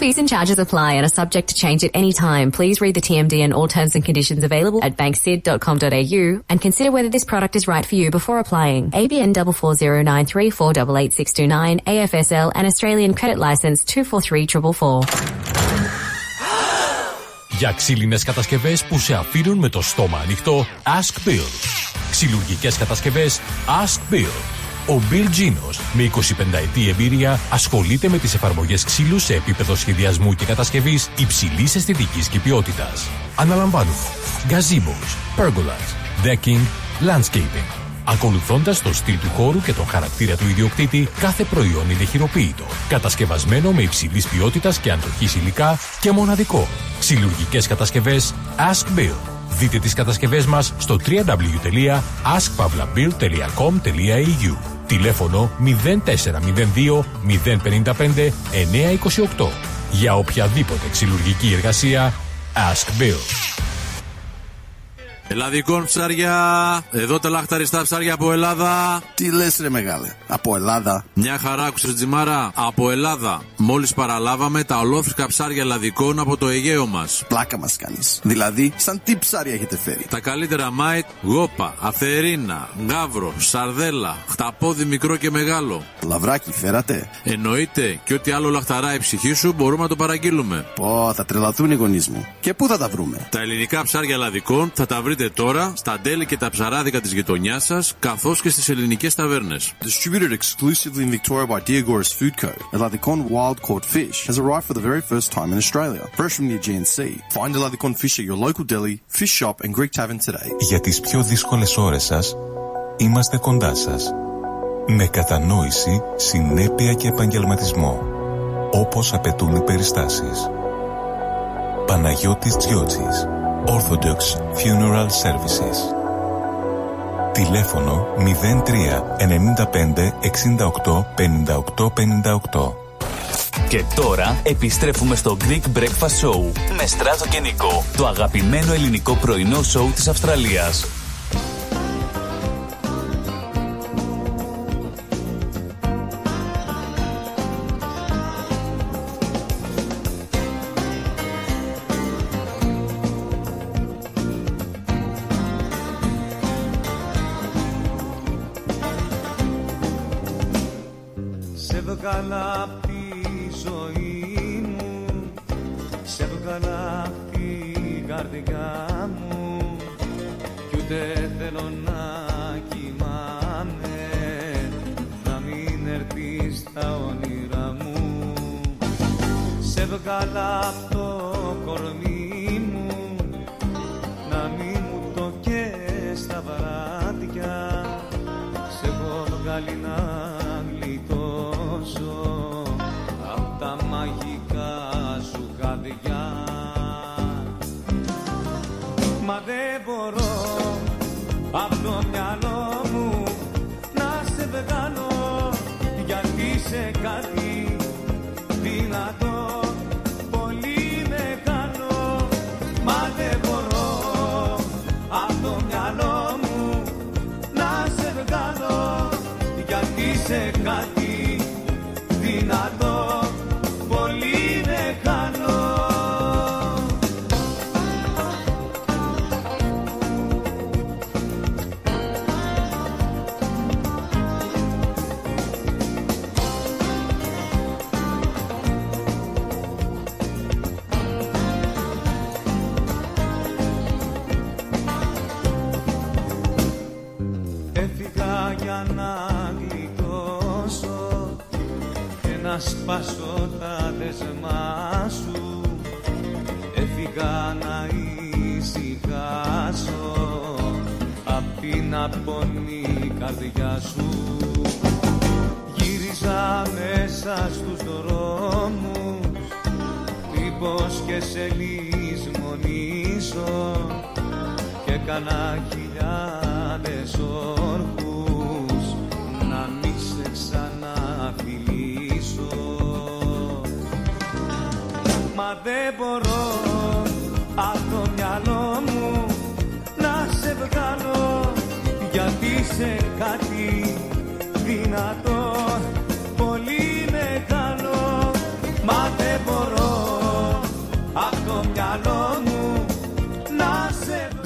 Fees and charges apply and are subject to change at any time. Please read the TMD and all terms and conditions available at banksid.com.au and consider whether this product is right for you before applying. ABN 44093488629 AFSL and Australian Credit License 243444. Για ξύλινες κατασκευές που σε αφήνουν με το στόμα ανοιχτό, Ask Build. Ξυλουργικές κατασκευές, Ask Build. Ο Bill Ginos, με 25ετή εμπειρία, ασχολείται με τις εφαρμογές ξύλου σε επίπεδο σχεδιασμού και κατασκευής υψηλής αισθητικής και ποιότητας. Αναλαμβάνουμε gazebos, pergolas, decking, landscaping. Ακολουθώντας το στυλ του χώρου και τον χαρακτήρα του ιδιοκτήτη, κάθε προϊόν είναι χειροποίητο, κατασκευασμένο με υψηλής ποιότητας και αντοχής υλικά και μοναδικό. Ξυλουργικές κατασκευές Ask Bill. Δείτε τις κατασκευές μας στο www.askpavlabuild.com.au. Τηλέφωνο 0402 055 928. Για οποιαδήποτε ξυλουργική εργασία, Ask Bill. Ελλαδικών ψάρια, εδώ τα λαχταριστά ψάρια από Ελλάδα. Τι λες ρε μεγάλε, από Ελλάδα? Μια χαρά άκουσες Τζιμάρα, από Ελλάδα. Μόλις παραλάβαμε τα ολόφρυκα ψάρια ελλαδικών από το Αιγαίο μας. Πλάκα μας κάνεις, δηλαδή σαν τι ψάρια έχετε φέρει? Τα καλύτερα μάιτ, γόπα, αθερίνα, γάβρο, σαρδέλα, χταπόδι μικρό και μεγάλο. Λαβράκι φέρατε? Εννοείται, και ό,τι άλλο λαχταρά η ψυχή σου μπορούμε να το παραγγείλουμε. Πω, θα τρελαθούν οι γονείς μου. Και πού θα τα βρούμε? Τα ελληνικά ψάρια ελλαδικών θα τα βρείτε τώρα στα ντέλη και τα ψαράδικα της γειτονιάς σας, καθώς και στις ελληνικές ταβέρνες. Distributed exclusively in Victoria by Diagoras Food Co. Eladikon wild caught fish has arrived for the very first time in Australia, fresh from the Aegean Sea. Find Eladikon fish at your local deli, fish shop and Greek tavern today. Για τις πιο δύσκολες ώρες σας, είμαστε κοντά σας. Με κατανόηση, συνέπεια και επαγγελματισμό, όπως απαιτούν οι περιστάσεις. Παναγιώτης Τζιότσης, Orthodox Funeral Services. Τηλέφωνο 03 95 68 58 58. Και τώρα επιστρέφουμε στο Greek Breakfast Show με Στράτο και Νίκο, το αγαπημένο ελληνικό πρωινό σοου της Αυστραλίας.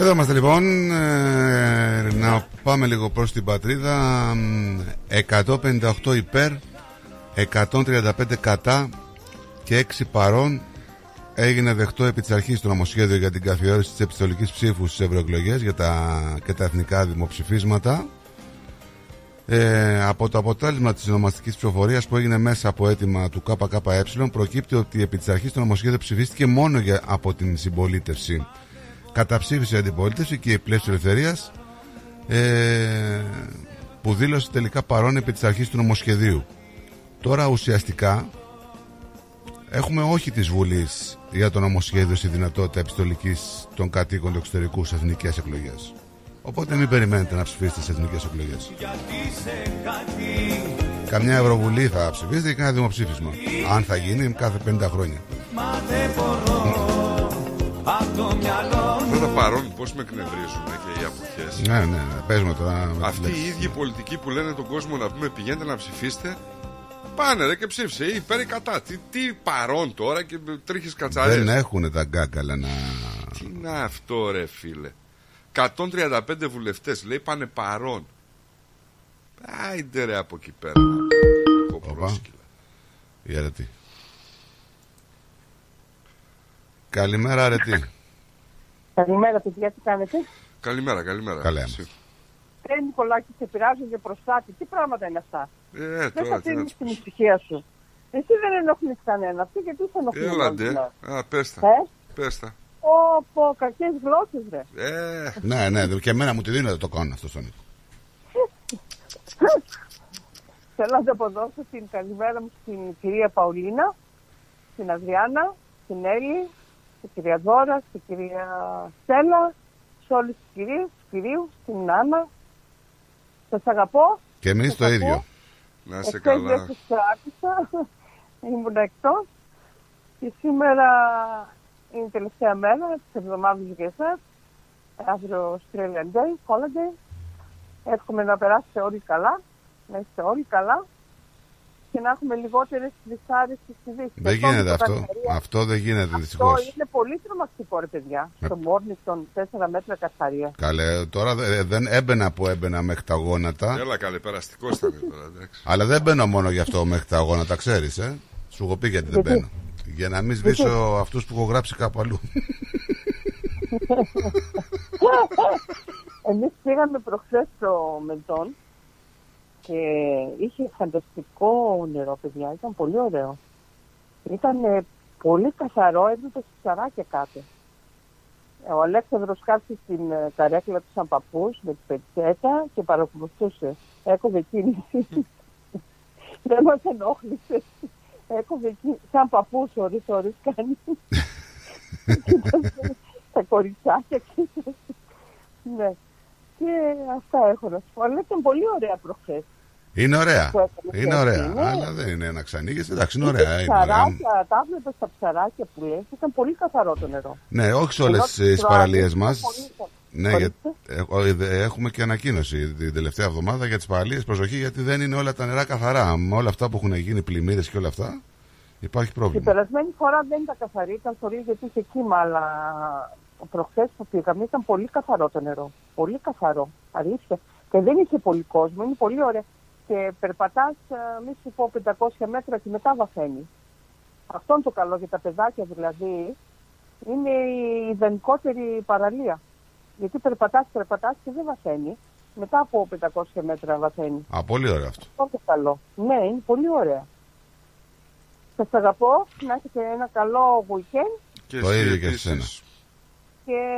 Εδώ είμαστε λοιπόν, να πάμε λίγο προς την πατρίδα. 158 υπέρ, 135 κατά και 6 παρών. Έγινε δεχτό επί της αρχής το νομοσχέδιο για την καθιέρωση της επιστολικής ψήφου στις ευρωεκλογές και τα εθνικά δημοψηφίσματα. Από το αποτέλεσμα της ονομαστικής ψηφοφορίας που έγινε μέσα από αίτημα του ΚΚΕ, προκύπτει ότι επί της αρχής το νομοσχέδιο ψηφίστηκε μόνο από την συμπολίτευση. Καταψήφισε η αντιπολίτευση και η Πλεύση Ελευθερίας, που δήλωσε τελικά παρόν επί της αρχής του νομοσχεδίου. Τώρα ουσιαστικά έχουμε όχι της Βουλής για το νομοσχέδιο στη δυνατότητα επιστολικής των κατοίκων του εξωτερικού στις εθνικές εκλογές. Οπότε μην περιμένετε να ψηφίσετε στις εθνικές εκλογές. Καμιά Ευρωβουλή θα ψηφίσετε και κανένα δημοψήφισμα. Αν θα γίνει κάθε 50 χρόνια. Αυτά τα παρόν πώς με εκνευρίζουν και οι αποχές. Ναι, ναι, παίζουμε τώρα. Αυτοί οι ίδιοι πολιτικοί που λένε τον κόσμο να πούμε πηγαίνετε να ψηφίσετε, πάνε ρε και ψήφισε υπέρ ή κατά. Τι παρόν τώρα και τρίχες κατσαρές. Δεν έχουν τα γκάκαλα να... Τι είναι αυτό ρε φίλε. 135 βουλευτές λέει πάνε παρόν. Άιντε ρε από εκεί πέρα. Γιατί. Καλημέρα, αρετή. Καλημέρα, παιδιά, τι κάνετε. Καλημέρα, καλημέρα. Καλά. Παίρνει πολλά και σε πειράζουν για προστάτη. Τι πράγματα είναι αυτά. Δεν θα αφήνεις την ησυχία σου. Εσύ δεν ενοχλείς κανένα. Αυτή γιατί είσαι ενοχλείς. Έλαντε. Πες τα. Όπο, κακές γλώσσες, ρε. Ναι, ναι, και εμένα μου τη δίνετε το κάνω αυτό στον Νίκο. Θέλω να το αποδώσω την καλημέρα μου στην κυρία Παουλίνα, στην Αδριάννα, στην Έλλη, στην κυρία Δώρα, στην κυρία Στέλλα, σε όλους τους κυρίους, στην Άννα, Σας αγαπώ. Και εμείς το ίδιο. Να είσαι καλά. Εχθές σας άκουσα. Ήμουν εκτός. Και σήμερα είναι η τελευταία μέρα της εβδομάδας για εσάς. Αύριο Australian Day, Holiday. Εύχομαι να περάσετε όλοι καλά. Να είστε όλοι καλά. Και να έχουμε λιγότερες δυσάρεστες ειδήσεις. Δεν γίνεται αυτό. Αυτό δεν γίνεται δυστυχώς. Αυτό είναι πολύ τρομακτικό, ρε παιδιά. Στο Μόρνιστον, 4 μέτρα καθαρία. Καλέ, τώρα δεν έμπαινα που έμπαινα μέχρι τα γόνατα. Έλα, καλέ, περαστικό ήταν τώρα, εντάξει. Αλλά δεν μπαίνω μόνο γι' αυτό μέχρι τα γόνατα, ξέρεις, ε. Σου έχω πει γιατί δεν μπαίνω. Για να μην σβήσω αυτούς που έχω γράψει κάπου αλλού. Εμείς πήγαμε προχθές στο Μεντών. Και είχε φανταστικό νερό, παιδιά. Ήταν πολύ ωραίο. Ήταν πολύ καθαρό, έβλεπε σαράκια κάτω. Ο Αλέξανδρος κάθισε στην καρέκλα του σαν παππούς με την πετσέτα και παρακολουθούσε. Έκοβε κίνηση. Δεν μας ενόχλησε. Έκοβε κίνηση. Σαν παππούς, ωρίς κάνει. Τα κοριτσάκια και ναι. Και αυτά έχω να σου πω. Αλλά ήταν πολύ ωραία προχθές. Είναι ωραία. Είναι ωραία. Είναι. Αλλά δεν είναι να ξανοίγεσαι. Εντάξει, είναι ωραία. Τα βλέπω στα ψαράκια που λες. Ήταν πολύ καθαρό το νερό. Ναι, όχι σε όλες τις παραλίες μας. Ναι, έχουμε και ανακοίνωση την τελευταία εβδομάδα για τις παραλίες. Προσοχή, γιατί δεν είναι όλα τα νερά καθαρά. Με όλα αυτά που έχουν γίνει, πλημμύρες και όλα αυτά, υπάρχει πρόβλημα. Την περασμένη φορά δεν ήταν καθαρή. Ήταν θωρή γιατί είχε κύμα, αλλά. Προχθές που πήγαμε ήταν πολύ καθαρό το νερό. Πολύ καθαρό. Αλήθεια. Και δεν είχε πολύ κόσμο. Είναι πολύ ωραία. Και περπατάς, μη σου πω 500 μέτρα και μετά βαθαίνει. Αυτό είναι το καλό για τα παιδάκια δηλαδή. Είναι η ιδανικότερη παραλία. Γιατί περπατάς και δεν βαθαίνει. Μετά από 500 μέτρα βαθαίνει. Α, πολύ ωραίο αυτό. Αυτό το καλό. Ναι, είναι πολύ ωραία. Σας αγαπώ. Να έχετε ένα καλό weekend. Και το ίδιο και εσένα. Και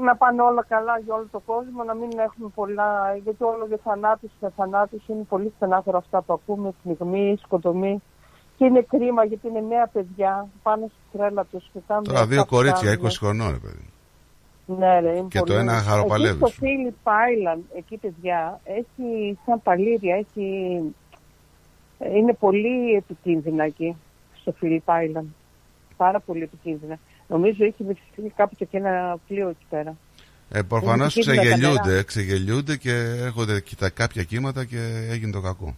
να πάνε όλα καλά για όλο τον κόσμο, να μην έχουμε πολλά, γιατί όλο για θανάτους και θανάτους είναι πολύ στενάχωρα αυτά που ακούμε, πνιγμή, σκοτωμή. Και είναι κρίμα γιατί είναι νέα παιδιά πάνω στη τρέλα τους. Τώρα δύο κορίτσια, 20 χρονών, ρε παιδί. Ναι, ρε, είναι και πολύ. Το ένα χαροπαλεύει. Στο Phillip Island, εκεί παιδιά, έχει σαν παλήρια, έχει... είναι πολύ επικίνδυνα εκεί, στο Phillip Island. Πάρα πολύ επικίνδυνα. Νομίζω είχε βυθιστεί κάποτε και ένα πλοίο εκεί πέρα. Προφανώς ξεγελιούνται και έρχονται και τα κάποια κύματα και έγινε το κακό.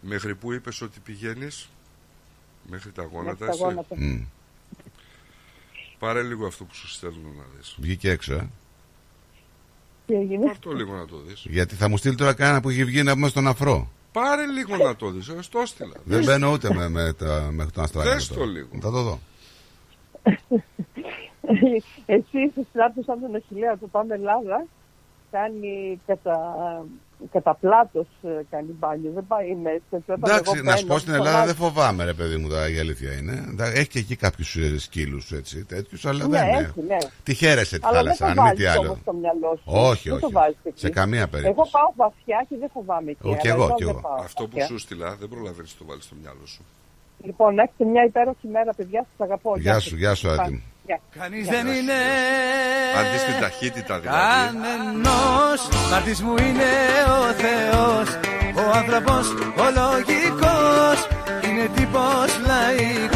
Μέχρι που είπες ότι πηγαίνεις? Μέχρι τα γόνατα. Πάρε λίγο αυτό που σου στέλνω να δεις. Βγήκε έξω, ε. Τι έγινε? Αυτό λίγο να το δεις. Γιατί θα μου στείλει τώρα κανένα που έχει βγει να πούμε στον αφρό. Πάρε λίγο να το δεις, το έστειλα. Δεν μπαίνω ούτε με τον αστράγιο. Δες το λίγο. Θα το δω. Εσύ είσαι Στράτος σαν τον Αχιλλέα του Πάμε Ελλάδα. Κάνει κατά πλάτος, κάνει μπάνιο. Δεν πάει μέσα. Εντάξει, να σου πω στην Ελλάδα δεν φοβάμαι, ρε παιδί μου, η αλήθεια είναι. Έχει και εκεί κάποιους σκύλους τέτοιους, αλλά δεν είναι. Τη χαίρεσαι τη θάλασσα, αν μη τι άλλο. Όχι, όχι. Σε καμία περίπτωση. Εγώ πάω βαθιά και δεν φοβάμαι εκεί. Αυτό που σου στείλα δεν προλαβαίνει να το βάλει στο μυαλό σου. Λοιπόν, έχετε μια υπέροχη μέρα, παιδιά, σας αγαπώ. Γεια σου, γεια σου, Άτι μου. Κανείς δεν είναι. Αν δεις την ταχύτητα δηλαδή. Κανενός μάρτης μου είναι ο Θεός. Ο άνθρωπος ο λογικός είναι τύπος λαϊκός.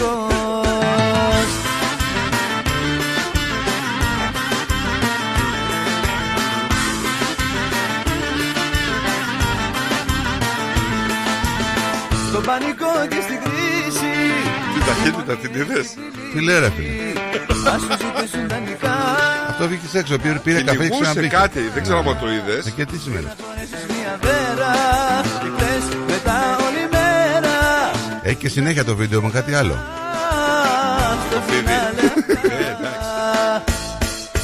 Στον πανικό και στην κρίση. Ταχύτητα την είδες? Τι λέει, ρε φίλε? Αυτό βγήκε έξω, πήρε καφέ και ξαναμπήκε. Κυνηγούσε κάτι, δεν ξέρω αν το είδες. Και τι σημαίνει αυτό? Έχει και συνέχεια το βίντεο με κάτι άλλο. Το φίδι.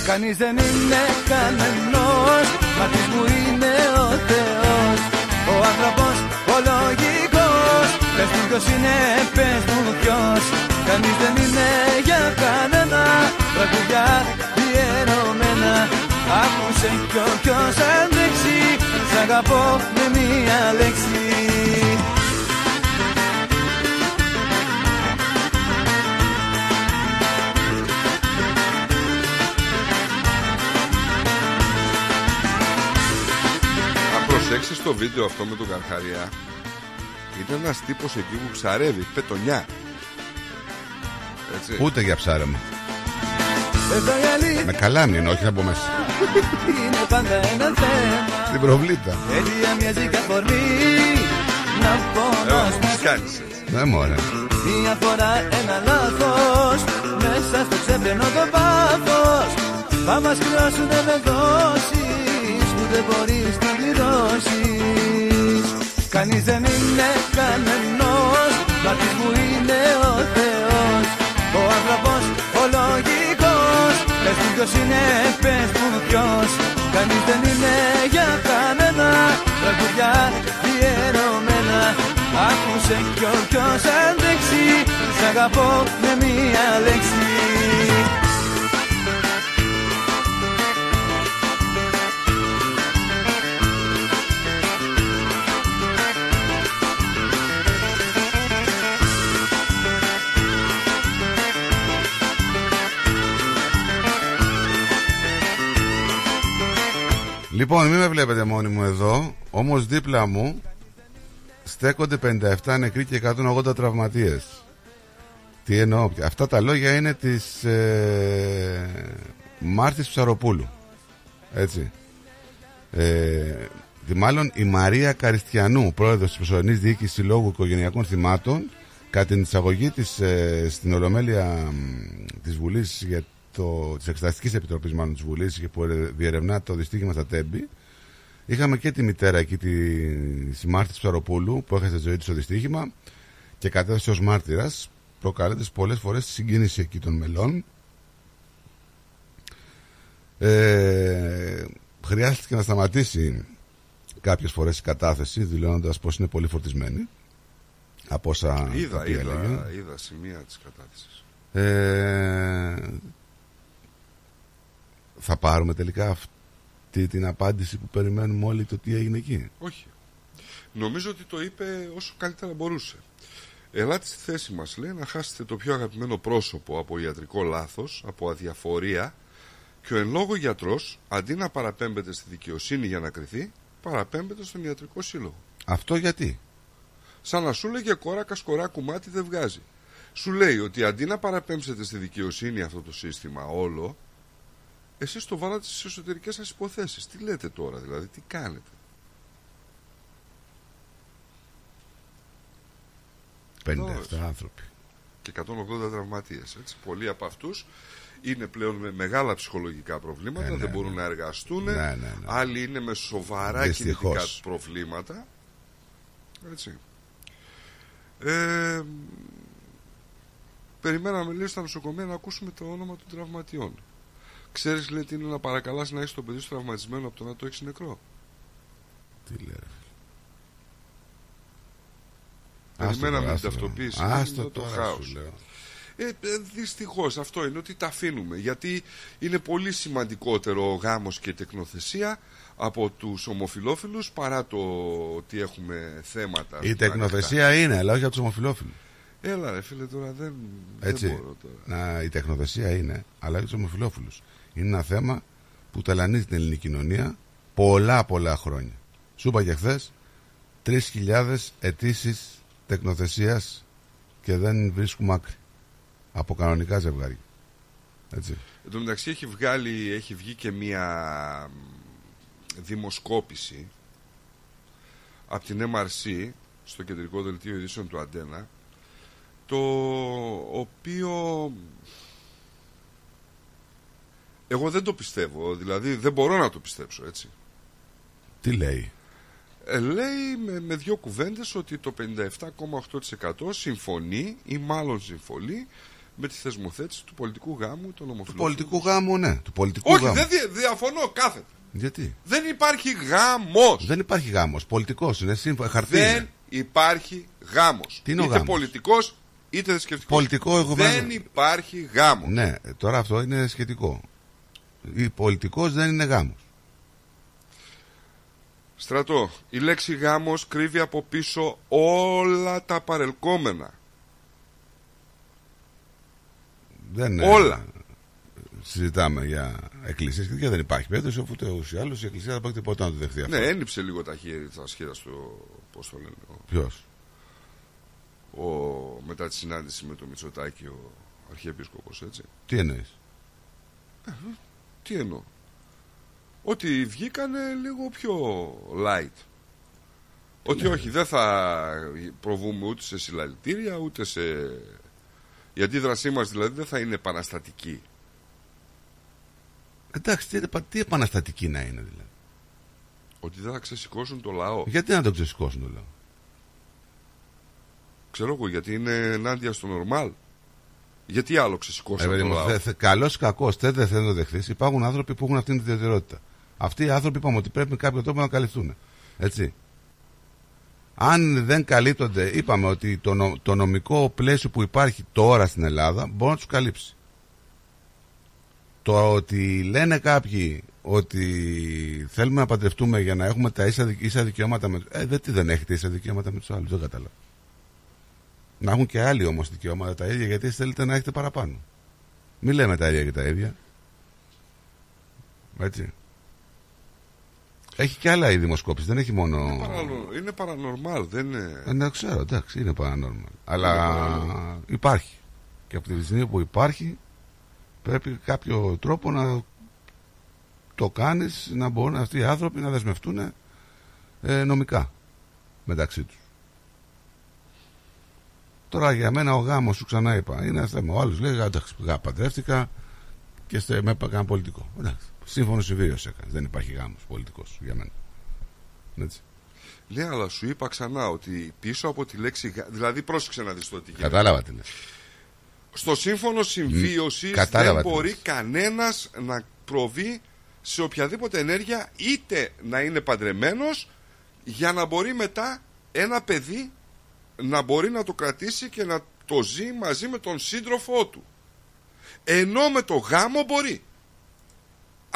Κανείς δεν είναι κανένας, μάρτης μου είναι ο Θεός. Ο άνθρωπος ο λογικός. Πες μου ποιος είναι, πες μου ποιος. Κανείς δεν είναι για κανένα. Τραγουδιά διαιρωμένα. Άκουσε κι όποιος αντέξει. Σ' αγαπώ με μία λέξη. προσέξεις το βίντεο αυτό με τον Καρχαριά, ήταν ένας τύπος εκεί που ψαρεύει πετονιά. Έτσι. Ούτε για ψάρεμα. Με καλάνι είναι, όχι από μέσα. Είναι πάντα ένα θέμα. Στην προβλήτα. Ναι, μωρέ. Μια φορά ένα λάθος, μέσα στο ξέπαινο το πάθος. Πα μας κράσου δεν με δώσεις, που δεν μπορείς να πληρώσεις. Κανείς δεν είναι κανενός, μάρτης που είναι ο Θεός. Ο άνθρωπος, ο λογικός, πες μου ποιος είναι, πες μου ποιος. Κανείς δεν είναι για κανένα, τραγουδιά διαιρωμένα. Άκουσε κι όποιος αντέξει, σ' αγαπώ με μία λέξη. Λοιπόν, μην με βλέπετε μόνοι μου εδώ, όμως δίπλα μου στέκονται 57 νεκροί και 180 τραυματίες. Τι εννοώ, αυτά τα λόγια είναι της Μάρτης Ψαροπούλου. Έτσι. Μάλλον η Μαρία Καριστιανού, πρόεδρος της Προσωρινής Διοίκησης Συλλόγου Οικογενειακών Θυμάτων, κατά την εισαγωγή της στην Ολομέλεια της Βουλής για της Εξεταστικής Επιτροπής μάλλον της Βουλής και που διερευνά το δυστύχημα στα Τέμπη. Είχαμε και τη μητέρα εκεί τη Μάρτης Ψαροπούλου που έχασε τη ζωή της στο δυστύχημα και κατέθεσε ως μάρτυρας, προκαλώντας πολλές φορές τη συγκίνηση εκεί των μελών. Χρειάστηκε να σταματήσει κάποιες φορές η κατάθεση, δηλώνοντας πως είναι πολύ φορτισμένη από όσα είδα σημεία της κατάθεσης. Θα πάρουμε τελικά αυτή την απάντηση που περιμένουμε όλοι, το τι έγινε εκεί? Όχι. Νομίζω ότι το είπε όσο καλύτερα μπορούσε. Ελάτε στη θέση μας, λέει, να χάσετε το πιο αγαπημένο πρόσωπο από ιατρικό λάθος, από αδιαφορία, και ο εν λόγω γιατρός, αντί να παραπέμπεται στη δικαιοσύνη για να κριθεί, παραπέμπεται στον ιατρικό σύλλογο. Αυτό γιατί? Σαν να σου λέγε κόρακα σκορά κουμάτι δεν βγάζει. Σου λέει ότι αντί να παραπέμψετε στη δικαιοσύνη αυτό το σύστημα όλο, εσείς το βάλατε στις εσωτερικές σας υποθέσεις. Τι λέτε τώρα δηλαδή, τι κάνετε? Πέντε άνθρωποι και 180 τραυματίες, έτσι. Πολλοί από αυτούς είναι πλέον με μεγάλα ψυχολογικά προβλήματα, δεν μπορούν να εργαστούν, άλλοι είναι με σοβαρά κινητικά προβλήματα, έτσι. Περιμέναμε λίγο στα νοσοκομεία να ακούσουμε το όνομα των τραυματιών. Ξέρεις, λέει, τι είναι να παρακαλάς να έχεις το παιδί σου τραυματισμένο από το να το έχεις νεκρό? Τι λέει? Περιμέναμε την ταυτοποίηση. Άστο το χάος. Δυστυχώς αυτό είναι, ότι τα αφήνουμε. Γιατί είναι πολύ σημαντικότερο ο γάμος και η τεκνοθεσία από τους ομοφυλόφιλους, παρά το ότι έχουμε θέματα. Η τεκνοθεσία ανοιχτά είναι, αλλά όχι από τους ομοφυλόφιλους. Έλα ρε φίλε, τώρα δεν μπορώ τώρα. Η τεχνοθεσία είναι, αλλά και τους ομοφυλόφιλους. Είναι ένα θέμα που ταλανίζει την ελληνική κοινωνία πολλά χρόνια. Σου είπα και χθες, 3.000 αιτήσεις τεχνοθεσίας και δεν βρίσκουμε άκρη από κανονικά ζευγάρια. Έτσι. Εν τω μεταξύ έχει βγει και μία δημοσκόπηση από την MRC στο κεντρικό δελτίο ειδήσεων του Αντένα, το οποίο εγώ δεν το πιστεύω, δηλαδή δεν μπορώ να το πιστέψω, έτσι. Τι λέει? Λέει με δύο κουβέντες ότι το 57,8% συμφωνεί ή μάλλον συμφωνεί με τη θεσμοθέτηση του πολιτικού γάμου των ομοφυλόφιλων. Του πολιτικού γάμου, ναι. Του πολιτικού όχι, γάμου. Δεν διαφωνώ κάθετα. Γιατί? Δεν υπάρχει γάμος. Δεν υπάρχει γάμος. Πολιτικός είναι, χαρτί. Δεν υπάρχει γάμος. Τι είναι ο γάμος? Πολιτικός είτε θρησκευτικό. Πολιτικό, εγώ δεν υπάρχει γάμο. Ναι, τώρα αυτό είναι σχετικό. Η πολιτικός δεν είναι γάμος. Στρατό, η λέξη γάμος κρύβει από πίσω όλα τα παρελκόμενα. Δεν όλα. συζητάμε για εκκλησίες και δεν υπάρχει περίπτωση, αφού ούτως ή άλλως η εκκλησία δεν πρόκειται ποτέ να το δεχτεί αυτό. Ναι, έλειψε λίγο τα χέρια στο. Πώς το λένε. Ποιος? Μετά τη συνάντηση με τον Μητσοτάκη, ο Αρχιεπίσκοπος, έτσι. Τι εννοείς? Τι εννοώ? Ότι βγήκανε λίγο πιο light. Ότι όχι, δεν θα προβούμε ούτε σε συλλαλητήρια, ούτε σε... Η αντίδρασή μας δηλαδή δεν θα είναι επαναστατική. Εντάξει, τι επαναστατική να είναι δηλαδή? Ότι δεν θα ξεσηκώσουν το λαό. Γιατί να το ξεσηκώσουν το λαό? Ξέρω εγώ, γιατί είναι ενάντια στο νορμάλ. Γιατί άλλο ξεσηκώσουν το λαό? Καλός ή κακός, δεν θέλει να δεχθείς. Υπάρχουν άνθρωποι που έχουν αυτήν την ιδιαιτερότητα. Αυτοί οι άνθρωποι είπαμε ότι πρέπει με κάποιο τρόπο να καλυφθούν. Έτσι. Αν δεν καλύπτονται, είπαμε ότι το νομικό πλαίσιο που υπάρχει τώρα στην Ελλάδα μπορεί να τους καλύψει. Το ότι λένε κάποιοι ότι θέλουμε να παντρευτούμε για να έχουμε τα ίσα δικαιώματα με τους άλλους. Δεν έχετε ίσα δικαιώματα με τους άλλους, δεν κατάλαβα. Να έχουν και άλλοι όμως δικαιώματα τα ίδια, γιατί θέλετε να έχετε παραπάνω. Μην λέμε τα ίδια και τα ίδια. Έτσι. Έχει και άλλα η δημοσκόπηση, δεν έχει μόνο. Είναι παρανορμάλ, δεν είναι. Ναι, ξέρω, εντάξει, είναι παρανορμάλ. Αλλά υπάρχει. Και από τη στιγμή που υπάρχει, πρέπει κάποιο τρόπο να το κάνεις, να μπορούν αυτοί οι άνθρωποι να δεσμευτούν νομικά μεταξύ τους. Τώρα για μένα ο γάμος, σου ξανά είπα, είναι ένα θέμα. Ο άλλος λέει, εντάξει, παντρεύτηκα και με έκανα πολιτικό. Εντάξει. Σύμφωνο συμβίωση έκανε. Δεν υπάρχει γάμος πολιτικός για μένα. Έτσι. Ναι, αλλά σου είπα ξανά ότι πίσω από τη λέξη. Δηλαδή, πρόσεξε να δεις το τι γίνεται. Κατάλαβα τι λες. Στο σύμφωνο συμβίωσης δεν μπορεί κανένας να προβεί σε οποιαδήποτε ενέργεια, είτε να είναι παντρεμένος, για να μπορεί μετά ένα παιδί να μπορεί να το κρατήσει και να το ζει μαζί με τον σύντροφό του. Ενώ με το γάμο μπορεί.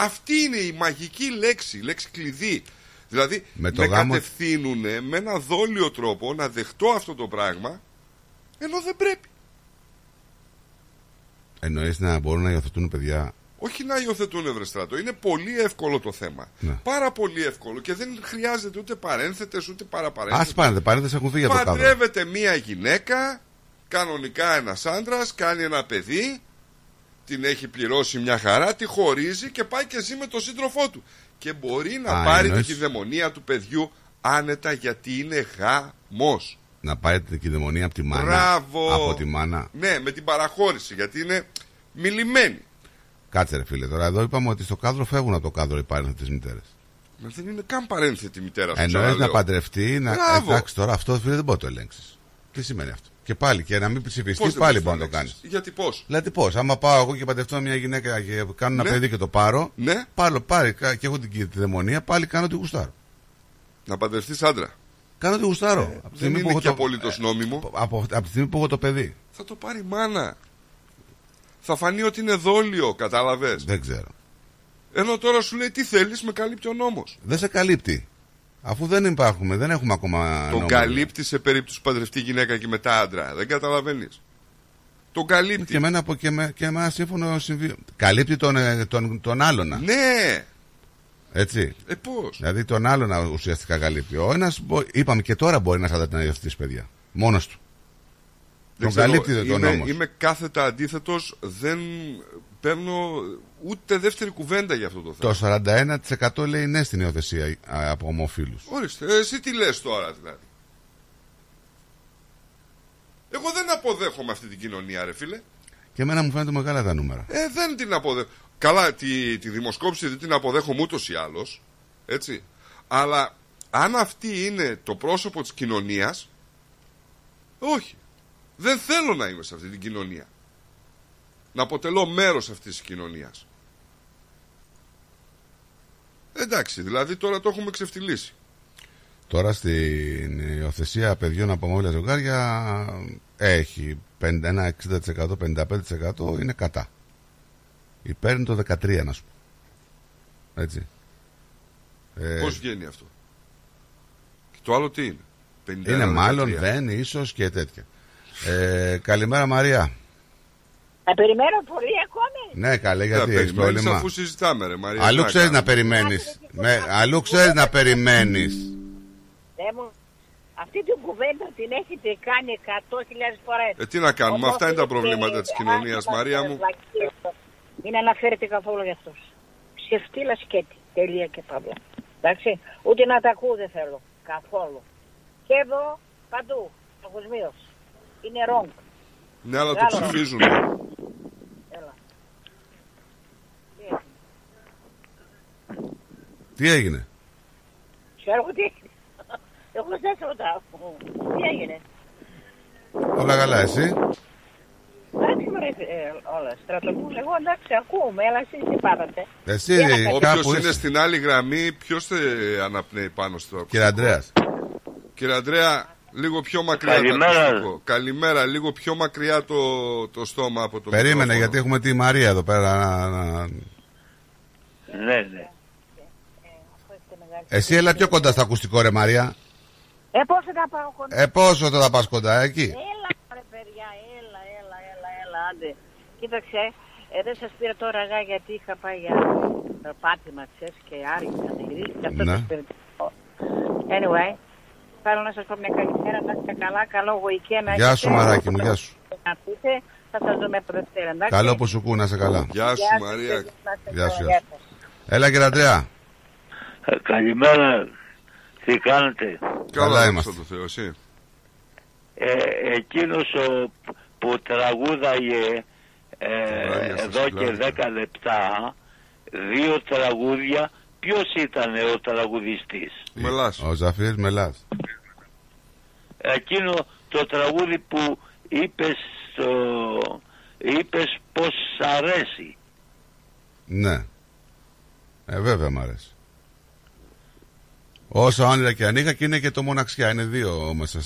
Αυτή είναι η μαγική λέξη, λέξη κλειδί. Δηλαδή με γάμο... κατευθύνουν με ένα δόλιο τρόπο να δεχτώ αυτό το πράγμα, ενώ δεν πρέπει. Εννοείς να μπορούν να υιοθετούν παιδιά? Όχι να υιοθετούν, Ευρεστράτο. Είναι πολύ εύκολο το θέμα. Ναι. Πάρα πολύ εύκολο και δεν χρειάζεται ούτε παρένθετες ούτε παραπαρένθετες. Ας παρένθετες έχουν φύγει από το κάδρο. Παντρεύεται μία γυναίκα, κανονικά ένας άντρας, κάνει ένα παιδί, την έχει πληρώσει μια χαρά, τη χωρίζει και πάει και ζει με τον σύντροφό του. Και μπορεί να πάρει την κυδαιμονία του παιδιού άνετα, γιατί είναι γάμος. Να πάρει την κυδαιμονία από τη μάνα. Μπράβο. Από τη μάνα. Ναι, με την παραχώρηση, γιατί είναι μιλημένη. Κάτσε ρε φίλε, τώρα εδώ είπαμε ότι στο κάδρο φεύγουν από το κάδρο οι παρένθετες μητέρες. Μα δεν είναι καν παρένθετη μητέρα. Εννοείς να παντρευτεί, να... Εντάξει, τώρα αυτό φίλε δεν μπορεί να το ελέγξεις. Τι σημαίνει αυτό? Και πάλι, και να μην ψηφιστείς, πάλι μπορεί να το κάνεις. Γιατί πώς? Δηλαδή πώς, άμα πάω εγώ και παντρευτώ μια γυναίκα και κάνω ένα παιδί και το πάρω, πάρει και έχω την δαιμονία, πάλι κάνω τη γουστάρω. Να παντρευτείς άντρα. Κάνω τη γουστάρω. Δεν είναι και απολύτως νόμιμο. Από τη στιγμή που έχω το παιδί. Θα το πάρει μάνα. Θα φανεί ότι είναι δόλιο, κατάλαβες? Δεν ξέρω. Ενώ τώρα σου λέει τι θέλεις, με καλύπτει ο νόμος. Δεν σε καλύπτει. Αφού δεν υπάρχουμε, δεν έχουμε ακόμα νόμο. Τον καλύπτει σε περίπτωση παντρευτεί γυναίκα και μετά άντρα. Δεν καταλαβαίνεις. Τον καλύπτει. Και εμένα από και εμένα σύμφωνο συμβεί. Καλύπτει τον άλλονα. Ναι. Έτσι. Πώς. Δηλαδή τον άλλονα ουσιαστικά καλύπτει. Ο ένας, είπαμε και τώρα μπορεί να θα τα υιοθετήσει παιδιά. Μόνος του. Δεν τον ξέρω, καλύπτει τον νόμο. Είμαι κάθετα αντίθετος. Δεν παίρνω ούτε δεύτερη κουβέντα για αυτό το θέμα. Το 41% λέει ναι στην υιοθεσία από ομοφύλους. Ορίστε, εσύ τι λες τώρα δηλαδή? Εγώ δεν αποδέχομαι αυτή την κοινωνία ρε φίλε. Και εμένα μου φαίνεται μεγάλα τα νούμερα. Δεν την αποδέχομαι. Καλά, τη δημοσκόπηση δεν την αποδέχομαι ούτως ή άλλως. Έτσι. Αλλά αν αυτή είναι το πρόσωπο της κοινωνίας, όχι. Δεν θέλω να είμαι σε αυτή την κοινωνία. Να αποτελώ μέρος αυτής της κοινωνίας. Εντάξει, δηλαδή τώρα το έχουμε ξεφτυλίσει. Τώρα στην υιοθεσία παιδιών από ομόφυλα ζευγάρια έχει 51, 60%, 55% είναι κατά. Υπέρνει το 13% να σου πω. Έτσι. Πώς βγαίνει αυτό? Και το άλλο τι είναι? 51, είναι μάλλον 13. Δεν, ίσως και τέτοια. Καλημέρα Μαρία. Να περιμένω πολύ ακόμη. Ναι, καλέ, γιατί έχεις πρόβλημα. Αφού συζητάμε, ρε Μαρία. Αλλού ξέρεις να περιμένεις. Αλλού ξέρεις να περιμένεις. Αυτή την κουβέντα την έχετε κάνει 100.000 φορές. Τι να κάνουμε, αυτά είναι τα προβλήματα της κοινωνίας, Μαρία μου. Μην αναφέρετε καθόλου γι' αυτός. Ψευτήλα σκέτη. Τελεία και παύλα. Εντάξει, ούτε να τα ακούω δεν θέλω. Καθόλου. Και εδώ, παντού, παγκοσμίως. Είναι wrong. Ναι, αλλά το ψηφίζουν. Έλα. Τι έγινε? Ξέρω τι έγινε. Εγώ δεν σε ρωτάω. Τι έγινε? Όλα καλά, εσύ? Εντάξει, όλα στρατοπούλου. Εγώ εντάξει, ακούουμε, αλλά εσείς τι πάρατε. Όποιος είναι στην άλλη γραμμή, ποιος θα αναπνέει πάνω στο... Κύριε Ανδρέας. Κύριε Ανδρέα... Λίγο πιο μακριά. Καλημέρα, λίγο πιο μακριά το στόμα από το. Περίμενε, μικρόφωνο. Γιατί έχουμε τη Μαρία εδώ πέρα. Ναι. Εσύ έλα πιο κοντά στο ακουστικό, ρε Μαρία. Πόσο θα πάω κοντά. Πόσο θα πας κοντά, εκεί. Έλα, ρε παιδιά, έλα, άντε. Κοίταξε, δεν σας πήρα τώρα αργά γιατί είχα πάει για πάτημα, ξέρεις, και άργησα να γυρίσει. Και αυτό σας πήρα. Anyway. Θέλω να σας πω μια καλημέρα, να είστε καλά, καλό weekend. Γεια σου Μαράκι μου, γεια σου. Να πείτε, θα σας δούμε Δευτέρα. Καλό που σου κού, να είσαι καλά. Γεια σου Μαρία. Γεια σου. Έλα κύριε Αντρέα. Καλημέρα, τι κάνετε? Καλά είμαστε. Εκείνος που τραγούδαγε εδώ και 10 λεπτά, 2 τραγούδια, ποιος ήταν ο τραγουδιστής? Μελάς. Ο Ζαφείρης Μελάς. Εκείνο το τραγούδι που είπες πως σ' αρέσει. Ναι. Βέβαια μ' αρέσει. Όσα όνειρα και αν είχα, και είναι και το Μοναξιά. Είναι δύο μέσα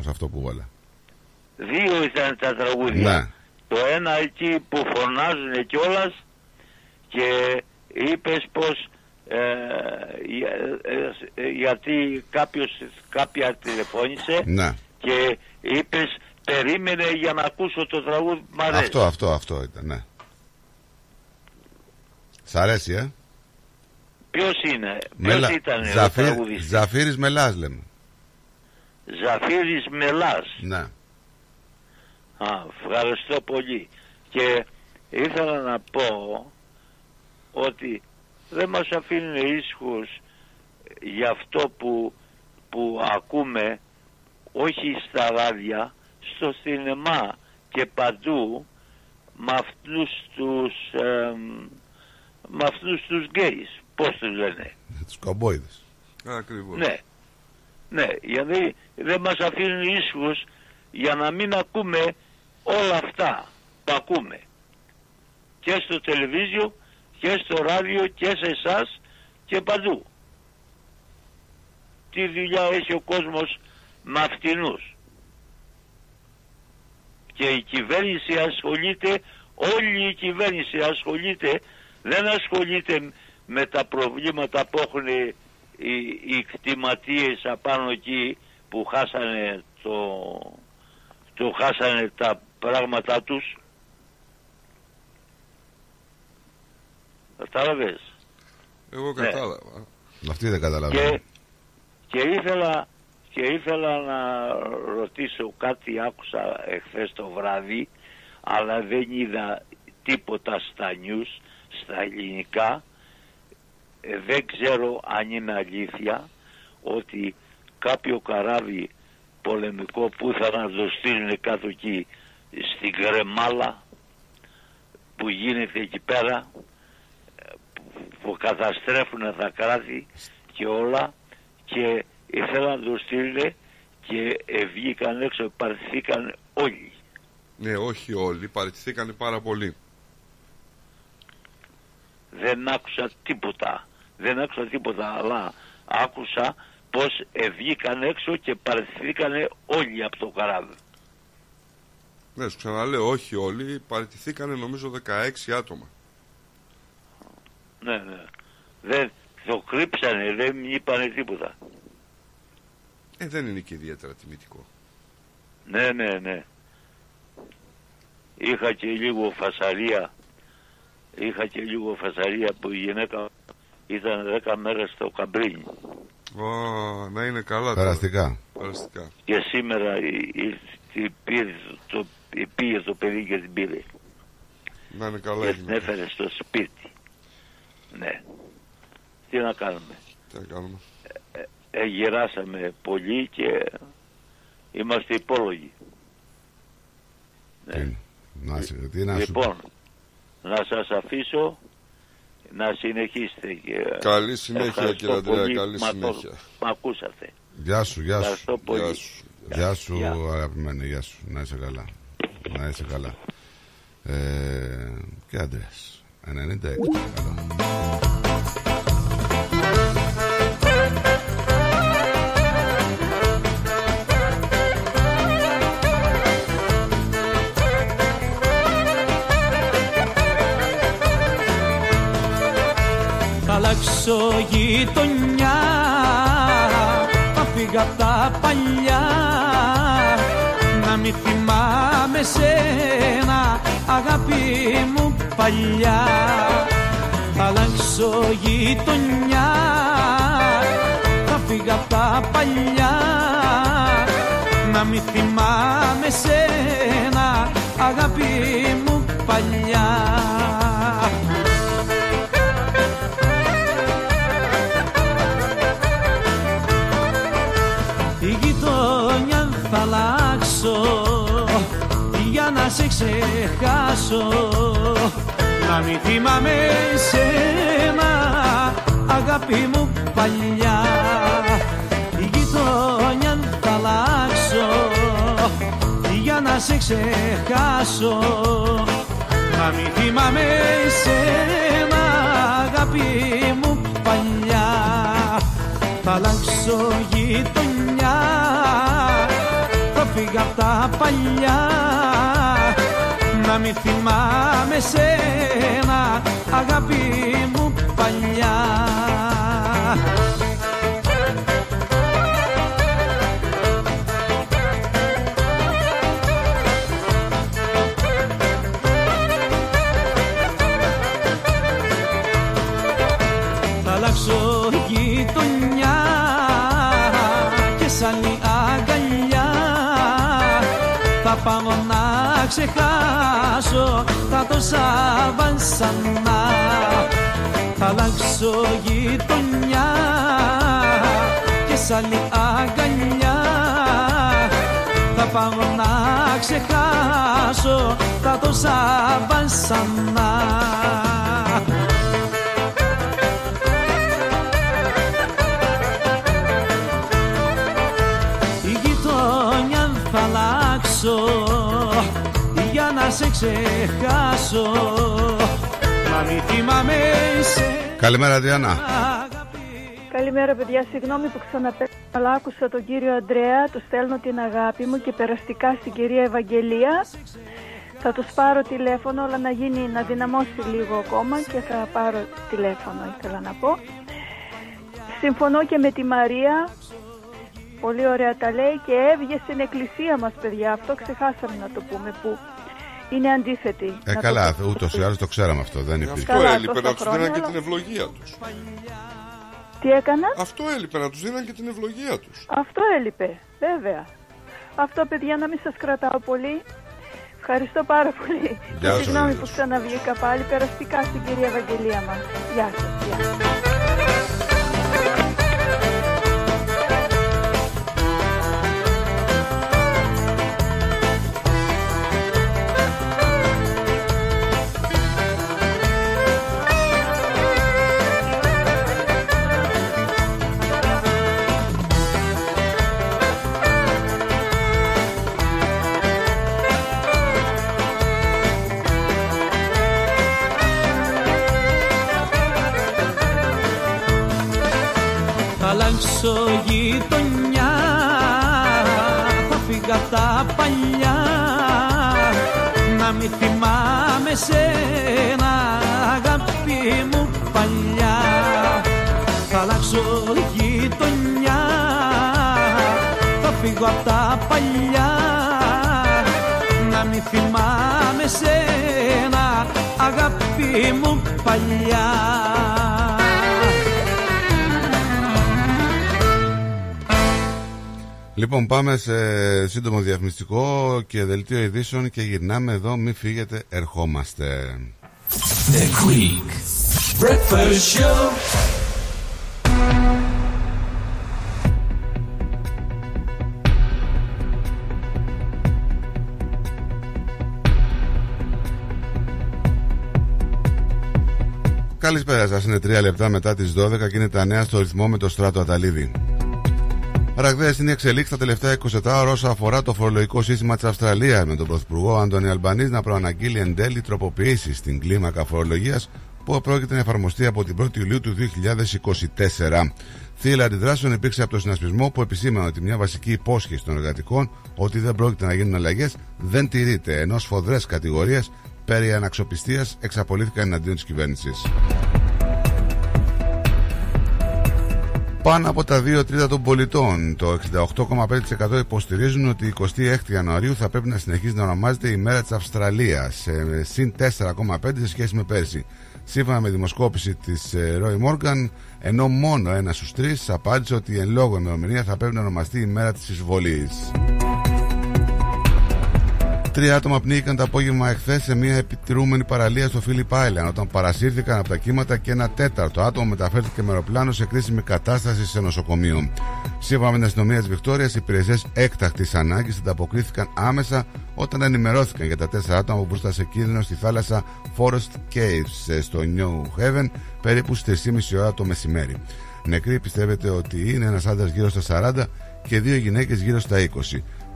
σε αυτό που βάλα. Δύο ήταν τα τραγούδια. Ναι. Το ένα εκεί που φωνάζουνε κιόλας και είπες πως γιατί κάποια τηλεφώνησε και είπες περίμενε για να ακούσω το τραγούδι που μ' αρέσει. Αυτό ήταν, ναι. Σ' αρέσει, Ποιος ήταν ο τραγουδιστής? Ζαφείρης Μελάς λέμε. Ζαφείρης Μελάς. Ναι. Ευχαριστώ πολύ. Και ήθελα να πω ότι δεν μας αφήνουν ήσυχους για αυτό που ακούμε, όχι στα ράδια, στο σινεμά και παντού, με αυτούς τους γκέις, πώς τους λένε. Τους καμπόιδες. Ακριβώς. Ναι, γιατί δεν μας αφήνουν ήσυχους για να μην ακούμε όλα αυτά που ακούμε. Και στο τηλεβίζιο, και στο ράδιο και σε εσάς και παντού. Τι δουλειά έχει ο κόσμος με αυτινούς? Και η κυβέρνηση ασχολείται, όλη η κυβέρνηση ασχολείται, δεν ασχολείται με τα προβλήματα που έχουν οι κτηματίες απάνω εκεί που χάσανε χάσανε τα πράγματα τους. Κατάλαβες? Εγώ κατάλαβα. Αυτή δεν καταλαβαίνω. Και ήθελα να ρωτήσω κάτι. Άκουσα εχθές το βράδυ, αλλά δεν είδα τίποτα στα news, στα ελληνικά. Δεν ξέρω αν είναι αλήθεια ότι κάποιο καράβι πολεμικό που θα να το στείλουν κάτω εκεί στην Κρεμάλα που γίνεται εκεί πέρα, που καταστρέφουν τα κράτη και όλα, και ήθελαν να το στείλουν και βγήκαν έξω, παραιτηθήκαν όλοι. Ναι, όχι όλοι, παραιτηθήκαν πάρα πολύ. Δεν άκουσα τίποτα, αλλά άκουσα πως βγήκαν έξω και παραιτηθήκαν όλοι από το καράβι. Ναι, σου ξαναλέω, όχι όλοι, παραιτηθήκαν νομίζω 16 άτομα. Ναι. Δεν το κρύψανε, δεν είπανε τίποτα. Δεν είναι και ιδιαίτερα τιμητικό. Ναι. Είχα και λίγο φασαρία που η γυναίκα ήταν 10 μέρες στο Καμπρίνι. Να είναι καλά. Περαστικά. Και σήμερα πήγε το παιδί και την πήρε. Να είναι καλά. Και την έφερε στο σπίτι. Ναι. Τι να κάνουμε. Γεράσαμε πολύ και είμαστε υπόλογοι. Ναι. Λοιπόν, να σας αφήσω να συνεχίσετε. Και καλή συνέχεια, κύριε Αντρέα, καλή συνέχεια. Μ' ακούσατε. Γεια σου, γεια σου. Γεια σου, αγαπημένη, γεια σου. Να είσαι καλά. Να είσαι καλά. Και Αντρέας, 96%. Αλλάξω γειτονιά, θα φύγω απ' τα παλιά. Να μη θυμάμαι σένα, αγάπη μου παλιά. Αλλάξω γειτονιά, θα φύγω απ' τα παλιά. Να μη θυμάμαι σένα, αγάπη μου παλιά. Για να σε ξεχάσω, να μην θυμάμαι σένα, αγάπη μου παλιά. Η γειτονιά θα αλλάξω, για να σε ξεχάσω, να μην θυμάμαι σένα, αγάπη μου παλιά. Θα αλλάξω γειτονιά, φύγα απ' τα παλιά, να μη θυμάμαι σένα, αγάπη μου παλιά. Θα αλλάξω γειτονιά και σαν η αγκαλιά. Θα πάω να ξεχάσω τα τόσα βάσανα. Θα αλλάξω γειτονιά και σ' άλλη αγκαλιά. Θα πάω να ξεχάσω τα τόσα βάσανα. Η γειτονιά θα αλλάξω, για να σε ξεχάσω, να μην θυμάμαι σε... Καλημέρα, Διάννα. Καλημέρα, παιδιά, συγγνώμη που ξαναπέρασα, αλλά άκουσα τον κύριο Αντρέα, του στέλνω την αγάπη μου και περαστικά στην κυρία Ευαγγελία. Θα τους πάρω τηλέφωνο, αλλά να γίνει, να δυναμώσει λίγο ακόμα και θα πάρω τηλέφωνο, ήθελα να πω. Συμφωνώ και με τη Μαρία. Πολύ ωραία τα λέει και έβγε στην εκκλησία μας, παιδιά. Αυτό ξεχάσαμε να το πούμε, που είναι αντίθετη. Καλά, ούτως ή άλλως το ξέραμε αυτό. Δεν υπήρχε. Αυτό έλειπε να τους δίναν και την ευλογία τους. Τι έκανα? Αυτό έλειπε να τους δίναν και την ευλογία τους. Αυτό έλειπε, βέβαια. Αυτό, παιδιά, να μην σας κρατάω πολύ. Ευχαριστώ πάρα πολύ. Συγγνώμη που ξαναβγήκα πάλι. Περαστικά στην κυρία Ευαγγελία μας. Γεια σας. Αλλάξω γειτονιά, θα φύγω απ' τα παλιά. Να μη θυμάμαι σένα, αγάπη μου παλιά. Θα αλλάξω γειτονιά, θα φύγω απ' τα παλιά. Να μη θυμάμαι σένα, αγάπη μου παλιά. Λοιπόν, πάμε σε σύντομο διαφημιστικό και δελτίο ειδήσεων και γυρνάμε εδώ. Μη φύγετε, ερχόμαστε. The Greek Breakfast Show. Καλησπέρα σας, είναι 3 λεπτά μετά τις 12 και είναι τα νέα στο ρυθμό με το Στράτο Αταλίδη. Ραγδαίες είναι οι εξελίξεις τα τελευταία 24 ώρα όσον αφορά το φορολογικό σύστημα της Αυστραλίας, με τον Πρωθυπουργό Άντονι Αλμπανής να προαναγγείλει εν τέλει τροποποιήσεις στην κλίμακα φορολογίας που πρόκειται να εφαρμοστεί από την 1η Ιουλίου του 2024. Θύελλα αντιδράσεων υπήρξε από το συνασπισμό που επισήμανε ότι μια βασική υπόσχεση των εργατικών ότι δεν πρόκειται να γίνουν αλλαγές δεν τηρείται, ενώ σφοδρές κατηγορίες περί αναξιοπιστίας εξαπολύθηκαν εναντίον της κυβέρνησης. Πάνω από τα 2/3 των πολιτών, το 68,5% υποστηρίζουν ότι η 26η Ιανουαρίου θα πρέπει να συνεχίσει να ονομάζεται η μέρα της Αυστραλίας, συν 4,5 σε σχέση με πέρσι. Σύμφωνα με δημοσκόπηση της Ρόι Μόργαν, ενώ μόνο 1 στους 3 απάντησε ότι εν λόγω ημερομηνία θα πρέπει να ονομαστεί η μέρα της εισβολής. 3 άτομα πνίγηκαν το απόγευμα εχθές σε μια επιτηρούμενη παραλία στο Φίλιπ Άιλαντ, όταν παρασύρθηκαν από τα κύματα και 1/4 άτομο μεταφέρθηκε με αεροπλάνο σε κρίσιμη κατάσταση σε νοσοκομείο. Σύμφωνα με την αστυνομία της Βικτόριας, οι υπηρεσίες έκτακτης ανάγκης ανταποκρίθηκαν άμεσα όταν ενημερώθηκαν για τα 4 άτομα που βρίσκονταν σε κίνδυνο στη θάλασσα Forest Caves στο New Haven περίπου στις 3,5 ώρα το μεσημέρι. Νεκροί πιστεύεται ότι είναι ένας άντρας γύρω στα 40 και 2 γυναίκες γύρω στα 20.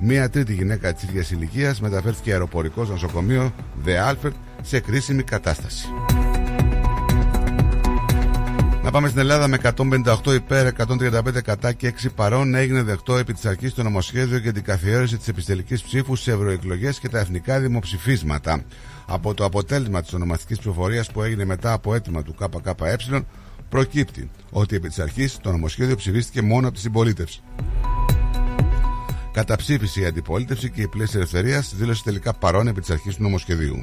Μία τρίτη γυναίκα της ίδιας ηλικίας μεταφέρθηκε αεροπορικό στο νοσοκομείο The Alfred σε κρίσιμη κατάσταση. Να πάμε στην Ελλάδα. Με 158 υπέρ, 135 κατά και 6 παρών έγινε δεκτό επί της αρχής το νομοσχέδιο για την καθιέρωση της επιστελικής ψήφου σε ευρωεκλογές και τα εθνικά δημοψηφίσματα. Από το αποτέλεσμα της ονομαστικής ψηφοφορίας που έγινε μετά από αίτημα του ΚΚΕ προκύπτει ότι επί της αρχής το νομοσχέδιο ψηφίστηκε μόνο από τη συμπολίτευση. Καταψήφισε η αντιπολίτευση και η Πλεύση Ελευθερίας δήλωσε τελικά παρόν επί της αρχής του νομοσχεδίου.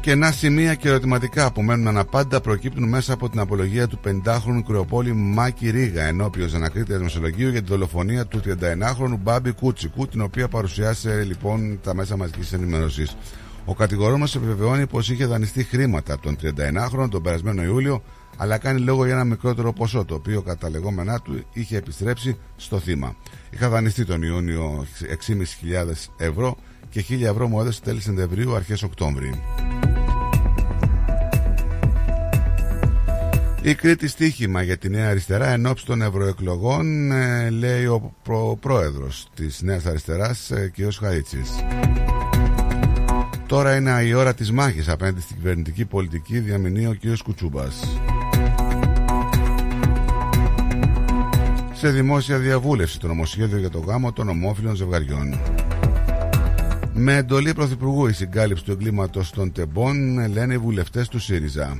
Κενά σημεία και ερωτηματικά που μένουν αναπάντητα προκύπτουν μέσα από την απολογία του 50χρονου Κρεοπόλη Μάκη Ρίγα, ενώπιος ανακρίτριας Μεσολογγίου για την δολοφονία του 39χρονου Μπάμπη Κούτσικου, την οποία παρουσιάσε λοιπόν τα μέσα μαζικής ενημέρωσης. Ο κατηγορούμενος επιβεβαιώνει πως είχε δανειστεί χρήματα από τον 39χρονο τον περασμένο Ιούλιο, αλλά κάνει λόγο για ένα μικρότερο ποσό, το οποίο κατά λεγόμενά του είχε επιστρέψει στο θύμα. Είχα δανειστεί τον Ιούνιο 6.500 ευρώ και 1.000 ευρώ μου έδωσε τέλη Σεπτεμβρίου, αρχές Οκτώβρη. Η Κρήτη στοίχημα για τη Νέα Αριστερά εν ώψη των ευρωεκλογών, λέει ο πρόεδρος της Νέας Αριστεράς, κ. Χαρίτσης. Τώρα είναι η ώρα της μάχης απέναντι στην κυβερνητική πολιτική, διαμηνεί ο κ. Κουτσούμπας. Σε δημόσια διαβούλευση το νομοσχέδιο για το γάμο των ομόφυλων ζευγαριών. Με εντολή πρωθυπουργού η συγκάλυψη του εγκλήματος των τεμπών, λένε οι βουλευτές του ΣΥΡΙΖΑ.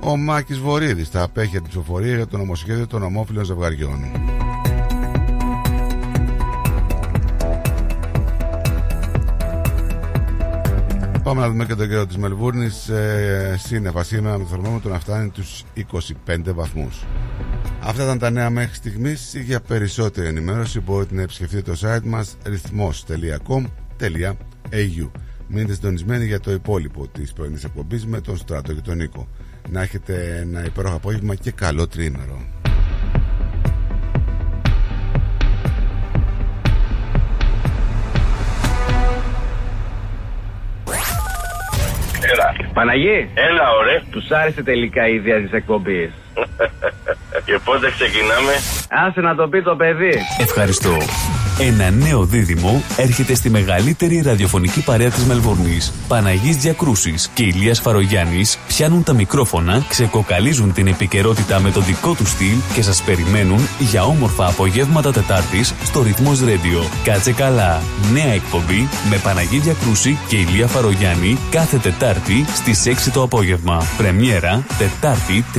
Ο Μάκης Βορύδης θα απέχει την ψηφοφορία για το νομοσχέδιο των ομόφυλων ζευγαριών. Πάμε να δούμε και τον καιρό της Μελβούρνης. Σύννεφα σήμερα με το θερμόμετρο να φτάνει τους 25 βαθμούς. Αυτά ήταν τα νέα μέχρι στιγμής. Για περισσότερη ενημέρωση μπορείτε να επισκεφτείτε το site μας rhythmus.com.au. Μείνετε συντονισμένοι για το υπόλοιπο της πρωινής εκπομπής με τον Στράτο και τον Νίκο. Να έχετε ένα υπέροχο απόγευμα και καλό τριήμερο. Έλα. Παναγή. Έλα, ωραία. Τους άρεσε τελικά η ιδέα της εκπομπής. Και πότε ξεκινάμε? Άσε να το πει το παιδί. Ευχαριστώ. Ένα νέο δίδυμο έρχεται στη μεγαλύτερη ραδιοφωνική παρέα της Μελβορνής. Παναγής Διακρούσης και Ηλίας Φαρογιάννης πιάνουν τα μικρόφωνα, ξεκοκαλίζουν την επικαιρότητα με το δικό του στυλ και σας περιμένουν για όμορφα απογεύματα Τετάρτης στο Rhythmus Radio. Κάτσε καλά. Νέα εκπομπή με Παναγή Διακρούση και Ηλία Φαρογιάννη κάθε Τετάρτη στις 6 το απόγευμα. Πρεμιέρα Τετάρτη 31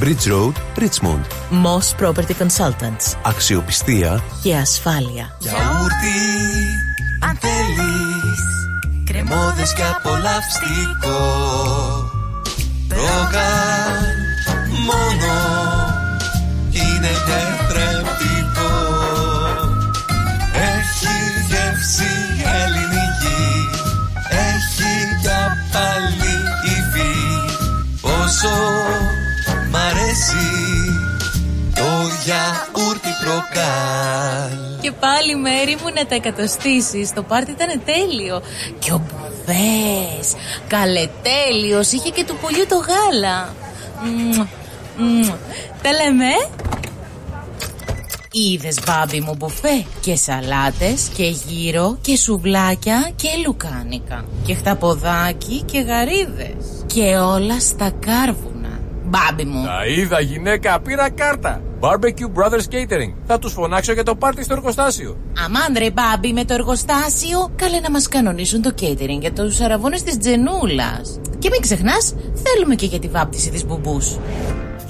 Bridge Road, Richmond. Most Property Consultants. Αξιοπιστία και ασφάλεια. Γιαούρτι, αν θέλεις, κρεμόδες και απολαυστικό. Ρόγκαν, μόνο, είναι τετρεπτικό. Έχει γεύση ελληνική, έχει για πάλι υφή. Όσο μ' αρέσει το γιαούρτι προκάλ. Και πάλι μέρη μου να τα εκατοστήσεις. Το πάρτι ήταν τέλειο. Και ο Μπουδές, καλετέλειος, είχε και του πουλιού το γάλα. Τα λέμε. Είδες, μπάμπι μου, μπουφέ και σαλάτες και γύρο και σουβλάκια και λουκάνικα και χταποδάκι και γαρίδες και όλα στα κάρβουνα. Μπάμπι μου. Τα είδα, γυναίκα, πήρα κάρτα. Barbecue Brothers Catering. Θα τους φωνάξω για το πάρτι στο εργοστάσιο. Αμάν ρε μπάμπι, με το εργοστάσιο. Καλέ να μας κανονίσουν το catering για τους αραβώνες της Τζενούλας. Και μην ξεχνάς, θέλουμε και για τη βάπτιση της μπουμπούς.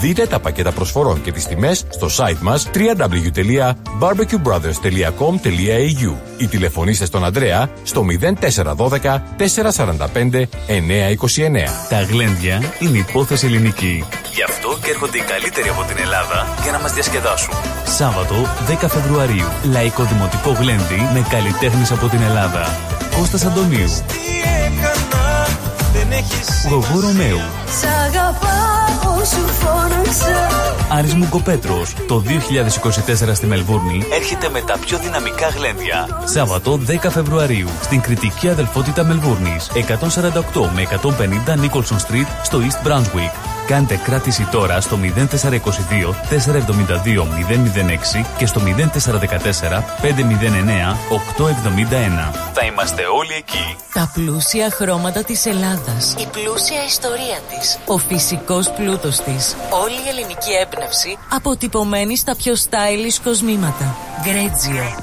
Δείτε τα πακέτα προσφορών και τις τιμές στο site μας www.barbecuebrothers.com.au ή τηλεφωνήστε στον Ανδρέα στο 0412 445 929. Τα γλέντια είναι υπόθεση ελληνική. Γι' αυτό και έρχονται οι καλύτεροι από την Ελλάδα για να μας διασκεδάσουν. Σάββατο 10 Φεβρουαρίου. Λαϊκό Δημοτικό Γλέντι με καλλιτέχνες από την Ελλάδα. Κώστας Αντωνίου. Γογού Ρωμαίου. Άρης Μουκοπέτρος. Το 2024 στη Μελβούρνη έρχεται με τα πιο δυναμικά γλέντια. Σάββατο 10 Φεβρουαρίου στην Κρητική Αδελφότητα Μελβούρνης 148 με 150 Νίκολσον Street στο East Brunswick. Κάντε κράτηση τώρα στο 0422 472 006 και στο 0414 509 871. Θα είμαστε όλοι εκεί. Τα πλούσια χρώματα της Ελλάδας, η πλούσια ιστορία της, ο φυσικός πλούτος της, όλη η ελληνική έμπνευση αποτυπωμένη στα πιο stylish κοσμήματα. Greggio.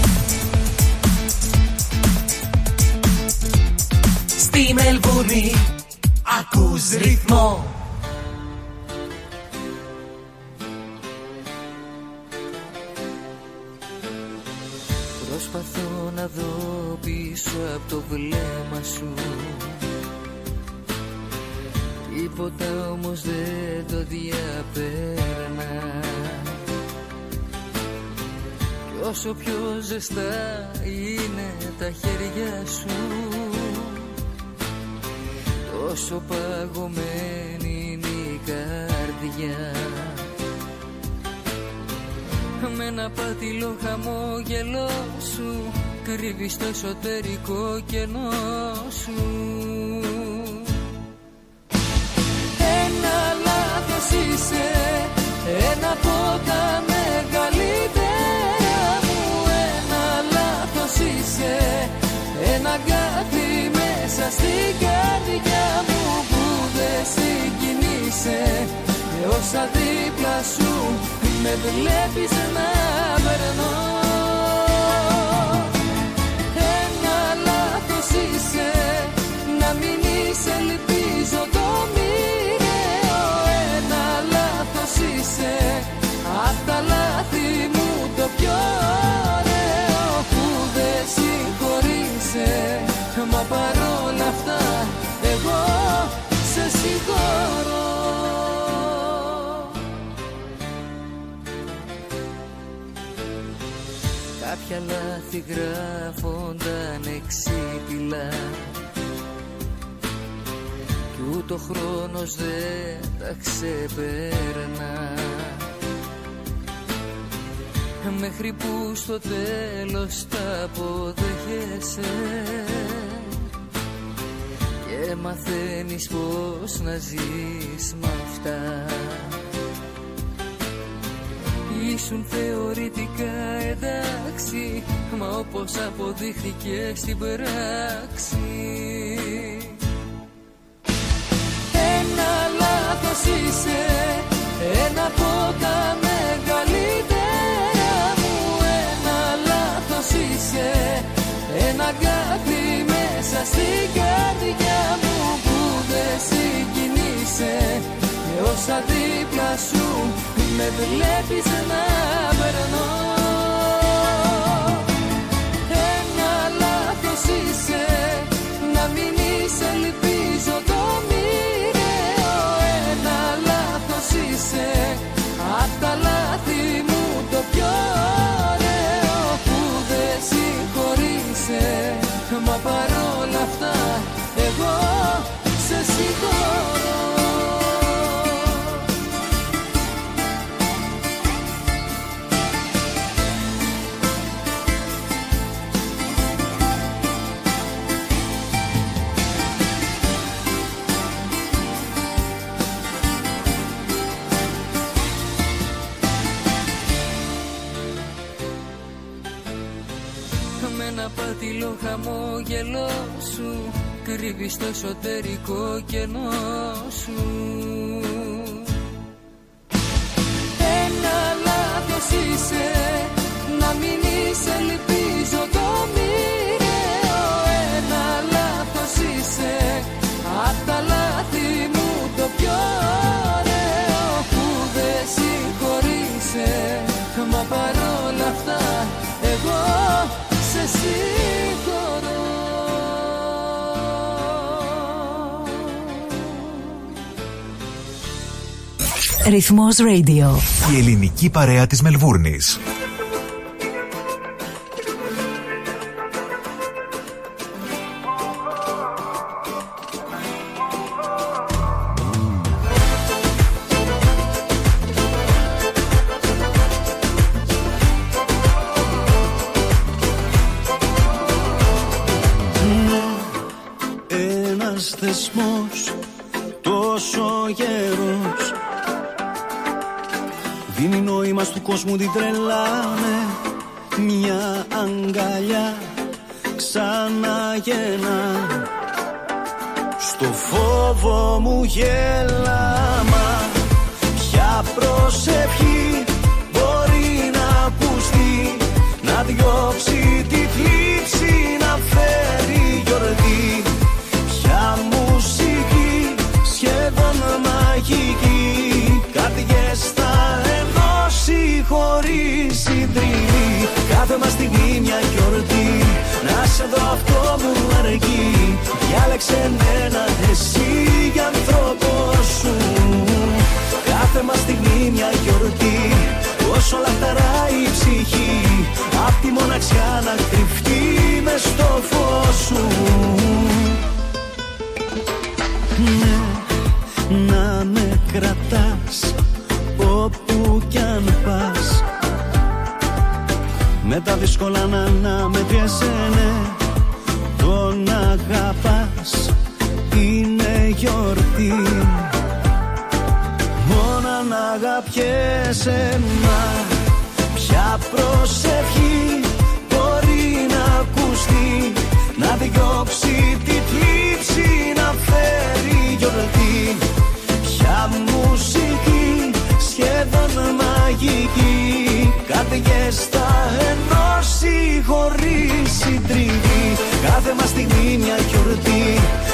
Στη Μελβούρνη ακούς ρυθμό. Προσπαθώ να δω πίσω από το βλέμμα σου τι Τίποτα όμως δεν το διαπέρνα. Κι όσο πιο ζεστά είναι τα χέρια σου, τόσο παγωμένη είναι η καρδιά. Με ένα πάτηλο χαμόγελό σου κρύβεις το εσωτερικό κενό σου. Ένα λάθος είσαι, ένα από τα μεγαλύτερα μου. Ένα λάθος είσαι, ένα κάτι μέσα στην καρδιά μου που δεν συγκινείσαι με όσα δίπλα σου με βλέπεις να περνώ. Ένα λάθος είσαι, να μην είσαι ελπίζω το μοιραίο. Ένα λάθος είσαι, απ' τα λάθη μου το πιο ωραίο που δεν συγχωρείσαι, μα παρόλα αυτά εγώ σε συγχωρώ. Κάποια λάθη γράφονταν εξίτηλα κι ούτω χρόνος δεν τα ξεπέρνα, μέχρι που στο τέλος τα αποδέχεσαι και μαθαίνεις πως να ζεις με αυτά. Ήσουν θεωρητικά εντάξει, μα όπως αποδείχθηκε στην πράξη. Ένα λάθος είσαι, ένα από τα μεγαλύτερα μου. Ένα λάθος είσαι, ένα κάτι μέσα στην καρδιά μου που δεν συγκινείσαι με όσα δίπλα σου με βλέπεις να περνώ. Ένα λάθος είσαι, να μην είσαι ελπίζω το μοιραίο. Ένα λάθος είσαι, απ' τα λάθη μου το πιο ωραίο που δεν συγχωρείσαι, μα παρόλα αυτά εγώ σε συγχωρώ. Πατήλο χαμόγελό σου κρύβεις το εσωτερικό κενό σου. Ένα λάθος είσαι, να μην είσαι ελπίζω το μοιραίο. Ένα λάθος είσαι, απ' τα λάθη μου το πιο ωραίο που δεν συγχωρείσαι, μα παρόλα αυτά εγώ σε συγχωρώ. Ρυθμός Radio, η ελληνική παρέα της Μελβούρνης. Τόσο γέρος δίνει νόημα του κόσμου, την τρελάνε μια αγκαλιά ξαναγεννά. Στο φόβο μου γέλαμα, ποια προσευχή μπορεί να ακουστεί, να διώξει τη θλίψη, να φέρει γιορτή. Σχεδόν μαγική, καρδιές θα ενώσει χωρίς συντριβή. Κάθε μας στιγμή μια γιορτή, να σε δω αυτό μου αρκεί. Διάλεξε εμένα εσύ για ανθρώπος να με κρατάς όπου κι αν πας. Με τα δύσκολα να αναμετριέσαι, τον αγαπάς, είναι γιορτή. Μόνο να αγαπιέσαι, μα ποια προσευχή μπορεί να ακουστεί, να διώξει τη θλίψη, να φέρει γιορτή. Ποια μουσική σχεδόν μαγική καταιγές θα ενώσει χωρίς συντριβή. Κάθε μας στιγμή μια γιορτή,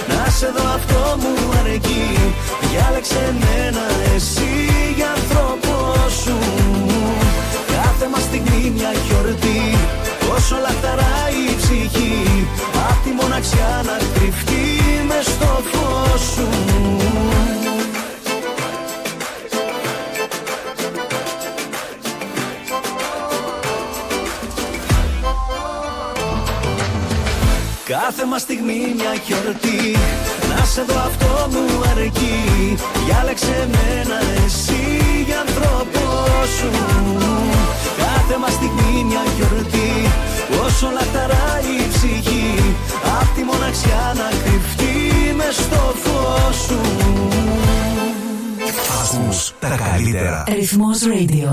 να σε δω αυτό μου αρκεί. Διάλεξε μένα εσύ για ανθρώπο σου. Κάθε μας στιγμή μια γιορτή, όσο λαχταράει η ψυχή, απ' τη μοναξιά να κρυφτεί μες στο φως σου. Κάθε μας στιγμή μια γιορτή, να σε δω αυτό μου αρκεί. Διάλεξε μένα εσύ για ανθρώπο σου. Κάθε μας στιγμή μια γιορτή, όσο λαχταράει η ψυχή, απ' τη μοναξιά να κρυφτεί μες στο φως σου. Άσμους τα καλύτερα. Ρυθμός Radio.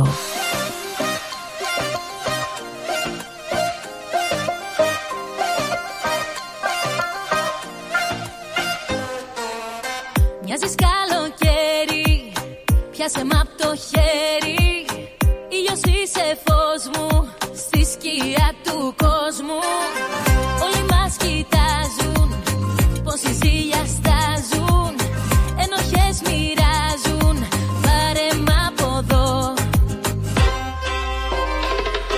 Μοιάζεις καλοκαίρι, πιάσε μ' απ' το χέρι. Ήλιος είσαι φως μου, στη σκιά του κόσμου. Όλοι μας κοιτάζουν, πως οι ζήλια στάζουν. Ενοχές μοιράζουν, πάρε μ' από εδώ.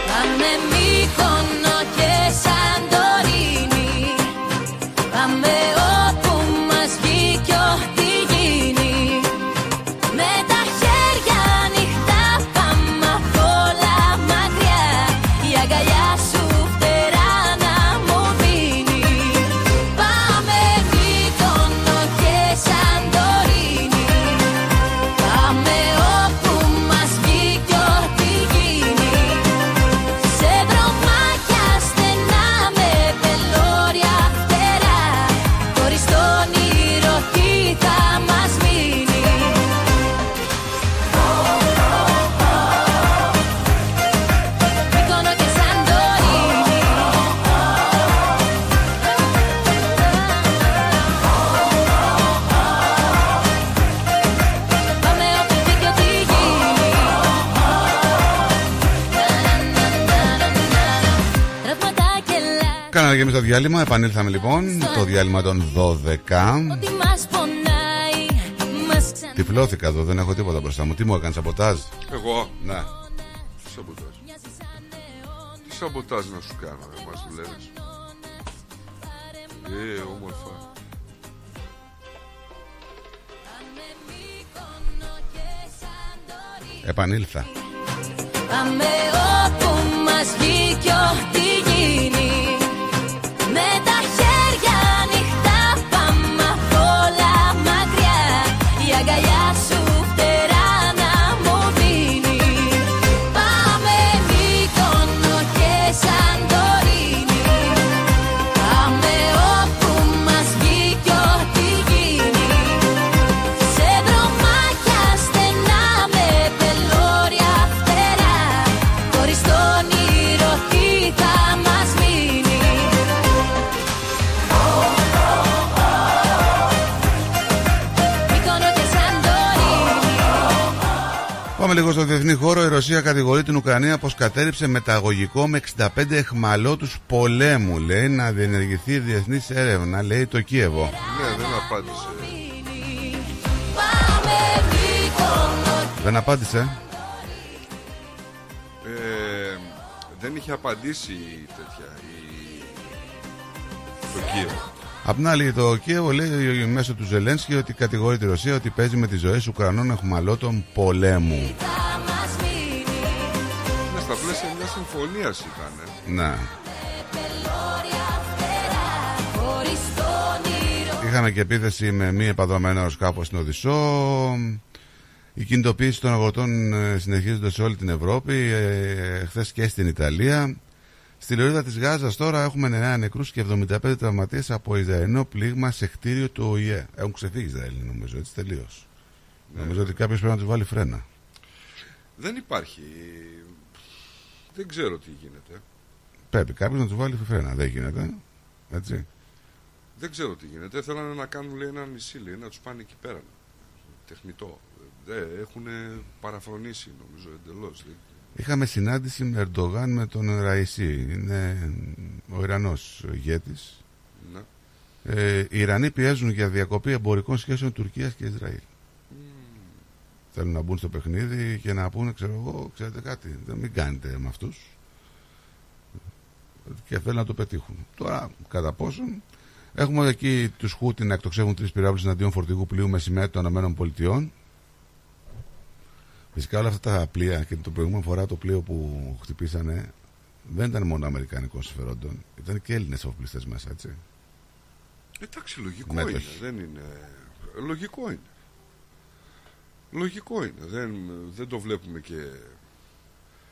Πάμε Μύκονο και Σαντορίνη, πάμε όπου μας βγει κι ό,τι γίνει. Με τα χέρια ανοιχτά πάμε όλα μακριά. Η αγκαλιά σου φτερά να μου δίνει. Πάμε Μύκονο και Σαντορίνη, πάμε όπου μας βγει κι ό,τι γίνει. Σε βρωμάκια στενά με πελώρια φτερά, χωρίς τον όνειρο τι θα μας μείνει. Μύκονο και Σαντορίνη. Πάμε όπου βγει κι ό,τι γίνει. Τραύματα και λάθη, Κάναμε και εμείς το διάλειμμα, επανήλθαμε λοιπόν. Το διάλειμμα των 12. τι μας πονάει, μας ξανά. Τυφλώθηκα εδώ, δεν έχω τίποτα μπροστά μου. Τι μου έκανε, σαμποτάζ? Εγώ. Να. Τι σαμποτάζ. Μοιάζει σαν αιώνα, Τι σαμποτάζ να σου κάνω, ρε, μας δουλεύεις. Όμορφα. πάμε Μύκονο και Σαντορίνη. Επανήλθα. Πάμε όπου μας βγει κι ό,τι γίνει. Με τα χέρια ανοιχτά πάμε απ' όλα μακριά. Η αγκαλιά σου φτερά να μου δίνει. Πάμε Μύκονο και Σαντορίνη, πάμε όπου μας βγει κι ό,τι γίνει. Σε δρομάκια στενά με πελώρια φτερά, χωρίς τον όνειρο τι θα μας μείνει. Μύκονο και Σαντορίνη. Πάμε λίγο στο διεθνή χώρο. Η Ρωσία κατηγορεί την Ουκρανία πως κατέριψε μεταγωγικό με 65 εχμαλώτους πολέμου. Λέει να διενεργηθεί διεθνής έρευνα, λέει το Κίεβο. Ναι, δεν απάντησε. Πάμε Μύκονο. Δεν απάντησε. Δεν είχε απαντήσει η τέτοια. Το Κίεβο. Απ' την άλλη, το Κίεβο λέει μέσω του Ζελένσκι ότι κατηγορεί τη Ρωσία ότι παίζει με τις ζωές Ουκρανών εχμαλώτων πολέμου. Θα μας μείνει. Ναι, στα πλαίσια μια συμφωνία ήταν. Να. Χωρίς τον όνειρο. Είχα Είχαμε και επίθεση με μη επανδρομένο αεροσκάφο στην Οδυσσό. Η κινητοποίηση των αγροτών συνεχίζονται σε όλη την Ευρώπη, χθες και στην Ιταλία. Στη Λωρίδα της Γάζας τώρα έχουμε 9 νεκρούς και 75 τραυματίες από Ισραηλινό πλήγμα σε κτίριο του ΟΗΕ. Έχουν ξεφύγει Ισραηλοί, νομίζω, έτσι τελείως. Ναι. Νομίζω ότι κάποιος πρέπει να τους βάλει φρένα. Δεν υπάρχει. Δεν ξέρω τι γίνεται. Πρέπει κάποιος να τους βάλει φρένα. Δεν γίνεται. Έτσι. Δεν ξέρω τι γίνεται. Θέλανε να κάνουν, λέει, ένα νησί, λέει, να τους πάνε εκεί πέρα. Τεχνητό. Έχουν παραφρονήσει, νομίζω, εντελώς. Είχαμε συνάντηση με Ερντογάν, με τον Ραϊσί. Είναι ο Ιρανός ηγέτης. Ναι. Οι Ιρανοί πιέζουν για διακοπή εμπορικών σχέσεων Τουρκίας και Ισραήλ. Θέλουν να μπουν στο παιχνίδι και να πούνε, ξέρω εγώ, ξέρετε κάτι, δεν μην κάνετε με αυτούς. Και θέλουν να το πετύχουν. Τώρα, κατά πόσον, έχουμε εκεί τους Χούτι να εκτοξεύουν 3 πυράβλους εναντίον φορτηγού πλοίου με σημαία των ΗΠΑ. Φυσικά όλα αυτά τα πλοία, και την προηγούμενη φορά το πλοίο που χτυπήσανε δεν ήταν μόνο αμερικανικών συμφερόντων, ήταν και Έλληνες αυπλιστές μέσα, έτσι. Εντάξει, λογικό είναι, δεν είναι. Λογικό είναι. Λογικό είναι. Δεν το βλέπουμε και.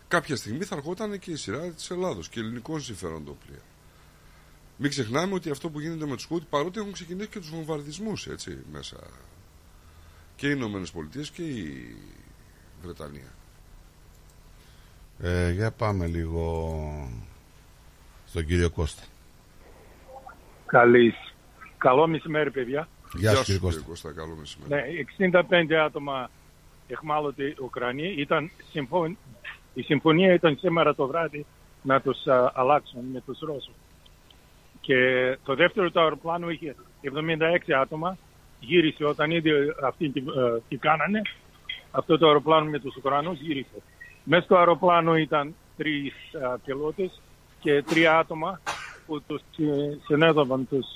Κάποια στιγμή θα ερχόταν και η σειρά της Ελλάδος και ελληνικών συμφερόντων πλοία. Μην ξεχνάμε ότι αυτό που γίνεται με τους Χούτι, παρότι έχουν ξεκινήσει και τους βομβαρδισμούς, έτσι, μέσα. Και οι Ηνωμένες Πολιτείες και η Βρετανία. Για πάμε λίγο στον κύριο Κώστα. Καλό μεσημέρι, παιδιά. Γεια σας, κύριε Κώστα. Καλό μεσημέρι. 65 άτομα εχμάλωτοι Ουκρανοί. Η συμφωνία ήταν σήμερα το βράδυ να τους αλλάξουν με τους Ρώσους. Και το δεύτερο το αεροπλάνο είχε 76 άτομα. Γύρισε όταν ήδη αυτοί τι κάνανε. Αυτό το αεροπλάνο με τους Ουκρανούς γύρισε. Μέσα στο αεροπλάνο ήταν 3 πιλότες και 3 άτομα που τους συνέδευαν τους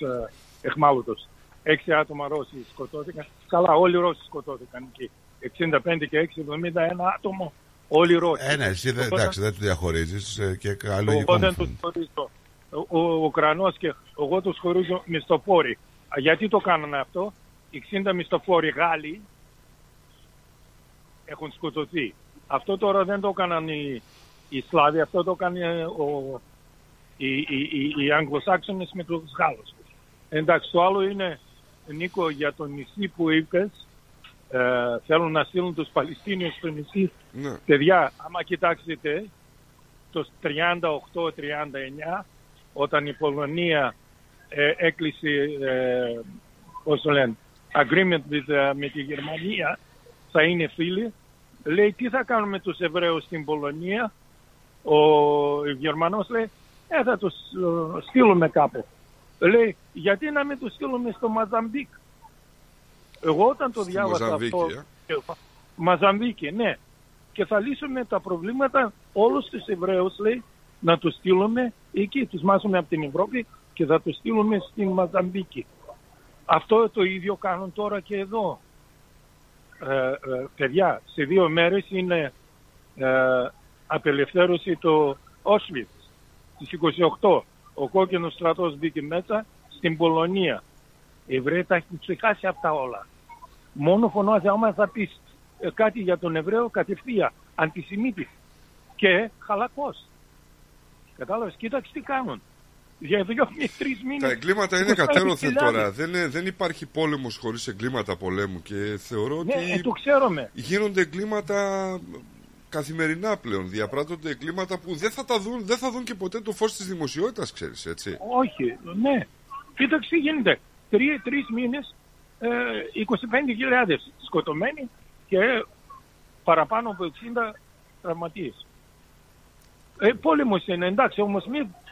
εχμάλωτους. 6 άτομα Ρώσοι σκοτώθηκαν. Καλά, όλοι οι Ρώσοι σκοτώθηκαν εκεί. 65 και 6, 71 άτομα, όλοι οι Ρώσοι. Εσύ εντάξει, δεν τους διαχωρίζεις και καλό γεγονός. Εγώ δεν τους χωρίζω. Ο Ουκρανός και εγώ τους χωρίζω μισθοφόροι. Γιατί το κάνανε αυτό? 60 μισθοφόροι Γάλλοι έχουν σκοτωθεί. Αυτό τώρα δεν το έκαναν οι Σλάβοι, αυτό το έκανε οι Αγγλοσάξονες με τους Γάλλους. Εντάξει, το άλλο είναι, Νίκο, για το νησί που είπες, θέλουν να στείλουν τους Παλαιστίνιους στο νησί. Ναι. Παιδιά, άμα κοιτάξετε, το 38-39, όταν η Πολωνία έκλεισε, πώς το λένε, agreement με τη Γερμανία, θα είναι φίλοι. Λέει, τι θα κάνουμε με τους Εβραίους στην Πολωνία? Ο Γερμανός λέει, θα τους στείλουμε κάπου. Λέει, γιατί να μην τους στείλουμε στο Μοζαμβίκ? Εγώ όταν το διάβασα αυτό, Μοζαμβίκη, ναι. Και θα λύσουμε τα προβλήματα, όλους τους Εβραίους, λέει, να τους στείλουμε εκεί. Τους μάσουμε από την Ευρώπη και θα τους στείλουμε στην Μοζαμβίκη. Αυτό το ίδιο κάνουν τώρα και εδώ. Παιδιά, σε 2 μέρες είναι απελευθέρωση το Auschwitz στις 28. Ο κόκκινος στρατός μπήκε μέσα στην Πολωνία. Οι Εβραίοι τα έχουν ξεχάσει αυτά όλα. Μόνο φωνάζει άμα θα πεις κάτι για τον Εβραίο, κατευθείαν αντισημίτης και χαλακός. Κατάλαβες, κοίταξε τι κάνουν. Για 2-3 μήνες. Τα εγκλήματα είναι κατέρωθεν τώρα. Δεν υπάρχει πόλεμος χωρίς εγκλήματα πολέμου και θεωρώ ότι. Το ξέρουμε. Γίνονται εγκλήματα καθημερινά πλέον. Διαπράττονται εγκλήματα που δεν θα δουν και ποτέ το φως της δημοσιότητας, ξέρεις, έτσι. Όχι, ναι. Κοίταξε τι γίνεται. 3 μήνες 25.000 σκοτωμένοι και παραπάνω από 60 τραυματίες. Πόλεμος είναι, εντάξει, όμως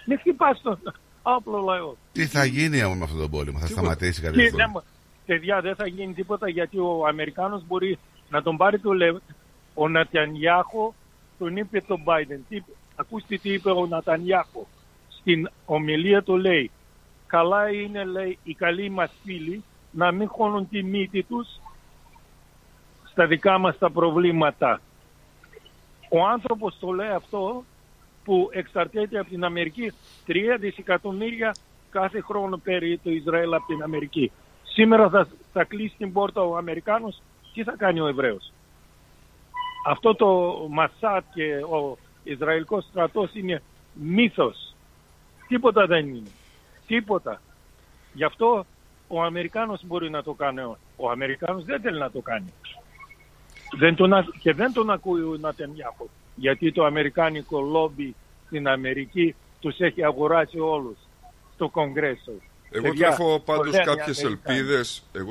μην χτυπάς τον απλό λαό. Τι θα γίνει όμως με αυτόν τον πόλεμο? Θα σταματήσει κάποια στιγμή? Παιδιά, δεν θα γίνει τίποτα, γιατί ο Αμερικάνος μπορεί να τον πάρει το λεφτό. Ο Νατανιάχου τον είπε τον Μπάιντεν. Ακούστε τι είπε ο Νατανιάχου. Στην ομιλία του λέει, καλά είναι, λέει, οι καλοί μας φίλοι να μην χώνουν τη μύτη τους στα δικά μας τα προβλήματα. Ο άνθρωπος το λέει αυτό που εξαρτάται από την Αμερική. 3 δισεκατομμύρια κάθε χρόνο παίρνει το Ισραήλ από την Αμερική. Σήμερα θα κλείσει την πόρτα ο Αμερικάνος, τι θα κάνει ο Εβραίος? Αυτό το Μασάτ και ο Ισραηλικός στρατός είναι μύθος. Τίποτα δεν είναι. Τίποτα. Γι' αυτό ο Αμερικάνος μπορεί να το κάνει. Ο Αμερικάνος δεν θέλει να το κάνει. Και δεν τον ακούει ο Νατανιάχου. Γιατί το αμερικάνικο λόμπι στην Αμερική τους έχει αγοράσει όλους στο Κογκρέσο. Εγώ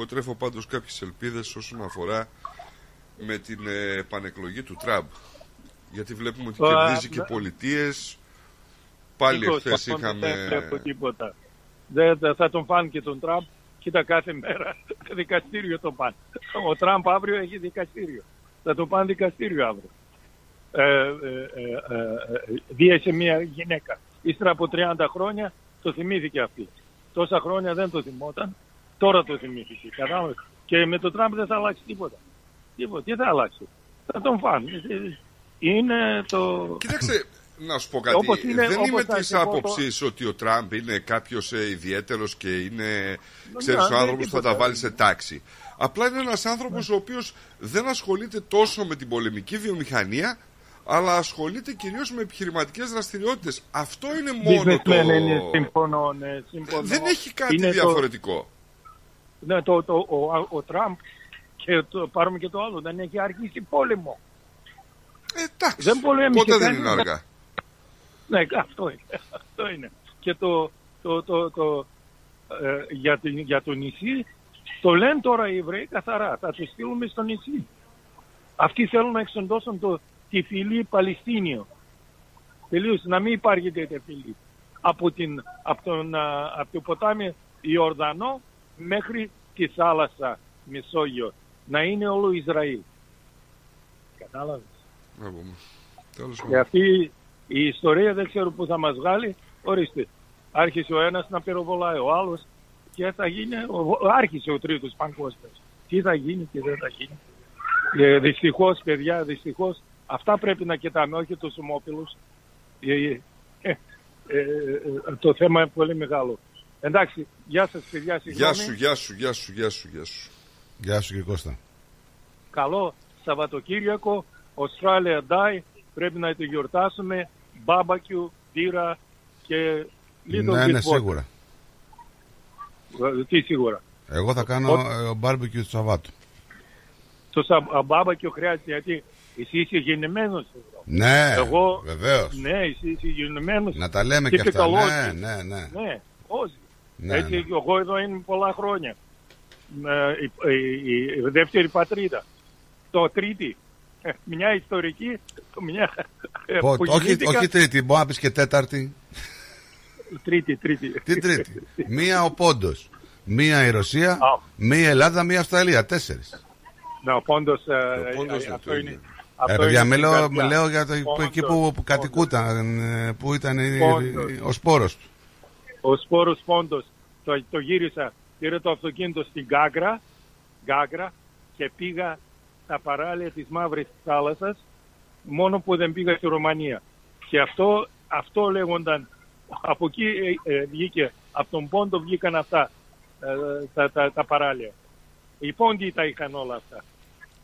τρέφω πάντως κάποιες ελπίδες όσον αφορά με την επανεκλογή του Τραμπ. Γιατί βλέπουμε ότι κερδίζει και πολιτείες. Πάλι χθες είχαμε... Δεν βλέπω τίποτα. Θα τον πάνε και τον Τραμπ. Κοίτα, κάθε μέρα δικαστήριο τον πάνε. Ο Τραμπ αύριο έχει δικαστήριο. Θα τον πάνε δικαστήριο αύριο. Βίασε μια γυναίκα. Ύστερα από 30 χρόνια το θυμήθηκε αυτή. Τόσα χρόνια δεν το θυμόταν. Τώρα το θυμήθηκε. Και με τον Τραμπ δεν θα αλλάξει τίποτα. Τι θα αλλάξει? Θα τον φάνε. Είναι το... Κοίταξε, να σου πω κάτι. Δεν είμαι της άποψης ότι ο Τραμπ είναι κάποιος ιδιαίτερος και είναι, ξέρεις, ο άνθρωπος που θα τα βάλει σε τάξη. Απλά είναι ένας άνθρωπος ο οποίος δεν ασχολείται τόσο με την πολεμική βιομηχανία, αλλά ασχολείται κυρίως με επιχειρηματικές δραστηριότητες. Αυτό είναι μόνο το... Δεν έχει κάτι διαφορετικό. Ναι, ο Τραμπ, και πάρουμε και το άλλο, δεν έχει αρχίσει πόλεμο. Εντάξει, πότε δεν είναι αργά. Ναι, αυτό είναι. Και για το νησί, το λένε τώρα οι Εβραίοι καθαρά, θα τους στείλουμε στο νησί. Αυτοί θέλουν να εξοντώσουν τη φυλή Παλαιστίνιο. Τελείως, να μην υπάρχει τέτοια φυλή. Από το ποτάμι Ιορδανό μέχρι τη θάλασσα Μεσόγειο. Να είναι όλο Ισραήλ. Κατάλαβες? Και αυτή η ιστορία δεν ξέρω που θα μας βγάλει. Ορίστε, άρχισε ο ένας να πυροβολάει ο άλλος και θα γίνει, άρχισε ο τρίτος παγκόσμιος. Τι θα γίνει και δεν θα γίνει. Δυστυχώς, παιδιά, δυστυχώς, αυτά πρέπει να κοιτάμε, όχι τους ομόφυλους. Το θέμα είναι πολύ μεγάλο. Εντάξει, γεια σας παιδιά, συγγνώμη. Γεια σου και Κώστα. Καλό Σαββατοκύριακο. Australia Day, πρέπει να το γιορτάσουμε, barbecue, μπύρα και λίγο ναι, ναι, σίγουρα. Τι σίγουρα? Εγώ θα κάνω barbecue το Σαββάτο. Το barbecue χρειάζεται, γιατί εσύ είσαι γεννημένος. Ναι, εγώ, βεβαίως. Ναι, εσύ είσαι γεννημένος. Να τα λέμε και αυτά. Ναι. Ναι, έτσι, ναι. Εγώ εδώ είμαι πολλά χρόνια. Η δεύτερη πατρίδα. Το τρίτη. Μια ιστορική, μια... Όχι τρίτη, μπορεί να πεις και τέταρτη. Τρίτη. Τι τρίτη? Μία ο Πόντος, μία η Ρωσία, μία η Ελλάδα, μία η Αυστραλία. 4. Ναι, ο Πόντος, αυτό είναι... Λέω για εκεί που κατοικούταν, που ήταν ο σπόρος του. Ο σπόρος Πόντος, το γύρισα, πήρε το αυτοκίνητο στην Γκάγκρα και πήγα τα παράλια της Μαύρης Θάλασσας, μόνο που δεν πήγα στη Ρουμανία. Και αυτό λέγονταν, από εκεί βγήκε, από τον Πόντο βγήκαν αυτά τα παράλια. Οι Πόντοι τα είχαν όλα αυτά.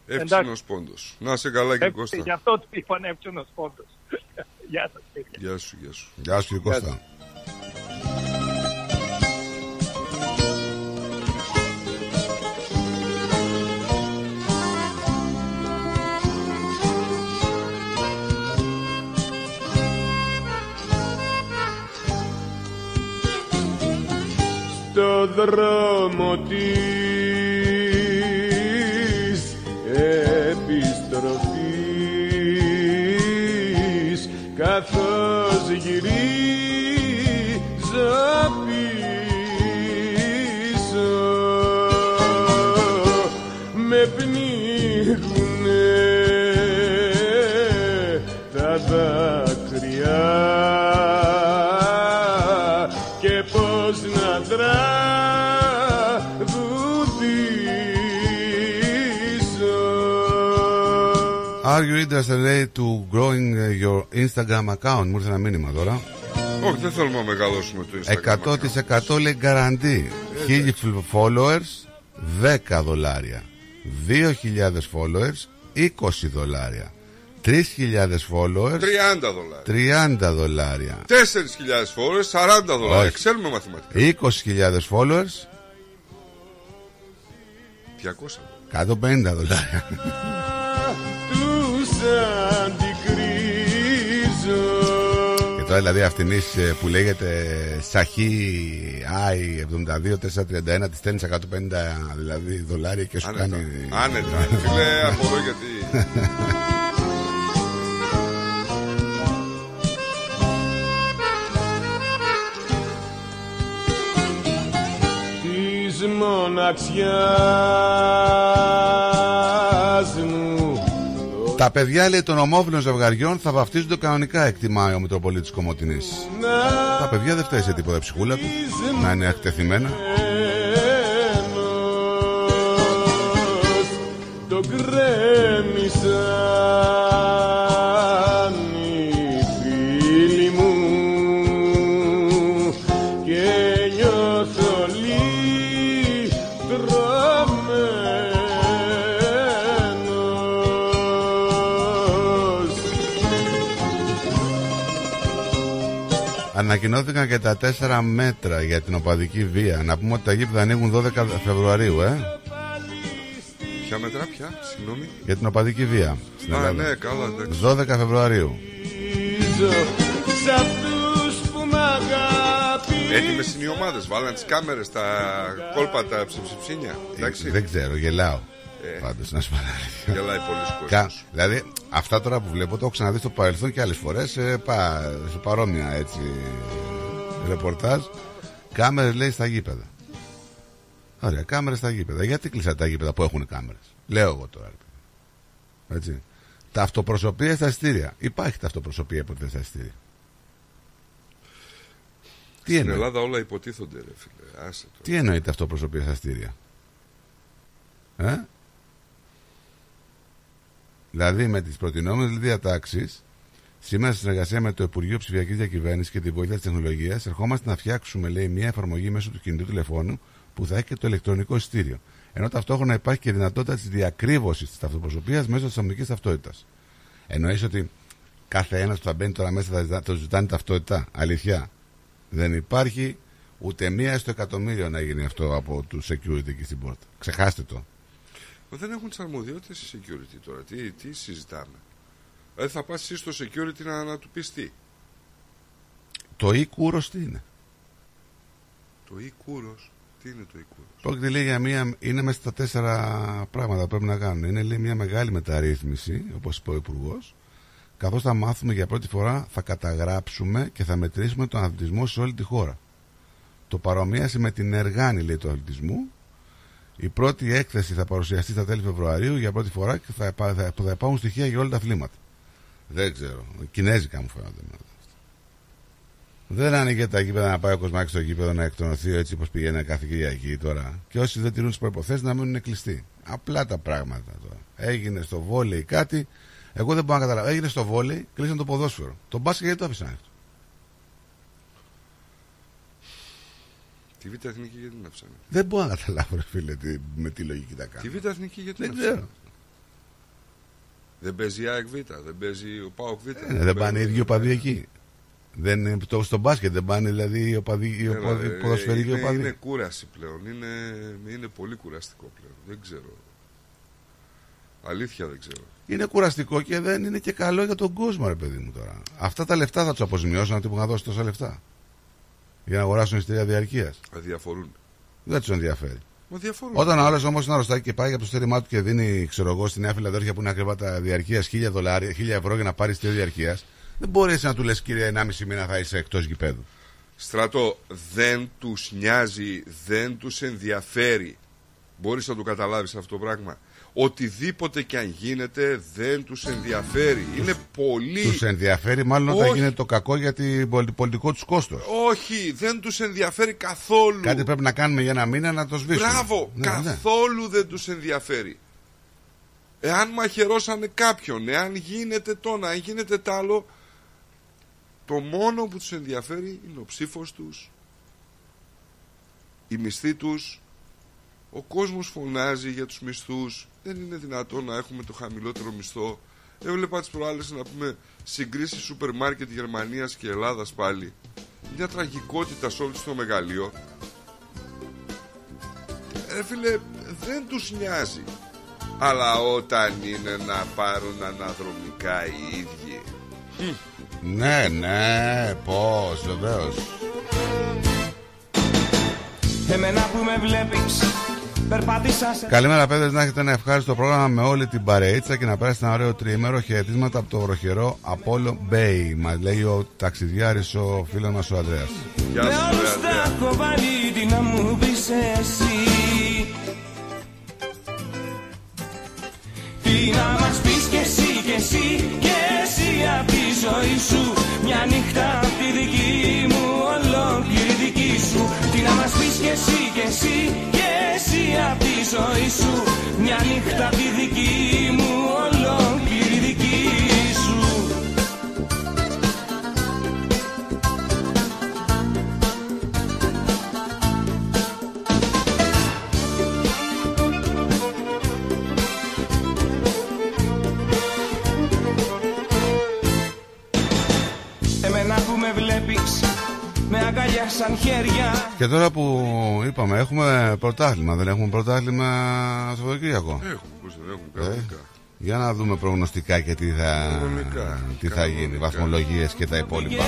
Εύξηνος Πόντος. Να σε καλά και Κώστα. Γι' αυτό το είπαν Εύξηνος Πόντος. Γεια σας. Γεια σου. Γεια σου και Κώστα. Στο δρόμο της επιστροφής, καθώς γυρίζω πίσω, με πνίγουνε τα δάκρυα. Are you interested to growing your Instagram account? Μου ήρθε ένα μήνυμα τώρα. Όχι, δεν θέλουμε να μεγαλώσουμε το Instagram account. 100% λέει guarantee. 1000 followers $10, 2.000 followers $20, 3.000 followers $30, 4.000 followers $40. Ξέρουμε μαθηματικά. 20.000 followers $250. Και τώρα δηλαδή αυτήν που λέγεται Σαχή I-72431 της στέλνεις $150 και σου κάνει άνετα, φίλε, απορώ γιατί. Της μοναξιάς μου. Τα παιδιά, λέει, των ομόφυλων ζευγαριών θα βαφτίζονται κανονικά, εκτιμάει ο Μητροπολίτης Κομοτηνής. Τα παιδιά δεν φταίει σε τίποτα ψυχούλα του, να είναι εκτεθειμένα. Το γκρέμισαν οι φίλοι μου και νιώθω λιδρωμένος. Ανακοινώθηκαν και τα 4 μέτρα για την οπαδική βία. Να πούμε ότι τα γήπεδα ανοίγουν 12 Φεβρουαρίου, Ποια μέτρα, συγγνώμη. Για την οπαδική βία. Α, ναι, καλά. 12 Φεβρουαρίου. Έτοιμες είναι οι ομάδες, βάλαν τις κάμερες, τα κόλπα, τα ψιψιψίνια. Δεν ξέρω, γελάω. Πάντως, να σου παραλύω. Γελάει πολλοί κόσμος. Δηλαδή, αυτά τώρα που βλέπω, το έχω ξαναδεί στο παρελθόν και άλλες φορές, σε παρόμοια έτσι ρεπορτάζ. Κάμερες, λέει, στα γήπεδα. Ωραία, κάμερες στα γήπεδα. Γιατί κλείσατε τα γήπεδα που έχουν κάμερες? Λέω εγώ τώρα. Έτσι. Τα αυτοπροσωπεία στα εστήρια. Υπάρχει τα αυτοπροσωπεία ποτέ στα εστήρια? Τι εννοεί? Στην Ελλάδα όλα υποτίθονται, ρε φίλε. Άσε το. Τι εννοείται αυτοπροσωπεία στα εστήρια? Δηλαδή με τις προτινόμενες διατάξεις, σήμερα στη συνεργασία με το Υπουργείο Ψηφιακής Διακυβέρνησης και τη βοήθεια της τεχνολογίας, ερχόμαστε να φτιάξουμε, λέει, μια εφαρμογή μέσω του κινητού τηλεφώνου που θα έχει και το ηλεκτρονικό εισιτήριο. Ενώ ταυτόχρονα υπάρχει και δυνατότητα της διακρύβωσης της ταυτοπροσωπείας μέσω της αστυνομικής ταυτότητας. Εννοείς ότι κάθε ένας που θα μπαίνει τώρα μέσα θα το ζητάνε ταυτότητα? Αλήθεια. Δεν υπάρχει ούτε μία στο εκατομμύριο να γίνει αυτό από του security εκεί στην πόρτα. Ξεχάστε το. Μα δεν έχουν τις αρμοδιότητες οι security τώρα. Τι συζητάμε? Δηλαδή θα πας εσύ στο security να του πεις τι? Το e-κούρος τι είναι? Το e-κούρος. Τι είναι το e-κούρος? Πρόκειται, λέει, για μία. Είναι μέσα στα 4 πράγματα που πρέπει να κάνουν. Είναι, λέει, μια μεγάλη μεταρρύθμιση, όπως είπε ο Υπουργός. Καθώς θα μάθουμε για πρώτη φορά, θα καταγράψουμε και θα μετρήσουμε τον αθλητισμό σε όλη τη χώρα. Το παρομοίασε με την εργάνη, λέει, του αθλητισμού. Η πρώτη έκθεση θα παρουσιαστεί στα τέλη Φεβρουαρίου για πρώτη φορά και θα υπάρχουν στοιχεία για όλα τα αθλήματα. Δεν ξέρω. Κινέζικα μου φαίνονται. Δεν ανοίγει τα γήπεδα να πάει ο κοσμάκι στο γήπεδο να εκτονωθεί έτσι όπως πηγαίνει κάθε Κυριακή τώρα. Και όσοι δεν τηρούν τις προϋποθέσεις να μείνουν κλειστοί. Απλά τα πράγματα τώρα. Έγινε στο βόλεϊ κάτι, εγώ δεν μπορώ να καταλάβω. Έγινε στο βόλεϊ, κλείσαν το ποδόσφαιρο. Το μπάσκετ γιατί το άφησαν αυτό? Τη Β' Εθνική γιατί την άφησαν? Δεν μπορώ να καταλάβω, ρε φίλε, με τι λογική τα κάνω. Τη Β' Εθνική γιατί την άφησαν? Δεν παίζει η ΑΕΚ Β, δεν παίζει ο ΠΑΟΚ Β. Δεν πάνε οι ίδιοι οπαδοί εκεί. Στο μπάσκετ δεν πάνε δηλαδή οι ποδοσφαιρικοί οπαδοί. Είναι κούραση πλέον. Είναι πολύ κουραστικό πλέον. Δεν ξέρω. Αλήθεια δεν ξέρω. Είναι κουραστικό και δεν είναι και καλό για τον κόσμο, ρε παιδί μου τώρα. Αυτά τα λεφτά θα του αποζημιώσουν αυτοί που είχαν δώσει τόσα λεφτά για να αγοράσουν εισιτήρια διαρκείας? Αδιαφορούν. Δεν του ενδιαφέρει. Όταν ο άλλος όμως είναι αρρωστάκι και πάει από το στέρημά του και δίνει, ξέρω εγώ, στη Νέα Φιλαδέλφια που είναι ακριβά τα διαρκείας $1,000 για να πάρει εισιτήριο διαρκείας. Δεν μπορείς να του λες, κύριε, 1,5 μήνα θα είσαι εκτός γηπέδου. Στρατό, δεν τους νοιάζει, δεν τους ενδιαφέρει. Μπορείς να το καταλάβεις αυτό το πράγμα? Οτιδήποτε κι αν γίνεται δεν τους ενδιαφέρει. Είναι πολύ. Τους ενδιαφέρει μάλλον όταν γίνεται το κακό για το πολιτικό τους κόστος. Όχι, δεν τους ενδιαφέρει καθόλου. Κάτι πρέπει να κάνουμε για ένα μήνα να το σβήσουμε. Μπράβο, ναι, καθόλου ναι. Δεν τους ενδιαφέρει. Εάν μαχαιρώσανε κάποιον, εάν γίνεται το να, εάν γίνεται τ' άλλο. Το μόνο που τους ενδιαφέρει είναι ο ψήφος τους, η μισθή τους, Ο κόσμος φωνάζει για τους μισθούς. Δεν είναι δυνατόν να έχουμε το χαμηλότερο μισθό. Έβλεπα τις προάλλες, να πούμε, συγκρίσεις σούπερ μάρκετ Γερμανίας και Ελλάδας πάλι. Μια τραγικότητα σε όλο το μεγαλείο. Φίλε, δεν τους νοιάζει. Αλλά όταν είναι να πάρουν αναδρομικά οι ίδιοι. Ναι, ναι, πώς, βεβαίως. Καλημέρα, παιδες, να έχετε ένα ευχάριστο πρόγραμμα με όλη την παρείτσα και να πέρασετε ένα ωραίο τριήμερο. Χαιρετίσματα από το βροχερό Apollo Bay, μας λέει ο ταξιδιάρης, ο φίλος μας ο Ανδρέας. Γεια σας, τι να μας πεις κι εσύ κι εσύ κι εσύ απ' τη ζωή σου, μια νύχτα τη δική μου, ολόκληρη δική σου. Εμένα που με βλέπεις με αγκαλιά σαν χέρια. Και τώρα που είπαμε, έχουμε πρωτάθλημα. Δεν έχουμε πρωτάθλημα στο Σαββατοκύριακο? Έχουμε. Για να δούμε προγνωστικά και τι θα γίνει, βαθμολογίες και τα υπόλοιπα.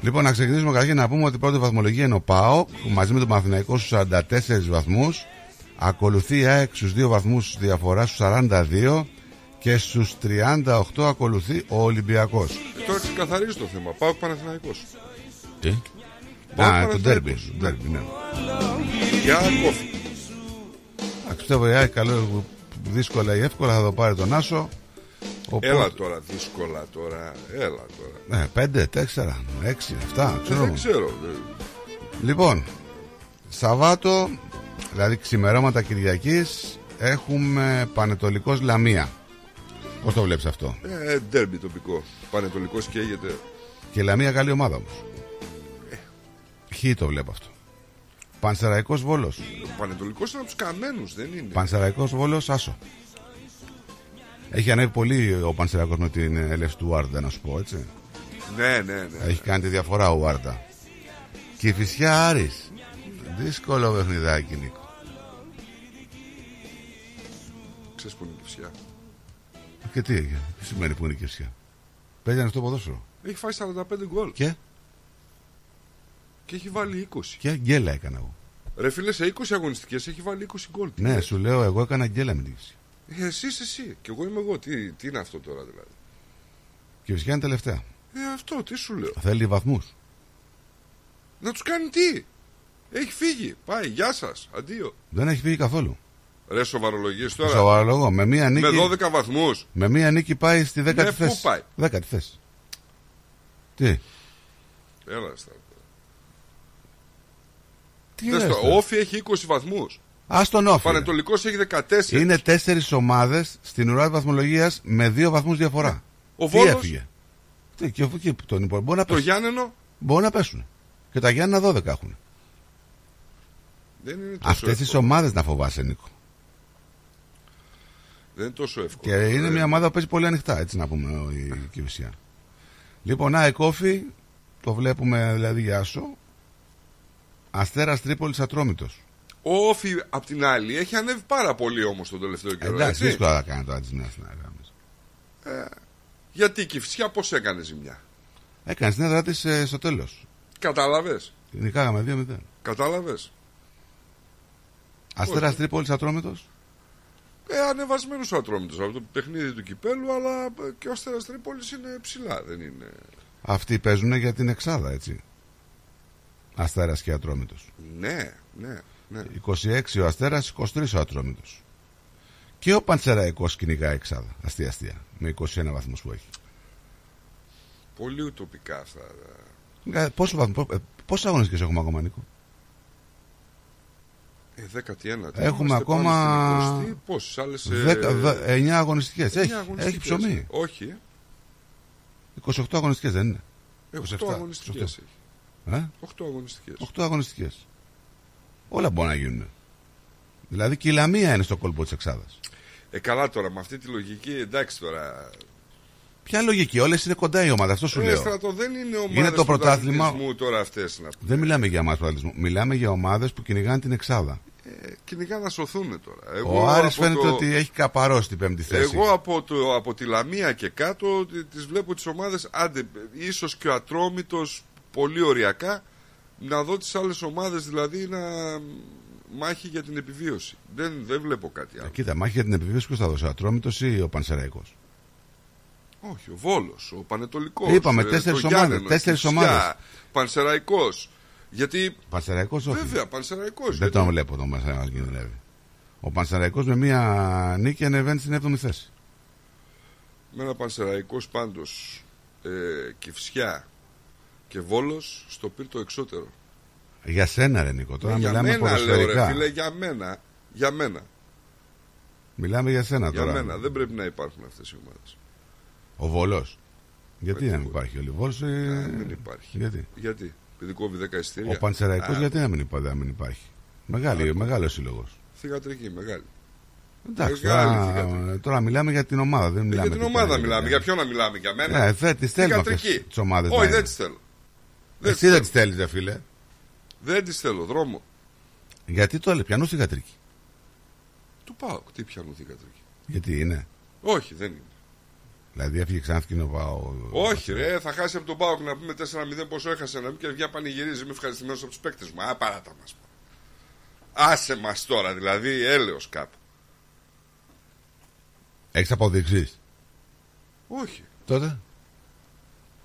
Λοιπόν, να ξεκινήσουμε καταρχήν να πούμε ότι η πρώτη βαθμολογία είναι ο ΠΑΟΚ μαζί με τον Παναθηναϊκό στους 44 βαθμούς. Ακολουθεί η ΑΕΚ στους 2 βαθμούς διαφορά, στους 42. Και στους 38 ακολουθεί ο Ολυμπιακός. Τώρα ξεκαθαρίζει το θέμα. Πάω Παναθηναϊκός. Τι? Το ντέρμπι. Ναι. Για κόφι. Πιστεύω η Άκη καλό, δύσκολα ή εύκολα θα το πάρει τον Άσο. Έλα τώρα, δύσκολα τώρα. Ναι, 5, 4, 6, 7. Δεν ξέρω. Λοιπόν, Σαββάτο, δηλαδή ξημερώματα Κυριακής, έχουμε Πανετολικός Λαμία. Πώς το βλέπεις αυτό? Ντέρμπι τοπικό. Πανετολικός καίγεται. Και Λαμία καλή ομάδα όμως. Χι το βλέπω αυτό. Πανσεραϊκός Βόλος. Πανετολικός είναι από τους καμένους, δεν είναι? Πανσεραϊκός Βόλος Άσο. Έχει ανέβει πολύ ο Πανσεραϊκός με την έλευση του Άρντα, να σου πω, έτσι. Ναι. Έχει κάνει τη διαφορά ο Άρντα. Και η Κηφισιά Άρης. Δύσκολο παιχνιδάκι, Νίκο. Ξέρεις που είναι η Κηφισιά? Και τι σημαίνει που είναι η Κηφισιά? Παίζει ανοιχτό ποδόσφαιρο. Έχει φάει 45 γκολ. Και έχει βάλει 20. Και γκέλα έκανα εγώ. Ρε φίλε, σε 20 αγωνιστικές έχει βάλει 20 γκολ. Ναι, σου λέω, εγώ έκανα γκέλα με την Κηφισιά. Εσύ. Και εγώ είμαι εγώ. Τι είναι αυτό τώρα δηλαδή? Και η Κηφισιά είναι τελευταία. Αυτό, τι σου λέω. Θέλει βαθμούς. Να τους κάνει τι? Έχει φύγει. Πάει, γεια σας, αντίο. Δεν έχει φύγει καθόλου. Ρε, σοβαρολογίες τώρα. Σοβαρολογώ. Με μία νίκη. Με 12 βαθμούς. Με μία νίκη πάει στη 10η θέση. Πού πάει? 10η θέση. Τι? Έλα, Στράτο. Τι είναι αυτό? Ο Όφι έχει 20 βαθμούς. Ας τον Όφι. Πανετολικός έχει 14. Είναι 4 ομάδες στην ουρά της βαθμολογίας με 2 βαθμούς διαφορά. Ο Βόλος. Τι, και αφού εκεί τον υπόλοιπο. Το Γιάννενο. Μπορούν να πέσουν. Και τα Γιάννενα 12 έχουν. Αυτές τις ομάδες να φοβάσαι, Νίκο. Δεν είναι τόσο εύκολο. Και είναι μια ομάδα που παίζει πολύ ανοιχτά, έτσι να πούμε, η Κηφισιά. Λοιπόν, ΑΕΚ Όφι, το βλέπουμε δηλαδή για Άσο. Αστέρας Τρίπολης Ατρόμητος. Ο Όφι, απ' την άλλη, έχει ανέβει πάρα πολύ όμως τον τελευταίο καιρό. Εντάξει, δύσκολα να κάνει τώρα τη Νέα Συνάδρα. Γιατί η Κηφισιά πώς έκανε ζημιά? Έκανε την έδρα της στο τέλος. Κατάλαβες. Νικάγαμε 2-0. Κατάλαβες. Αστέρας Τρίπολης Ατρόμητος. Ανεβασμένος ο Ατρόμητος από το παιχνίδι του κυπέλου, αλλά και ο Αστέρας Τρίπολης είναι ψηλά, δεν είναι? Αυτοί παίζουν για την εξάδα, έτσι. Αστέρας και Ατρόμητος. Ναι. 26 ο Αστέρας, 23 ο Ατρόμητος. Και ο Πανσεραϊκός κυνηγά εξάδα, αστεία, με 21 βαθμούς που έχει. Πολύ ουτοπικά αυτά. Πόσους αγωνιστικές έχουμε ακόμα, Νίκο? 19. Έχουμε ακόμα 20, πόσες άλλες? 9 αγωνιστικές. Έχει ψωμί. Όχι. 28 αγωνιστικές δεν είναι? 8 αγωνιστικές. όλα μπορούν να γίνουν. Δηλαδή και η Λαμία είναι στο κόλπο της Εξάδας. Καλά τώρα, με αυτή τη λογική, εντάξει τώρα. Ποια λογική, όλες είναι κοντά οι ομάδες, αυτό σου λέω. Στρατό, δεν είναι ομάδες είναι το πρωτάθλημα τώρα αυτές. Να δεν μιλάμε για ομάδες πρωταθλητισμού, μιλάμε για ομάδες που κυνηγάνε την Εξάδα. Κυνηγά να σωθούν τώρα. Ο Άρης φαίνεται ότι έχει καπαρώσει την πέμπτη θέση. Εγώ από τη Λαμία και κάτω τις βλέπω τις ομάδες, άντε, ίσως και ο Ατρόμητος πολύ οριακά, να δω τις άλλες ομάδες δηλαδή να μάχη για την επιβίωση. Δεν βλέπω κάτι άλλο. Κοίτα, μάχη για την επιβίωση ποιος θα δώσει, ο Ατρόμητος ή ο Πανσεραϊκός? Όχι, ο Βόλος, ο Πανετολικός. Είπαμε τέσσερις ομάδες. Πανσεραϊκός. Γιατί... Πανσεραϊκός όχι. Βέβαια, Πανσεραϊκός. Δεν γιατί... τον βλέπω τον Πανσεραϊκό κινδυνεύει. Ο Πανσεραϊκός με μία νίκη ανεβαίνει στην 7η θέση. Με ένα Πανσεραϊκός πάντως Κηφισιά και Βόλος στο πύρτο εξώτερο. Για σένα ρε Νίκο, τώρα μιλάμε ποδοσφαιρικά. Για μένα, φίλε, για μένα. Μιλάμε για σένα τώρα. Για μένα, δεν πρέπει να υπάρχουν αυτές οι ομάδες. Ο Βόλος. Γιατί να μην υπάρχει ο Βόλος? Δεν υπάρχει. Γιατί. Ο Πανσεραϊκός γιατί να μην υπάρχει? Μεγάλο σύλλογος. Θυγατρική, μεγάλη. Εντάξει, τώρα μιλάμε για την ομάδα. Δεν μιλάμε για την ομάδα, μιλάμε. Για ποιον να μιλάμε, για μένα? Τις θέλουμε αυτές τις ομάδες. Όχι, δεν τις θέλω. Εσύ δεν τις θέλεις, δε φίλε. Δεν τις θέλω, δρόμο. Γιατί το έλεγε, πιανού θυγατρική? Του πάω, τι πιανού θυγατρική? Γιατί είναι? Όχι, δεν είναι. Δηλαδή έφυγε ξανά ο ΠΑΟ. Όχι, ρε, θα χάσει από τον ΠΑΟ να πούμε 4-0 πόσο έχασε να πει και βγει πανηγυρίζει. Είμαι ευχαριστημένος από τους παίκτες μου. Α, παράτα μας. Άσε μας τώρα, δηλαδή, έλεος κάπου. Έχεις αποδείξεις? Όχι. Τότε?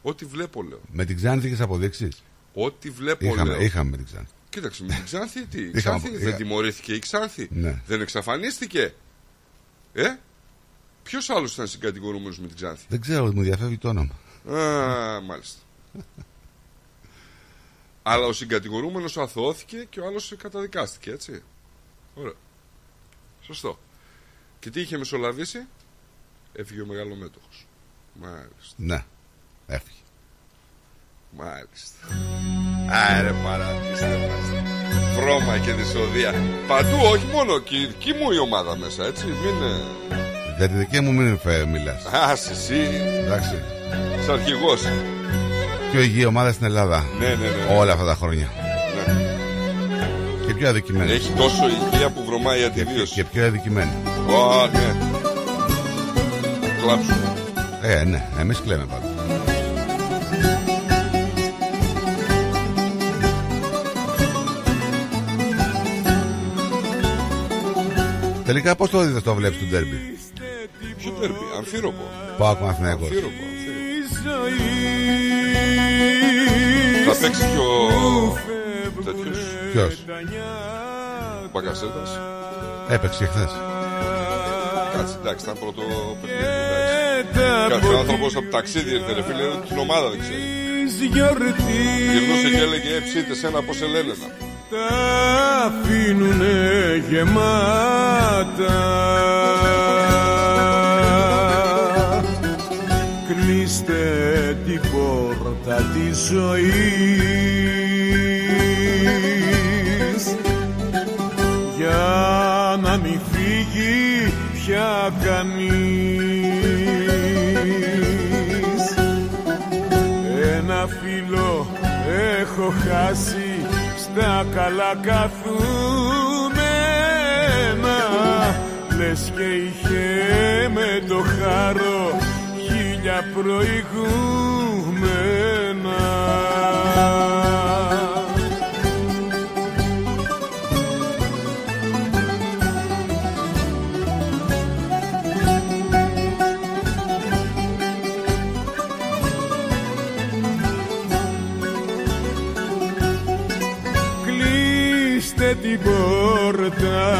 Ό,τι βλέπω, λέω. Με την Ξάνθη είχες αποδείξεις? Ό,τι βλέπω, λέω. Είχαμε με την Ξάνθη. Κοίταξε, με την Ξάνθη τι? Η Ξάνθη δεν τιμωρήθηκε η Ξάνθη? Ναι. Δεν εξαφανίστηκε? Ποιος άλλος ήταν συγκατηγορούμενος με την Ξάνθη? Δεν ξέρω, μου διαφεύγει το όνομα. Α, μάλιστα. Αλλά ο συγκατηγορούμενος αθωώθηκε και ο άλλος καταδικάστηκε, έτσι. Ωραία. Σωστό. Και τι είχε μεσολαβήσει? Έφυγε ο μεγαλομέτωχος. Μάλιστα. Ναι, έφυγε. Μάλιστα. Άρε παράδειγμα. Βρώμα και δυσοδεία. Παντού, όχι μόνο. Και η δική μου η ομάδα μέσα, έτσι. Μην... Για τη δική μου μην μιλάς. Ας εσύ. Εντάξει. Είσαι αρχηγός. Πιο υγιή ομάδα στην Ελλάδα. Ναι. Όλα αυτά τα χρόνια. Ναι. Και πιο αδικημένη. Έχει τόσο υγεία που βρωμάει η αντιβίωση. Και πιο αδικημένη. Ω, ναι. Κλάψουμε. Ναι. Εμείς κλαίμε πάντα. Τελικά πώς το δείτε το βλέπεις του ντέρμπι? Ποιο τέρμι, αμφίροπο. Πάω ακόμα Αθηναϊκός. Αμφίροπο. Θα παίξει και ο τέτοιος. Ποιος? Ο Μπαγκασέτας. Έπαιξε χθες. Κάτσε, εντάξει, ήταν πρώτο παιχνίδι. Κάποιος άνθρωπος από ταξίδι ήρθε ρε φίλε, την ομάδα δεν ξέρει. Γυρνούσε και έλεγε ψήτε σένα πως Ελένενα. Τα αφήνουνε γεμάτα. Κλείστε την πόρτα της ζωής για να μην φύγει πια κανείς. Ένα φίλο έχω χάσει στα καλά καθούμενα, λες και είχε με το χάρο για προηγούμενα. Κλείστε την πόρτα.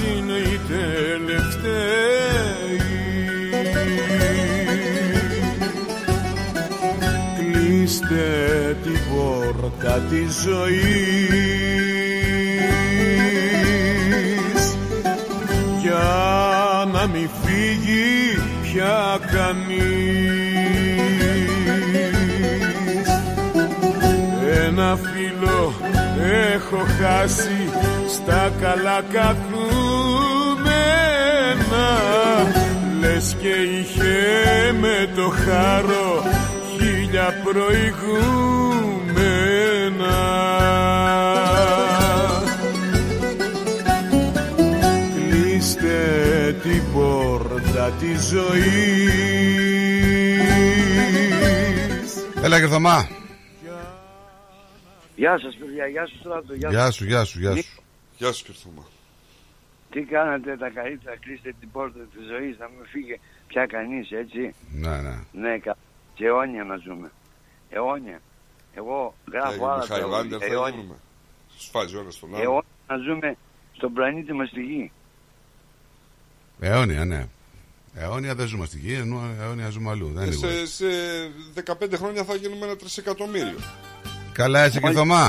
Είναι οι τελευταίοι. την πόρτα της ζωής, για να μη φύγει πια κανείς. Ένα φίλο έχω χάσει στα καλά καθούμενα, λες και είχε με το χάρο χίλια προηγούμενα. Κλείστε την πόρτα της ζωής. Έλα Γερθωμά. Γεια σας παιδιά, γεια σου Στράτο. Γεια σου Γερθωμά. Τι κάνατε τα καλύτερα, κλείστε την πόρτα της ζωής, να μην φύγει πια κανείς, έτσι. Ναι, και αιώνια να ζούμε. Αιώνια. Εγώ γράφω άλλα τα αιώνια. Σφάζει όλα στον άλλο. Αιώνια να ζούμε στον πλανήτη μας στη γη. Αιώνια, ναι. Αιώνια δεν ζούμε στη γη, ενώ αιώνια ζούμε αλλού. Σε 15 χρόνια θα γίνουμε 1 τρισεκατομμύριο. Καλά έτσι και Θωμά.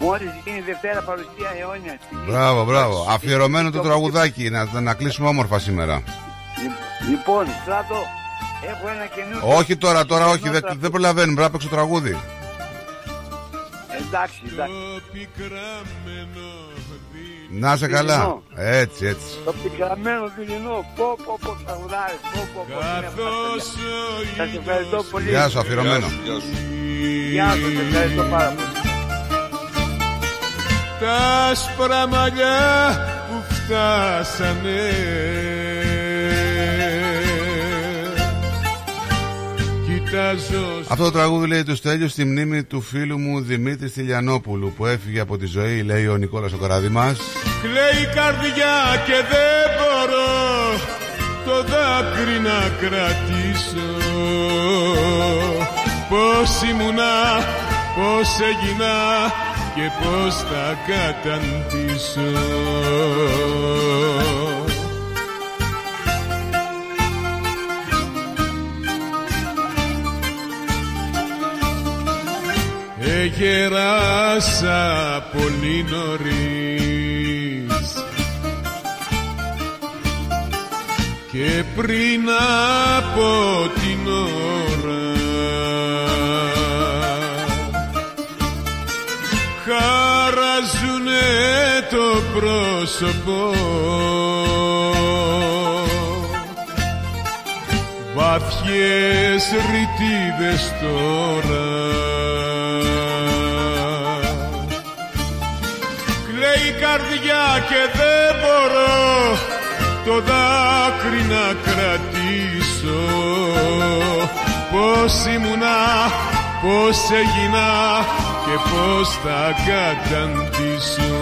Μόλις γίνει Δευτέρα παρουσία αιώνια. Μπράβο, μπράβο. Αφιερωμένο το τραγουδάκι. Να κλείσουμε όμορφα σήμερα. Λοιπόν, Στράτο, έχω ένα καινούργιο. Όχι τώρα, όχι. Δεν προλαβαίνουμε. Πρέπει να παίξω τραγούδι. Εντάξει. Να σε καλά. Έτσι. Το πικραμένο δειλινό. Πω, τραγουδάρες. Σας ευχαριστώ πολύ. Γεια σου, αφιερωμένο. Γεια σου, σας ευχαριστώ πάρα πολύ. Τα άσπρα μαλλιά που φτάσανε κοιτάζω... Αυτό το τραγούδι λέει του Στέλιου στη μνήμη του φίλου μου Δημήτρη Στυλιανόπουλου που έφυγε από τη ζωή, λέει ο Νικόλας ο Καραδημάς. Κλαίει η καρδιά και δεν μπορώ το δάκρυ να κρατήσω. Πώς ήμουνα, πώς έγινα και πώς θα καταντήσω. Εγεράσα πολύ νωρίς και πριν από την ώρα χαραζούνε το πρόσωπο βαθιές ρητίδες τώρα. Κλαίει η καρδιά και δεν μπορώ το δάκρυ να κρατήσω. Πώς ήμουνα, πώς έγινα και πώς θα καταντήσω.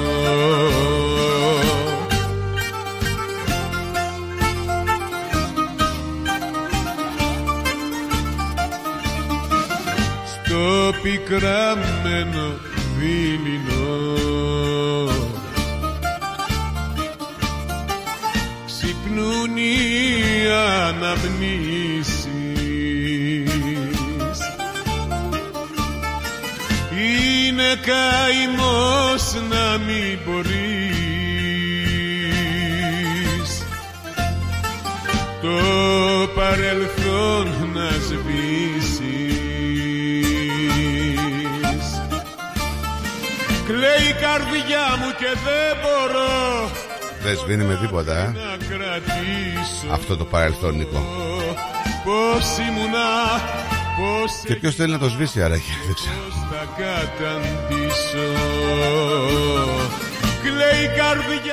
Στο πικραμένο δειλινό ξυπνούν οι αναμνήσεις. Είναι καημός να μην μπορείς το παρελθόν να σβήσεις. Κλαίει η καρδιά μου και δεν μπορώ. Δεν σβήνει με τίποτα, αυτό το παρελθόν, Νίκο. Πώς ήμουνα, και ποιος θέλει να το σβήσει άραγε, δεν ξέρω.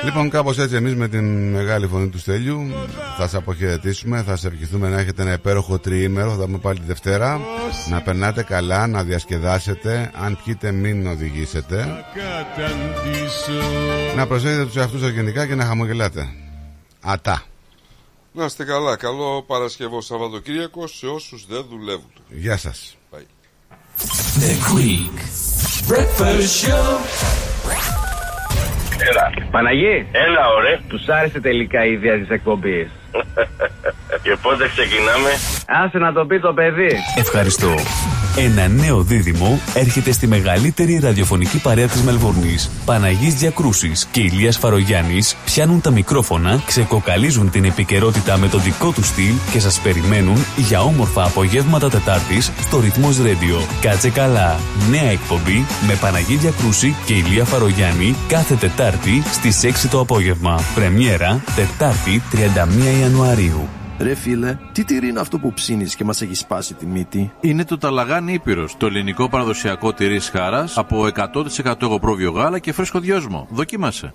Λοιπόν, κάπως έτσι εμείς με την μεγάλη φωνή του Στέλιου θα σας αποχαιρετήσουμε. Θα σας ευχηθούμε να έχετε ένα υπέροχο τριήμερο. Θα τα πούμε πάλι τη Δευτέρα. Να περνάτε καλά, να διασκεδάσετε. Αν πιείτε μην οδηγήσετε. Να προσέχετε τους εαυτούς σας γενικά και να χαμογελάτε. Ατά. Να είστε καλά, καλό Παρασκευό Σαββατοκύριακο σε όσους δεν δουλεύουν. Γεια σας. Bye. The Greek Breakfast Show. Έλα. Παναγί. Έλα ωραία. Τους άρεσε τελικά η ιδέα της εκπομπής. Και πότε ξεκινάμε? Άσε να το πει το παιδί. Ευχαριστώ. Ένα νέο δίδυμο έρχεται στη μεγαλύτερη ραδιοφωνική παρέα της Μελβούρνης. Παναγής Διακρούσης και Ηλίας Φαρογιάννης πιάνουν τα μικρόφωνα, ξεκοκαλίζουν την επικαιρότητα με το δικό του στυλ και σας περιμένουν για όμορφα απογεύματα Τετάρτης στο Rhythmus Radio. Κάτσε καλά. Νέα εκπομπή με Παναγή Διακρούση και Ηλία Φαρογιάννη κάθε Τετάρτη στις 6 το απόγευμα. Πρεμιέρα Τετάρτη 31 Ιανουαρίου. Ρε φίλε, τι τυρί είναι αυτό που ψήνεις και μας έχει σπάσει τη μύτη? Είναι το Ταλαγάνι Ήπειρος, το ελληνικό παραδοσιακό τυρί σχάρας από 100% εγωπρόβιο γάλα και φρέσκο δυόσμο. Δοκίμασε.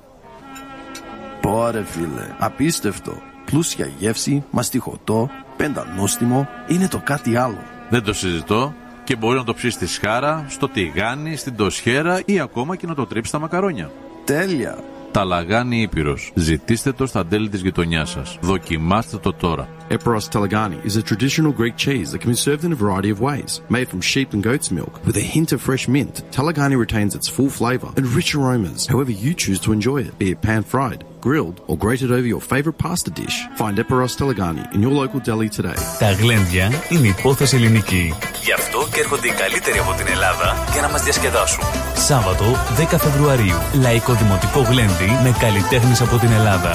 Πόρε φίλε, απίστευτο. Πλούσια γεύση, μαστιχωτό, πεντανόστιμο, είναι το κάτι άλλο. Δεν το συζητώ. Και μπορεί να το ψήσει στη σχάρα, στο τηγάνι, στην τοσχέρα ή ακόμα και να το τρίψει στα μακαρόνια. Τέλεια! Ταλαγάνι Ήπειρος. Ζητήστε το στα τέλη της γειτονιάς σας. Δοκιμάστε το τώρα. Eperos Talagani is a traditional Greek cheese that can be served in a variety of ways. Made from sheep and goat's milk, with a hint of fresh mint, Talagani retains its full flavour and rich aromas, however you choose to enjoy it, be it pan-fried, grilled or grated over your favourite pasta dish. Find Eperos Talagani in your local deli today. Τα γλέντια είναι υπόθεση ελληνική. Γι' αυτό και έρχονται οι καλύτεροι από την Ελλάδα για να μας διασκεδάσουν. Σάββατο 10 Φεβρουαρίου, λαϊκό δημοτικό γλέντι με καλλιτέχνες από την Ελλάδα.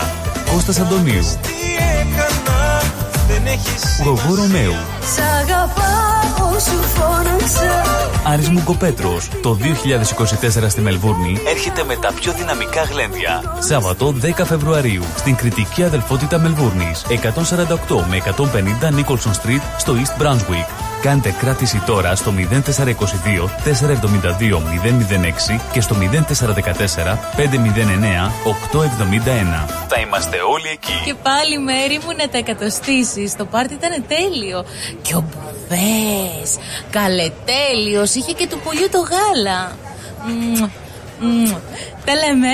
Κώστας Αντωνίου. Γογό Ρωμαίου. Άρης Μουγκοπέτρος. Το 2024 στη Μελβούρνη έρχεται με τα πιο δυναμικά γλέντια. Σάββατο 10 Φεβρουαρίου στην Κρητική Αδελφότητα Μελβούρνης, 148 με 150 Νίκολσον Street στο East Brunswick. Κάντε κράτηση τώρα στο 0422 472 006 και στο 0414 509 871. Θα είμαστε όλοι εκεί. Και πάλι μέρη μου να τα εκατοστήσεις. Το πάρτι ήταν τέλειο. Και ο Μπουβές, καλετέλειος, είχε και του πολιού το γάλα. Τα λέμε.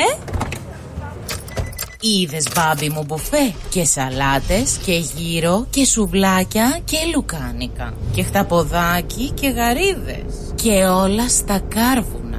Είδες μπάμπι μου μπουφέ και σαλάτες και γύρο και σουβλάκια και λουκάνικα και χταποδάκι και γαρίδες και όλα στα κάρβουνα.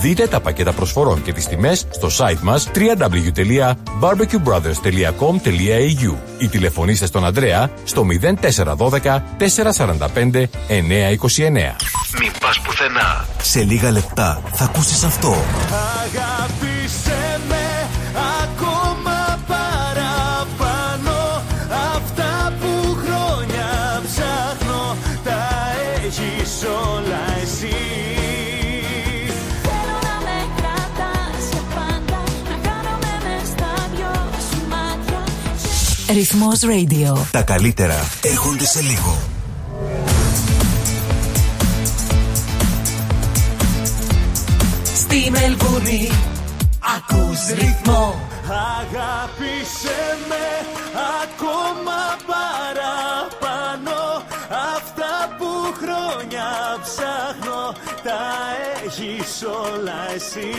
Δείτε τα πακέτα προσφορών και τις τιμές στο site μας www.barbecuebrothers.com.au ή τηλεφωνήστε στον Ανδρέα στο 0412 445 929. Μην πας πουθενά. Σε λίγα λεπτά θα ακούσεις αυτό. Αγάπησε με ακόμα παραπάνω. Αυτά που χρόνια ψάχνω τα έχεις όλα εσύ. Ρυθμός Radio. Τα καλύτερα έρχονται σε λίγο. Στη Μελβούρνη ακούς ρυθμό. Αγάπησε με ακόμα παραπάνω. Αυτά που χρόνια ψάχνω τα έχεις όλα εσύ.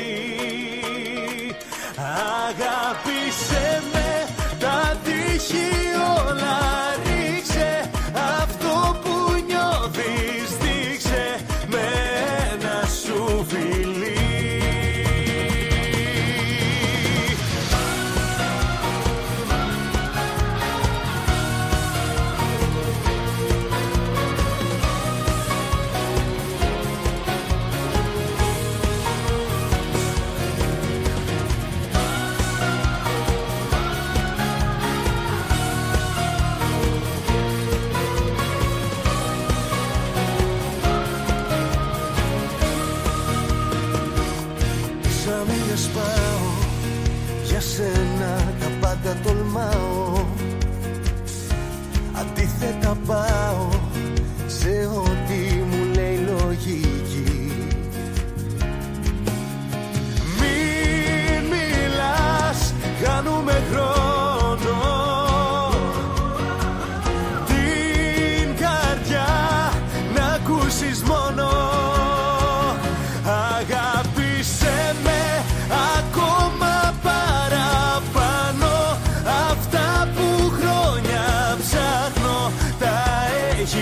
Αγάπησε με. Τα τύχη όλα ρίξε, αυτό που νιώθεις δείξε με ένα σου φιλί.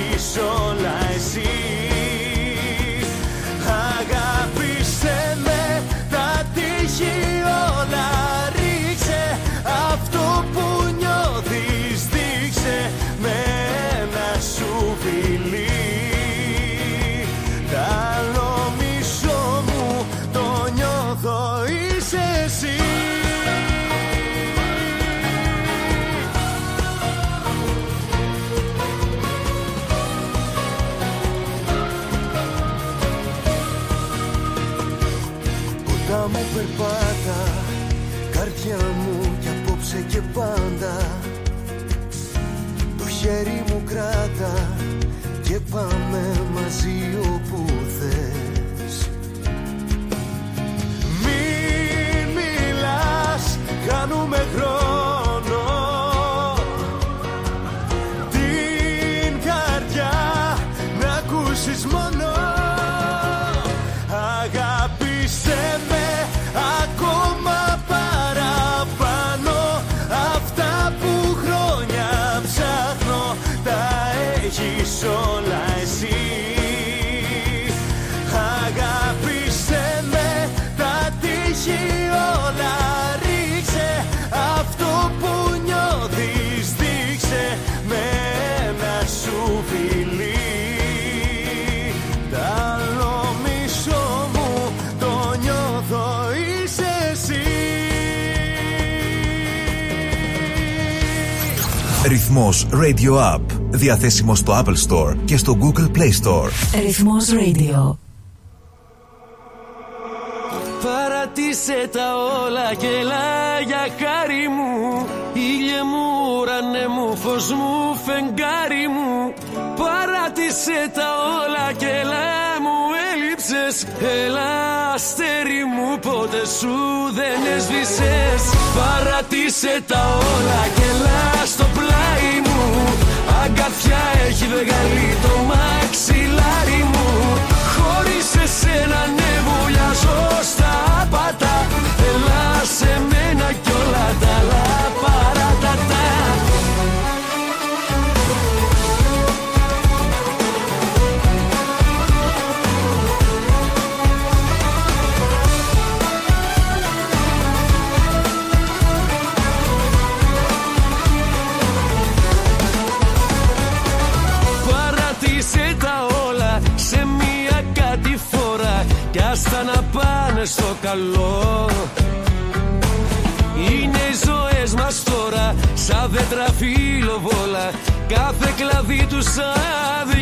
έχεις όλα εσύ. Αγάπησε με, τα τύχη όλα ρίξε. Αυτό που νιώθεις δείξε με ένα σου φιλί. Τα λόμισό μου, το νιώθω είσαι εσύ. Κοντά μου περπάτα, καρδιά μου κι απόψε και πάντα. Το χέρι μου κράτα και πάμε μαζί όπου θες. Μην μιλάς, χάνουμε χρόνο. Την καρδιά να ακούσεις μόνο. Αγάπησε με ακόμα παραπάνω. Αυτά που χρόνια ψάχνω τα έχεις όλα εσύ. Αγάπησε με, τα τύχη όλα ρίξε. Αυτό που νιώθεις δείξε με ένα σου φιλί. Τα λόμισό μου, το νιώθω είσαι εσύ. Ρυθμός Radio App. Διαθέσιμο στο Apple Store και στο Google Play Store. Ρυθμός Radio. Παρατήσε τα όλα και έλα για χάρη μου. Ήλιε μου, ουρανέ μου, φως μου, φεγγάρι μου. Παρατήσε τα όλα και έλα, μου έλειψες. Έλα αστέρι μου, ποτέ σου δεν έσβησες. Παρατήσε τα όλα και έλα στο πλάι μου. Αγκαθιά έχει βγάλει το μαξιλάρι μου. Χωρίς εσένα ναι βουλιάζω στα άπατα. Έλα σε μένα κι όλα τα άλλα παρατατά. Κι ας τα να πάνε στο καλό. Είναι οι ζωές μας τώρα σαν δέντρα φιλοβόλα. Κάθε κλαδί τους άδει